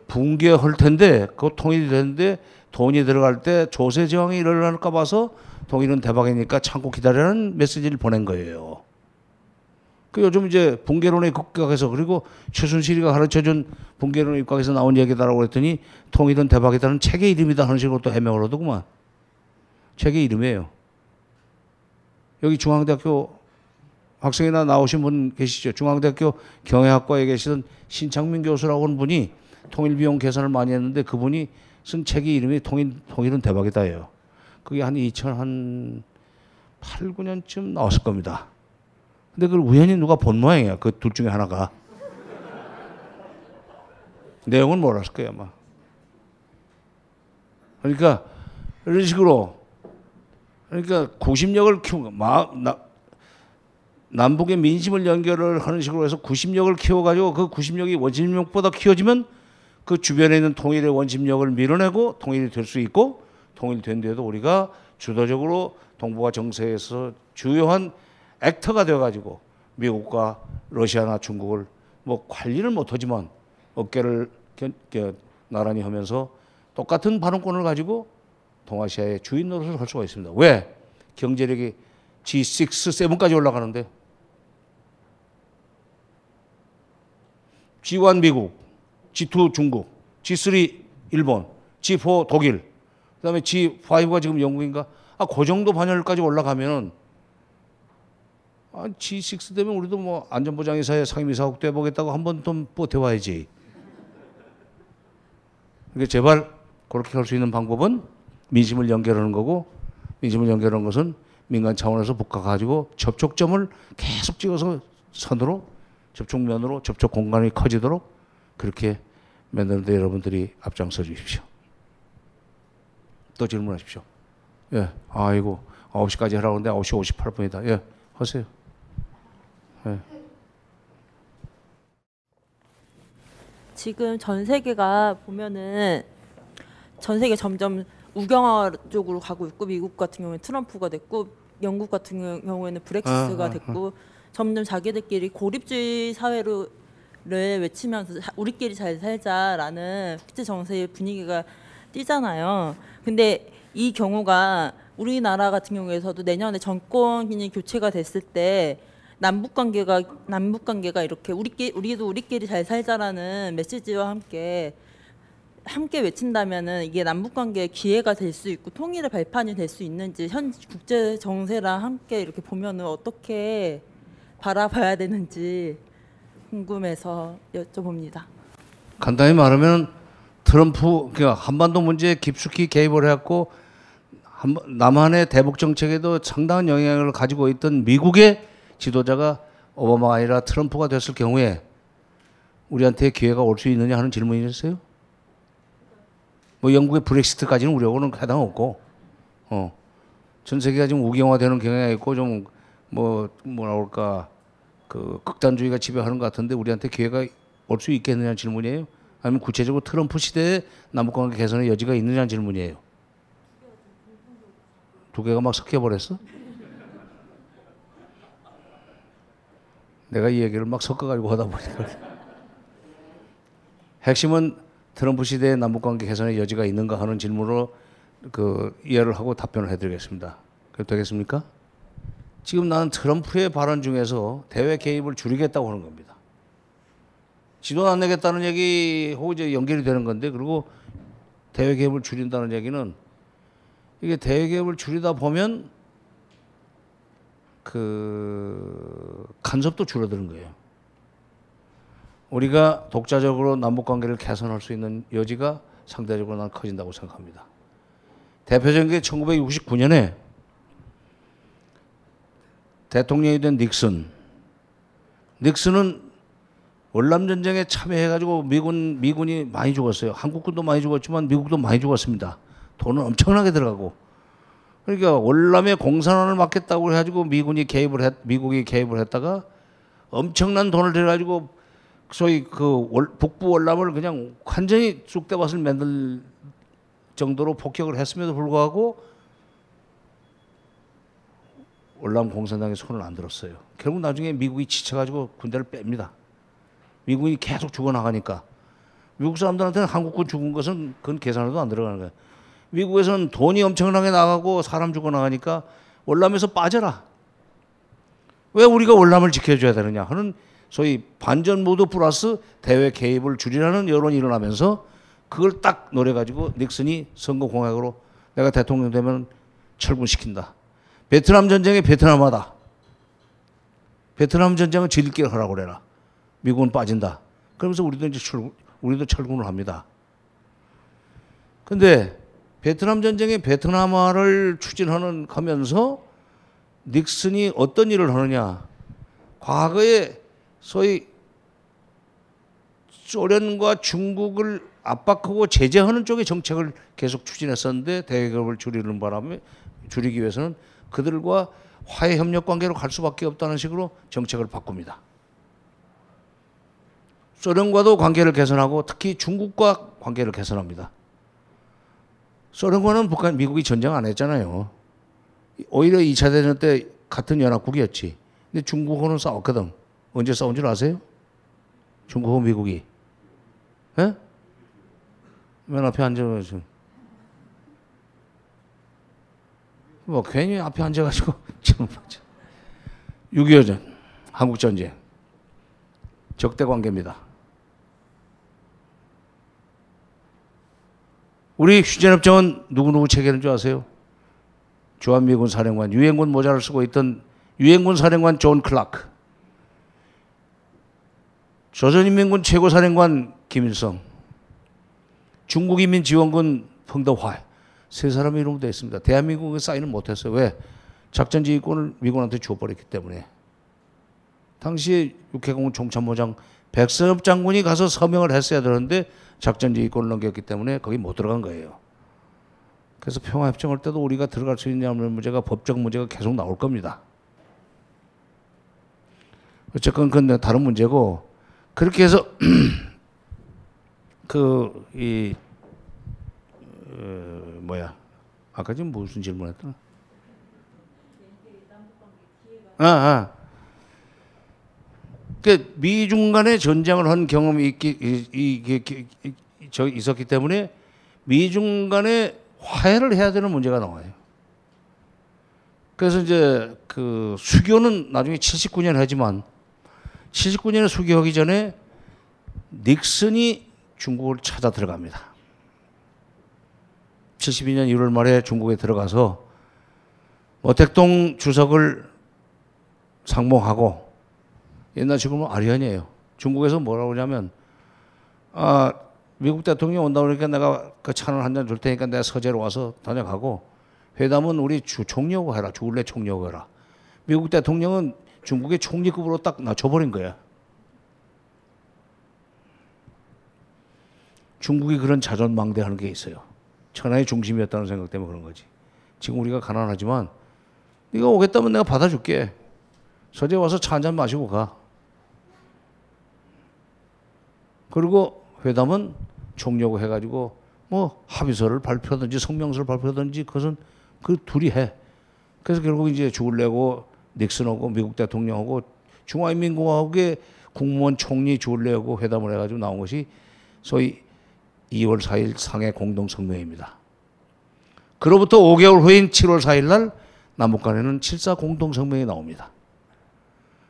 붕괴할 텐데 그 통일이 되는데 돈이 들어갈 때 조세 저항이 일어날까 봐서 통일은 대박이니까 참고 기다리라는 메시지를 보낸 거예요. 그 요즘 이제 붕괴론에 입각해서 그리고 최순실이가 가르쳐준 붕괴론에 입각해서 나온 얘기다라고 했더니 통일은 대박이다는 책의 이름이다 하는 식으로 또 해명을 하더구만. 책의 이름이에요. 여기 중앙대학교 학생이나 나오신 분 계시죠? 중앙대학교 경영학과에 계시던 신창민 교수라고 하는 분이 통일비용 계산을 많이 했는데 그분이 쓴 책의 이름이 통일은 대박이다예요. 그게 한 2008, 9년쯤 나왔을 겁니다. 근데 그걸 우연히 누가 본 모양이야. 그 둘 중에 하나가. 내용은 몰랐을 거예요 아마. 그러니까 이런 식으로 그러니까 구심력을 키우고 남북의 민심을 연결을 하는 식으로 해서 구심력을 키워가지고 그 구심력이 원심력보다 키워지면 그 주변에 있는 통일의 원심력을 밀어내고 통일이 될 수 있고 통일된 뒤에도 우리가 주도적으로 동북아 정세에서 주요한 액터가 되어가지고 미국과 러시아나 중국을 뭐 관리를 못하지만 어깨를 나란히 하면서 똑같은 발언권을 가지고 동아시아의 주인 노릇을 할 수가 있습니다. 왜? 경제력이 G6, 7까지 올라가는데 G1 미국, G2 중국, G3 일본, G4 독일, 그다음에 G5가 지금 영국인가? 그 정도 반열까지 올라가면 G6 되면 우리도 뭐 안전보장이사회 상임이사국도 해보겠다고 한 번 좀 버텨와야지. 그러니까 제발 그렇게 할 수 있는 방법은 민심을 연결하는 거고 민심을 연결하는 것은 민간 차원에서 묶어가지고 접촉점을 계속 찍어서 선으로 접촉면으로 접촉 공간이 커지도록 그렇게 만드는데 여러분들이 앞장서 주십시오. 또 질문하십시오. 예, 아이고 9시까지 하라고 하는데 9시 58분이다. 예, 하세요. 예. 지금 전 세계가 보면은 전 세계 점점 우경화 쪽으로 가고 있고 미국 같은 경우에 트럼프가 됐고 영국 같은 경우에는 브렉시트가 됐고 점점 자기들끼리 고립주의 사회를 외치면서 우리끼리 잘 살자라는 국제 정세의 분위기가 띄잖아요. 근데 이 경우가 우리나라 같은 경우에서도 내년에 정권이 교체가 됐을 때 남북 관계가 이렇게 우리끼리 잘 살자라는 메시지와 함께 외친다면은 이게 남북관계의 기회가 될 수 있고 통일의 발판이 될 수 있는지 현 국제 정세랑 함께 이렇게 보면은 어떻게 바라봐야 되는지 궁금해서 여쭤봅니다. 간단히 말하면 트럼프 그러니까 한반도 문제에 깊숙이 개입을 해갖고 남한의 대북 정책에도 상당한 영향을 가지고 있던 미국의 지도자가 오바마가 아니라 트럼프가 됐을 경우에 우리한테 기회가 올 수 있느냐 하는 질문이었어요. 뭐 영국의 브렉시트까지는 우려고는 해당 없고, 전 세계가 지금 우경화되는 경향이 있고 좀 뭐랄까 그 극단주의가 지배하는 것 같은데 우리한테 기회가 올 수 있겠느냐는 질문이에요. 아니면 구체적으로 트럼프 시대에 남북관계 개선의 여지가 있느냐는 질문이에요. 두 개가 막 섞여버렸어? 내가 이 얘기를 막 섞어가지고 하다 보니까 핵심은 트럼프 시대의 남북관계 개선의 여지가 있는가 하는 질문으로 이해를 하고 답변을 해드리겠습니다. 그래도 되겠습니까? 지금 나는 트럼프의 발언 중에서 대외 개입을 줄이겠다고 하는 겁니다. 지도는 안 내겠다는 얘기하고 이제 연결이 되는 건데, 그리고 대외 개입을 줄인다는 얘기는 이게 대외 개입을 줄이다 보면 간섭도 줄어드는 거예요. 우리가 독자적으로 남북관계를 개선할 수 있는 여지가 상대적으로 난 커진다고 생각합니다. 대표적인 게 1969년에 대통령이 된 닉슨은 월남전쟁에 참여해가지고 미군이 많이 죽었어요. 한국군도 많이 죽었지만 미국도 많이 죽었습니다. 돈은 엄청나게 들어가고. 그러니까 월남의 공산화를 막겠다고 해가지고 미국이 개입을 했다가 엄청난 돈을 들여가지고 소위 북부 월남을 그냥 완전히 쑥대밭을 만들 정도로 폭격을 했음에도 불구하고 월남 공산당이 손을 안 들었어요. 결국 나중에 미국이 지쳐가지고 군대를 뺍니다. 미군이 계속 죽어나가니까. 미국 사람들한테는 한국군 죽은 것은 그건 계산에도 안 들어가는 거예요. 미국에서는 돈이 엄청나게 나가고 사람 죽어나가니까 월남에서 빠져라. 왜 우리가 월남을 지켜줘야 되느냐 하는 소위 반전 모드 플러스 대외 개입을 줄이라는 여론이 일어나면서 그걸 딱 노려가지고 닉슨이 선거 공약으로 내가 대통령 되면 철군시킨다. 베트남 전쟁에 베트남하다. 베트남 전쟁은 질길 하라고 그래라. 미국은 빠진다. 그러면서 우리도 철군을 합니다. 그런데 베트남 전쟁에 베트남화를 추진하면서 닉슨이 어떤 일을 하느냐. 과거에 소위 소련과 중국을 압박하고 제재하는 쪽의 정책을 계속 추진했었는데 대외개입을 줄이는 바람에 줄이기 위해서는 그들과 화해 협력 관계로 갈 수밖에 없다는 식으로 정책을 바꿉니다. 소련과도 관계를 개선하고 특히 중국과 관계를 개선합니다. 소련과는 미국이 전쟁 안 했잖아요. 오히려 2차 대전 때 같은 연합국이었지. 근데 중국하고는 싸웠거든. 언제 싸운 줄 아세요? 중국하고 미국이. 예? 맨 앞에 앉아가지고. 뭐 괜히 앞에 앉아가지고. 6.25전. 한국전쟁. 적대관계입니다. 우리 휴전협정은 누구누구 체결한 줄 아세요? 주한미군 사령관, 유엔군 모자를 쓰고 있던 유엔군 사령관 존 클라크, 조선인민군 최고사령관 김일성, 중국인민지원군 펑더화, 세 사람의 이름으로 되어 있습니다. 대한민국은 사인을 못했어요. 왜? 작전지휘권을 미군한테 주어버렸기 때문에. 당시에 육해공군 총참모장 백선엽 장군이 가서 서명을 했어야 되는데 작전지휘권을 넘겼기 때문에 거기 못 들어간 거예요. 그래서 평화협정할 때도 우리가 들어갈 수 있냐는 문제가 법적 문제가 계속 나올 겁니다. 어쨌건 그건 다른 문제고, 그렇게 해서 아까 지금 무슨 질문했더라? 미중 간의 전쟁을 한 경험이 있었기 때문에 미중 간의 화해를 해야 되는 문제가 나와요. 그래서 이제 수교는 나중에 79년 하지만 79년에 수교하기 전에 닉슨이 중국을 찾아 들어갑니다. 72년 1월 말에 중국에 들어가서 모택동 주석을 상봉하고, 옛날 지금은 아리안이에요. 중국에서 뭐라고 하냐면, 미국 대통령 온다고 그러니까 내가 그 차를 한잔 줄 테니까 내가 서재로 와서 다녀가고, 회담은 우리 총리하고 해라. 주울레 총리하고 해라. 미국 대통령은 중국의 총리급으로 딱 낮춰버린 거야. 중국이 그런 자존망대하는 게 있어요. 천하의 중심이었다는 생각 때문에 그런 거지. 지금 우리가 가난하지만 네가 오겠다면 내가 받아줄게. 서재 와서 차 한잔 마시고 가. 그리고 회담은 종료고 해가지고 뭐 합의서를 발표하든지 성명서를 발표하든지 그것은 그 둘이 해. 그래서 결국 이제 주울레고 닉슨하고 미국 대통령하고 중화인민공화국의 국무원 총리 줄레하고 회담을 해가지고 나온 것이 소위 2월 4일 상해 공동성명입니다. 그로부터 5개월 후인 7월 4일 날 남북 간에는 7.4 공동성명이 나옵니다.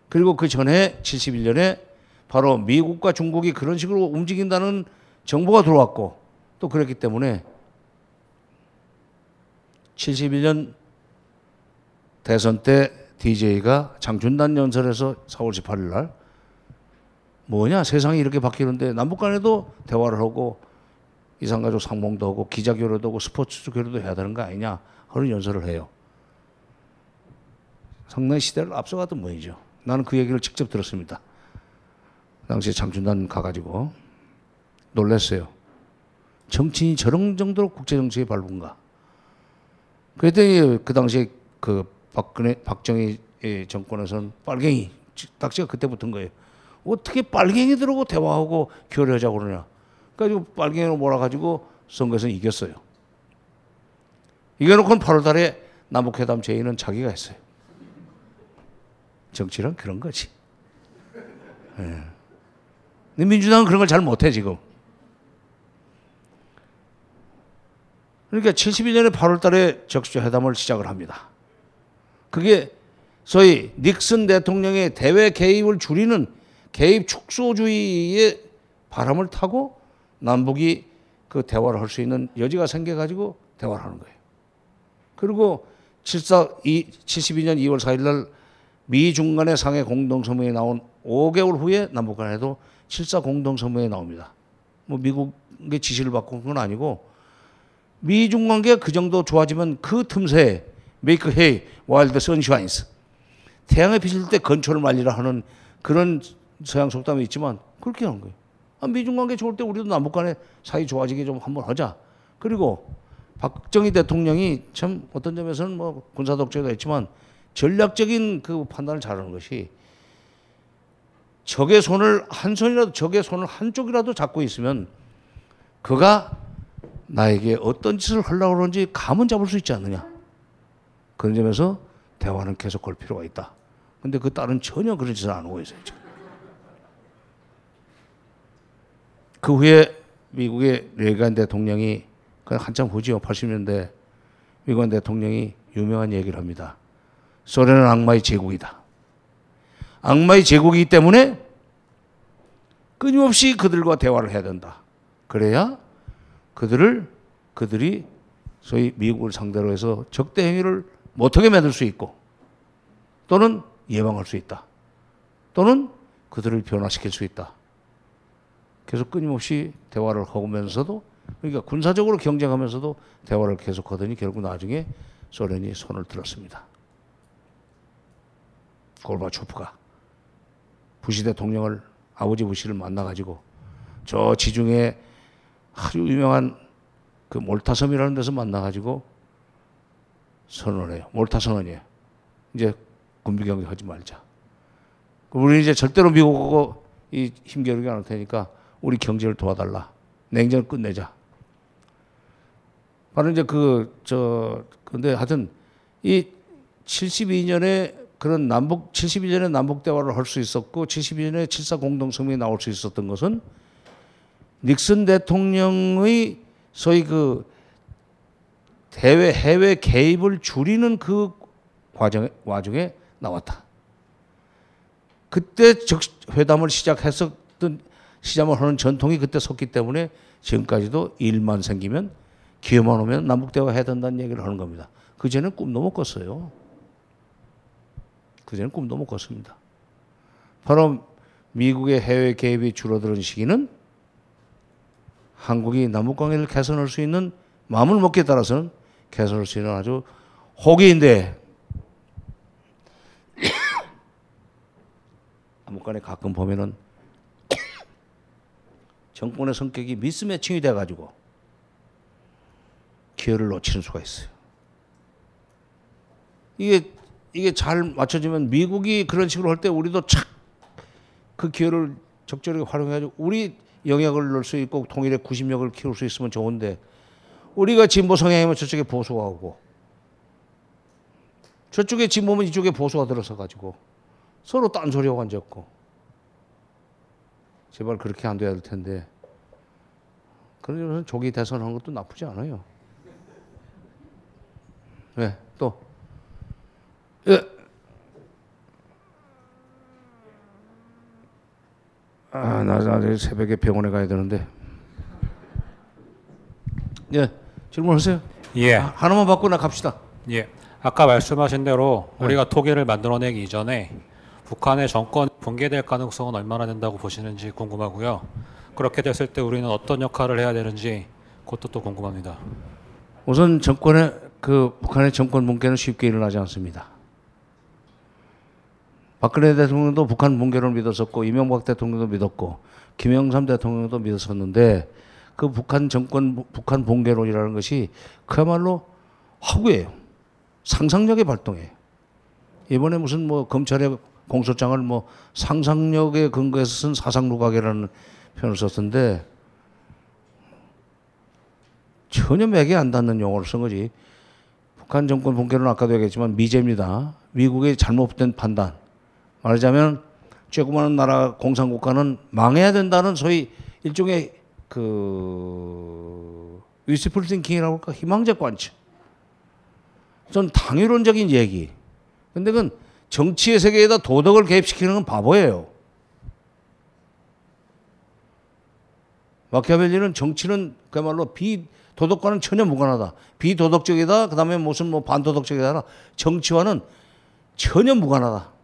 그리고 그 전에 71년에 바로 미국과 중국이 그런 식으로 움직인다는 정보가 들어왔고 또 그랬기 때문에 71년 대선 때 DJ가 장춘단 연설에서 4월 18일 날 뭐냐 세상이 이렇게 바뀌는데 남북 간에도 대화를 하고 이산가족 상봉도 하고 기자교류도 하고 스포츠 교류도 해야 되는 거 아니냐 하는 연설을 해요. 상당히 시대를 앞서갔던 모양이죠. 나는 그 얘기를 직접 들었습니다. 당시 장춘단 가가지고 놀랐어요. 정치인이 저런 정도로 국제정치에 발군가. 그랬더니 그 당시에 그 박정희 정권에서는 빨갱이 딱지가 그때 붙은 거예요. 어떻게 빨갱이들하고 대화하고 교류하자고 그러냐. 그래가지고 빨갱이로 몰아가지고 선거에서 이겼어요. 이겨놓고는 8월 달에 남북회담 제의는 자기가 했어요. 정치란 그런 거지. 예. 근데 민주당은 그런 걸 잘 못해 지금. 그러니까 72년에 8월 달에 적시적 회담을 시작을 합니다. 그게 소위 닉슨 대통령의 대외 개입을 줄이는 개입 축소주의의 바람을 타고 남북이 그 대화를 할 수 있는 여지가 생겨가지고 대화를 하는 거예요. 그리고 72년 2월 4일 날 미중 간의 상해 공동성명이 나온 5개월 후에 남북 간에도 7.4 공동성명이 나옵니다. 뭐 미국의 지시를 받고 그런 건 아니고 미중 관계가 그 정도 좋아지면 그 틈새에 Make hay while the sun shines. 태양에 비칠 때 건초를 말리라 하는 그런 서양 속담이 있지만 그렇게 하는 거예요. 아, 미중 관계 좋을 때 우리도 남북 간에 사이 좋아지게 좀 한번 하자. 그리고 박정희 대통령이 참 어떤 점에서는 뭐 군사 독재도 했지만 전략적인 그 판단을 잘하는 것이 적의 손을 한 손이라도 적의 손을 한쪽이라도 잡고 있으면 그가 나에게 어떤 짓을 하려고 하는지 감은 잡을 수 있지 않느냐. 그런 점에서 대화는 계속 걸 필요가 있다. 근데 그 딸은 전혀 그런 짓을 안 하고 있어요. 지금. 그 후에 미국의 레이건 대통령이 한참 후지요. 80년대 레이건 대통령이 유명한 얘기를 합니다. 소련은 악마의 제국이다. 악마의 제국이기 때문에 끊임없이 그들과 대화를 해야 된다. 그래야 그들이 소위 미국을 상대로 해서 적대 행위를 못하게 만들 수 있고 또는 예방할 수 있다. 또는 그들을 변화시킬 수 있다. 계속 끊임없이 대화를 하면서도 그러니까 군사적으로 경쟁하면서도 대화를 계속 하더니 결국 나중에 소련이 손을 들었습니다. 골바초프가 부시 대통령을 아버지 부시를 만나가지고 저 지중해 아주 유명한 그 몰타섬이라는 데서 만나가지고 선언해요. 몰타선언이에요. 이제 군비경쟁 하지 말자. 우리는 이제 절대로 미국하고 이 힘겨루기 안 할 테니까 우리 경제를 도와달라. 냉전을 끝내자. 바로 이제 근데 하여튼 이 72년에 그런 남북, 71년에 남북 대화를 할 수 있었고 72년에 7.4 공동성명이 나올 수 있었던 것은 닉슨 대통령의 소위 그 해외 개입을 줄이는 그 와중에 나왔다. 그때 회담을 시작을 하는 전통이 그때 섰기 때문에 지금까지도 일만 생기면 기회만 오면 남북 대화해야 된다는 얘기를 하는 겁니다. 그제는 꿈도 못 꿨어요. 그제는 꿈도 못 꿨습니다. 바로 미국의 해외 개입이 줄어드는 시기는 한국이 남북관계를 개선할 수 있는 마음을 먹기에 따라서는 개선할 수 있는 아주 호기인데 남북간에 가끔 보면은 정권의 성격이 미스매칭이 돼가지고 기회를 놓치는 수가 있어요. 이게 잘 맞춰지면 미국이 그런 식으로 할 때 우리도 착 그 기회를 적절하게 활용해가지고 우리 영향을 넣을 수 있고 통일의 구심력을 키울 수 있으면 좋은데 우리가 진보 성향이면 저쪽에 보수가 오고 저쪽에 진보면 이쪽에 보수가 들어서 가지고 서로 딴소리하고 앉았고. 제발 그렇게 안 돼야 될 텐데. 그런 점에서 조기 대선한 것도 나쁘지 않아요. 왜? 또? 예. 아, 나 새벽에 병원에 가야 되는데. 예, 질문하세요. 예. 하나만 받고 나 갑시다. 예. 아까 말씀하신 대로 우리가 네. 독일을 만들어내기 이전에 북한의 정권이 붕괴될 가능성은 얼마나 된다고 보시는지 궁금하고요. 그렇게 됐을 때 우리는 어떤 역할을 해야 되는지 그것도 또 궁금합니다. 우선 북한의 정권 붕괴는 쉽게 일어나지 않습니다. 박근혜 대통령도 북한 붕괴를 믿었었고, 이명박 대통령도 믿었고, 김영삼 대통령도 믿었었는데, 그 북한 정권, 북한 붕괴론이라는 것이 그야말로 허구예요. 상상력의 발동이에요. 이번에 무슨 검찰의 공소장을 상상력에 근거해서 쓴 사상루각이라는 표현을 썼던데, 전혀 맥이 안 닿는 용어를 쓴 거지. 북한 정권 붕괴론 아까도 얘기했지만 미제입니다. 미국의 잘못된 판단. 말하자면 조그마한 나라 공산국가는 망해야 된다는 소위 일종의 위시풀 띵킹이라고 할까? 희망적 관측. 전 당위론적인 얘기. 근데 그건 정치의 세계에다 도덕을 개입시키는 건 바보예요. 마키아벨리는 정치는 그야말로 비도덕과는 전혀 무관하다. 비도덕적이다. 그 다음에 무슨 반도덕적이다. 정치와는 전혀 무관하다.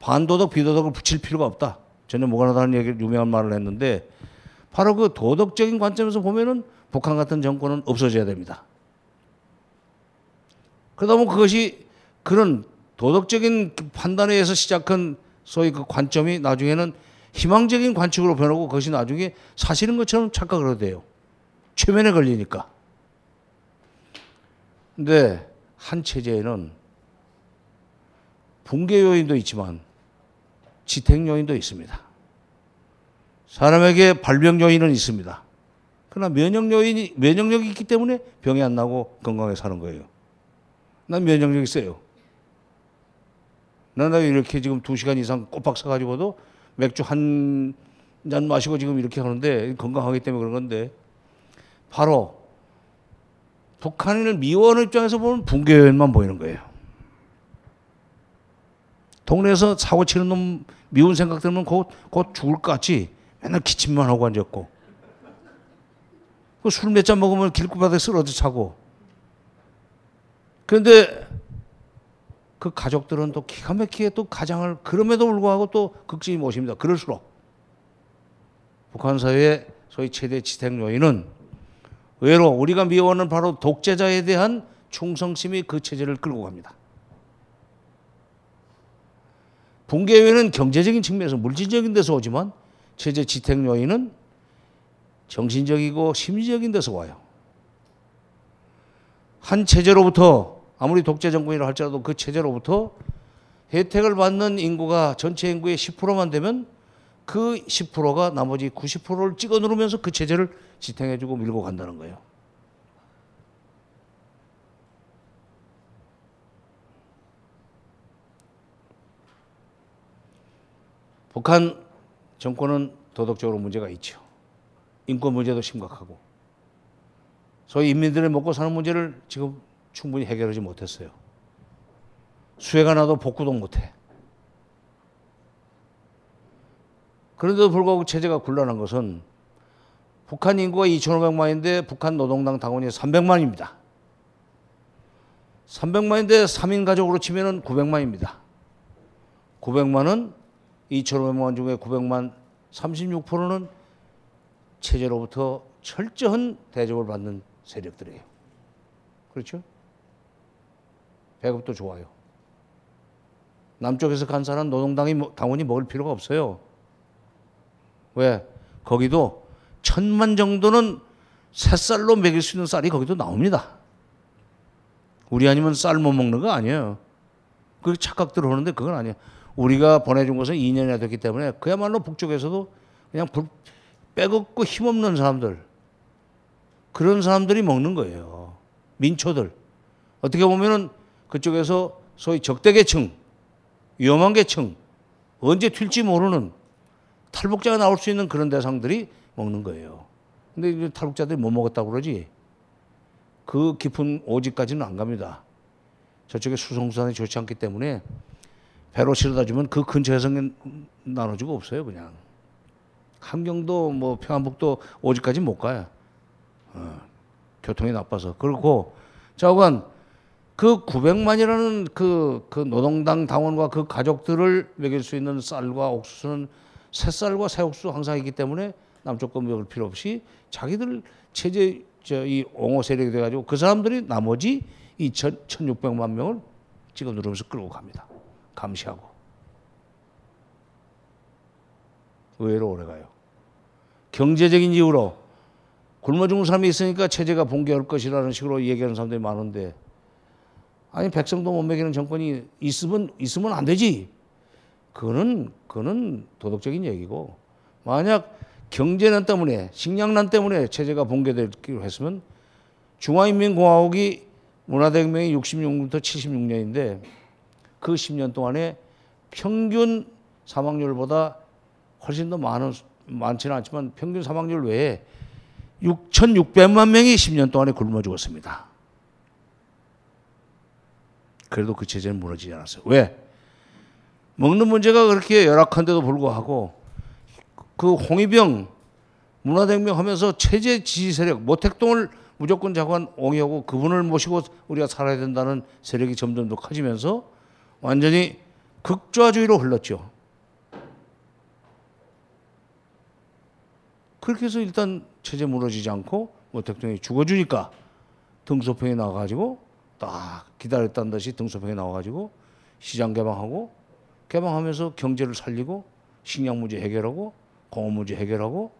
반도덕, 비도덕을 붙일 필요가 없다. 전혀 무관하다는 얘기를 유명한 말을 했는데, 바로 그 도덕적인 관점에서 보면은 북한 같은 정권은 없어져야 됩니다. 그러다 보면 그것이 그런 도덕적인 판단에 의해서 시작한 소위 그 관점이 나중에는 희망적인 관측으로 변하고, 그것이 나중에 사실인 것처럼 착각을 해도 돼요. 최면에 걸리니까. 근데 한 체제에는 붕괴 요인도 있지만 지탱 요인도 있습니다. 사람에게 발병 요인은 있습니다. 그러나 면역력이 있기 때문에 병이 안 나고 건강하게 사는 거예요. 난 면역력이 세요. 난 이렇게 지금 2시간 이상 꼬박 사가지고도 맥주 한 잔 마시고 지금 이렇게 하는데 건강하기 때문에 그런 건데, 바로 북한인을 미워하는 입장에서 보면 붕괴 요인만 보이는 거예요. 동네에서 사고 치는 놈 미운 생각 들면 곧 죽을 것 같지. 맨날 기침만 하고 앉았고, 그 술 몇 잔 먹으면 길바닥에 쓰러져 차고. 그런데 그 가족들은 또 기가 막히게 또 가장을, 그럼에도 불구하고 또 극진히 모십니다. 그럴수록 북한 사회의 소위 최대 지탱 요인은 의외로 우리가 미워하는 바로 독재자에 대한 충성심이 그 체제를 끌고 갑니다. 붕괴 요인은 경제적인 측면에서 물질적인 데서 오지만, 체제 지탱 요인은 정신적이고 심리적인 데서 와요. 한 체제로부터, 아무리 독재 정권이라 할지라도 그 체제로부터 혜택을 받는 인구가 전체 인구의 10%만 되면 그 10%가 나머지 90%를 찍어 누르면서 그 체제를 지탱해주고 밀고 간다는 거예요. 북한 정권은 도덕적으로 문제가 있죠. 인권 문제도 심각하고, 소위 인민들의 먹고 사는 문제를 지금 충분히 해결하지 못했어요. 수해가 나도 복구도 못해. 그런데도 불구하고 체제가 곤란한 것은, 북한 인구가 2,500만인데 북한 노동당 당원이 300만입니다. 300만인데 3인 가족으로 치면 900만입니다. 900만은 2,500만 중에 900만 36%는 체제로부터 철저한 대접을 받는 세력들이에요. 그렇죠? 배급도 좋아요. 남쪽에서 간 사람 노동당이 당원이 먹을 필요가 없어요. 왜? 거기도 1,000만 정도는 새쌀로 먹일 수 있는 쌀이 거기도 나옵니다. 우리 아니면 쌀 못 먹는 거 아니에요. 그 착각들 하는데 그건 아니에요. 우리가 보내준 것은 2년이나 됐기 때문에 그야말로 북쪽에서도 그냥 빼곡고 힘없는 사람들, 그런 사람들이 먹는 거예요. 민초들. 어떻게 보면은 그쪽에서 소위 적대계층, 위험한 계층, 언제 튈지 모르는 탈북자가 나올 수 있는 그런 대상들이 먹는 거예요. 근데 탈북자들이 못 먹었다고 그러지 그 깊은 오지까지는 안 갑니다. 저쪽에 수송수단이 좋지 않기 때문에 배로 실어다 주면 그 근처에서는 나눠주고 없어요. 그냥 함경도 뭐 평안북도 오지까지 못 가요. 교통이 나빠서. 그렇고 자관 그 900만이라는 그 노동당 당원과 그 가족들을 먹일 수 있는 쌀과 옥수수는 새쌀과 새옥수수 항상 있기 때문에 남쪽 거 먹을 필요 없이 자기들 체제 이 옹호 세력이 돼가지고 그 사람들이 나머지 1,600만 명을 지금 누르면서 끌고 갑니다. 감시하고. 의외로 오래가요. 경제적인 이유로 굶어 죽는 사람이 있으니까 체제가 붕괴할 것이라는 식으로 얘기하는 사람들이 많은데 아니 백성도 못 먹이는 정권이 있으면 안 되지. 그거는 도덕적인 얘기고 만약 경제난 때문에 식량난 때문에 체제가 붕괴되기로 했으면 중화인민공화국이 문화대혁명이 66년부터 76년인데 그 10년 동안에 평균 사망률보다 훨씬 더 많지는 않지만 평균 사망률 외에 6,600만 명이 10년 동안에 굶어 죽었습니다. 그래도 그 체제는 무너지지 않았어요. 왜? 먹는 문제가 그렇게 열악한데도 불구하고 그 홍위병 문화대혁명 하면서 체제 지지 세력 모택동을 무조건 좌우한 옹이하고 그분을 모시고 우리가 살아야 된다는 세력이 점점 더 커지면서 완전히 극좌주의로 흘렀죠. 그렇게 해서 일단 체제 무너지지 않고 모택동이 죽어주니까 등소평에 나와가지고 딱 기다렸다는 듯이 등소평에 나와가지고 시장 개방하고 개방하면서 경제를 살리고 식량 문제 해결하고 공업 문제 해결하고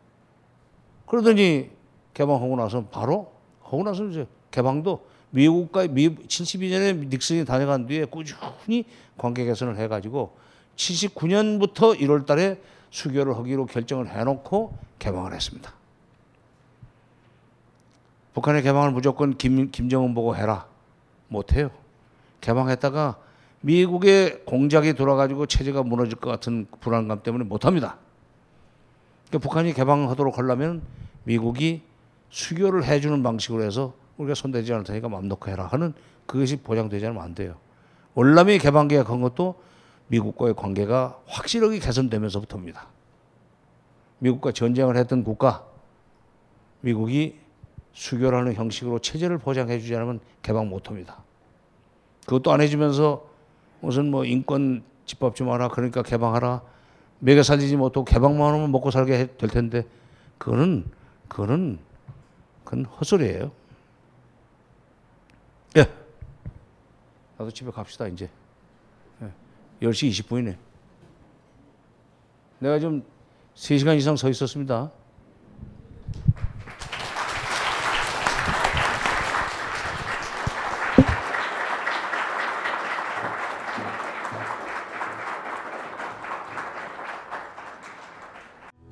그러더니 개방하고 나서 바로 하고 나서 이제 개방도 미국과 72년에 닉슨이 다녀간 뒤에 꾸준히 관계 개선을 해가지고 79년부터 1월 달에 수교를 하기로 결정을 해놓고 개방을 했습니다. 북한의 개방을 무조건 김정은 보고 해라. 못해요. 개방했다가 미국의 공작이 돌아가지고 체제가 무너질 것 같은 불안감 때문에 못합니다. 그러니까 북한이 개방하도록 하려면 미국이 수교를 해주는 방식으로 해서 우리가 손대지 않을 테니까 맘 놓고 해라 하는 그것이 보장되지 않으면 안 돼요. 월남이 개방 계약한 것도 미국과의 관계가 확실하게 개선되면서부터입니다. 미국과 전쟁을 했던 국가, 미국이 수교라는 형식으로 체제를 보장해주지 않으면 개방 못합니다. 그것도 안 해주면서 무슨 뭐 인권 집합 좀 하라 그러니까 개방하라 먹여 살리지 못하고 개방만 하면 먹고 살게 될 텐데 그건 헛소리예요. 예, 나도 집에 갑시다 이제. 10시 20분이네. 내가 좀 3시간 이상 서 있었습니다.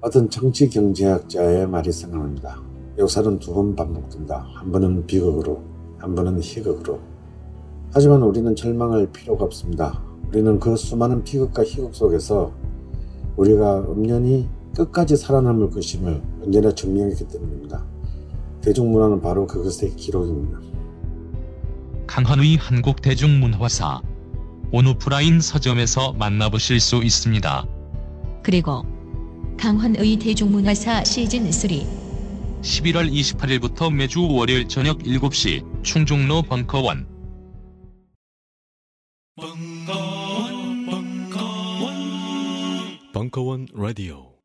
어떤 정치 경제학자의 말이 생각납니다. 역사는 두 번 반복된다. 한 번은 비극으로, 한 번은 희극으로. 하지만 우리는 절망할 필요가 없습니다. 우리는 그 수많은 비극과 희극 속에서 우리가 엄연히 끝까지 살아남을 것임을 언제나 증명했기 때문입니다. 대중문화는 바로 그것의 기록입니다. 강헌의 한국 대중문화사 온오프라인 서점에서 만나보실 수 있습니다. 그리고 강헌의 대중문화사 시즌3 11월 28일부터 매주 월요일 저녁 7시 충정로 벙커원 벙커원 라디오.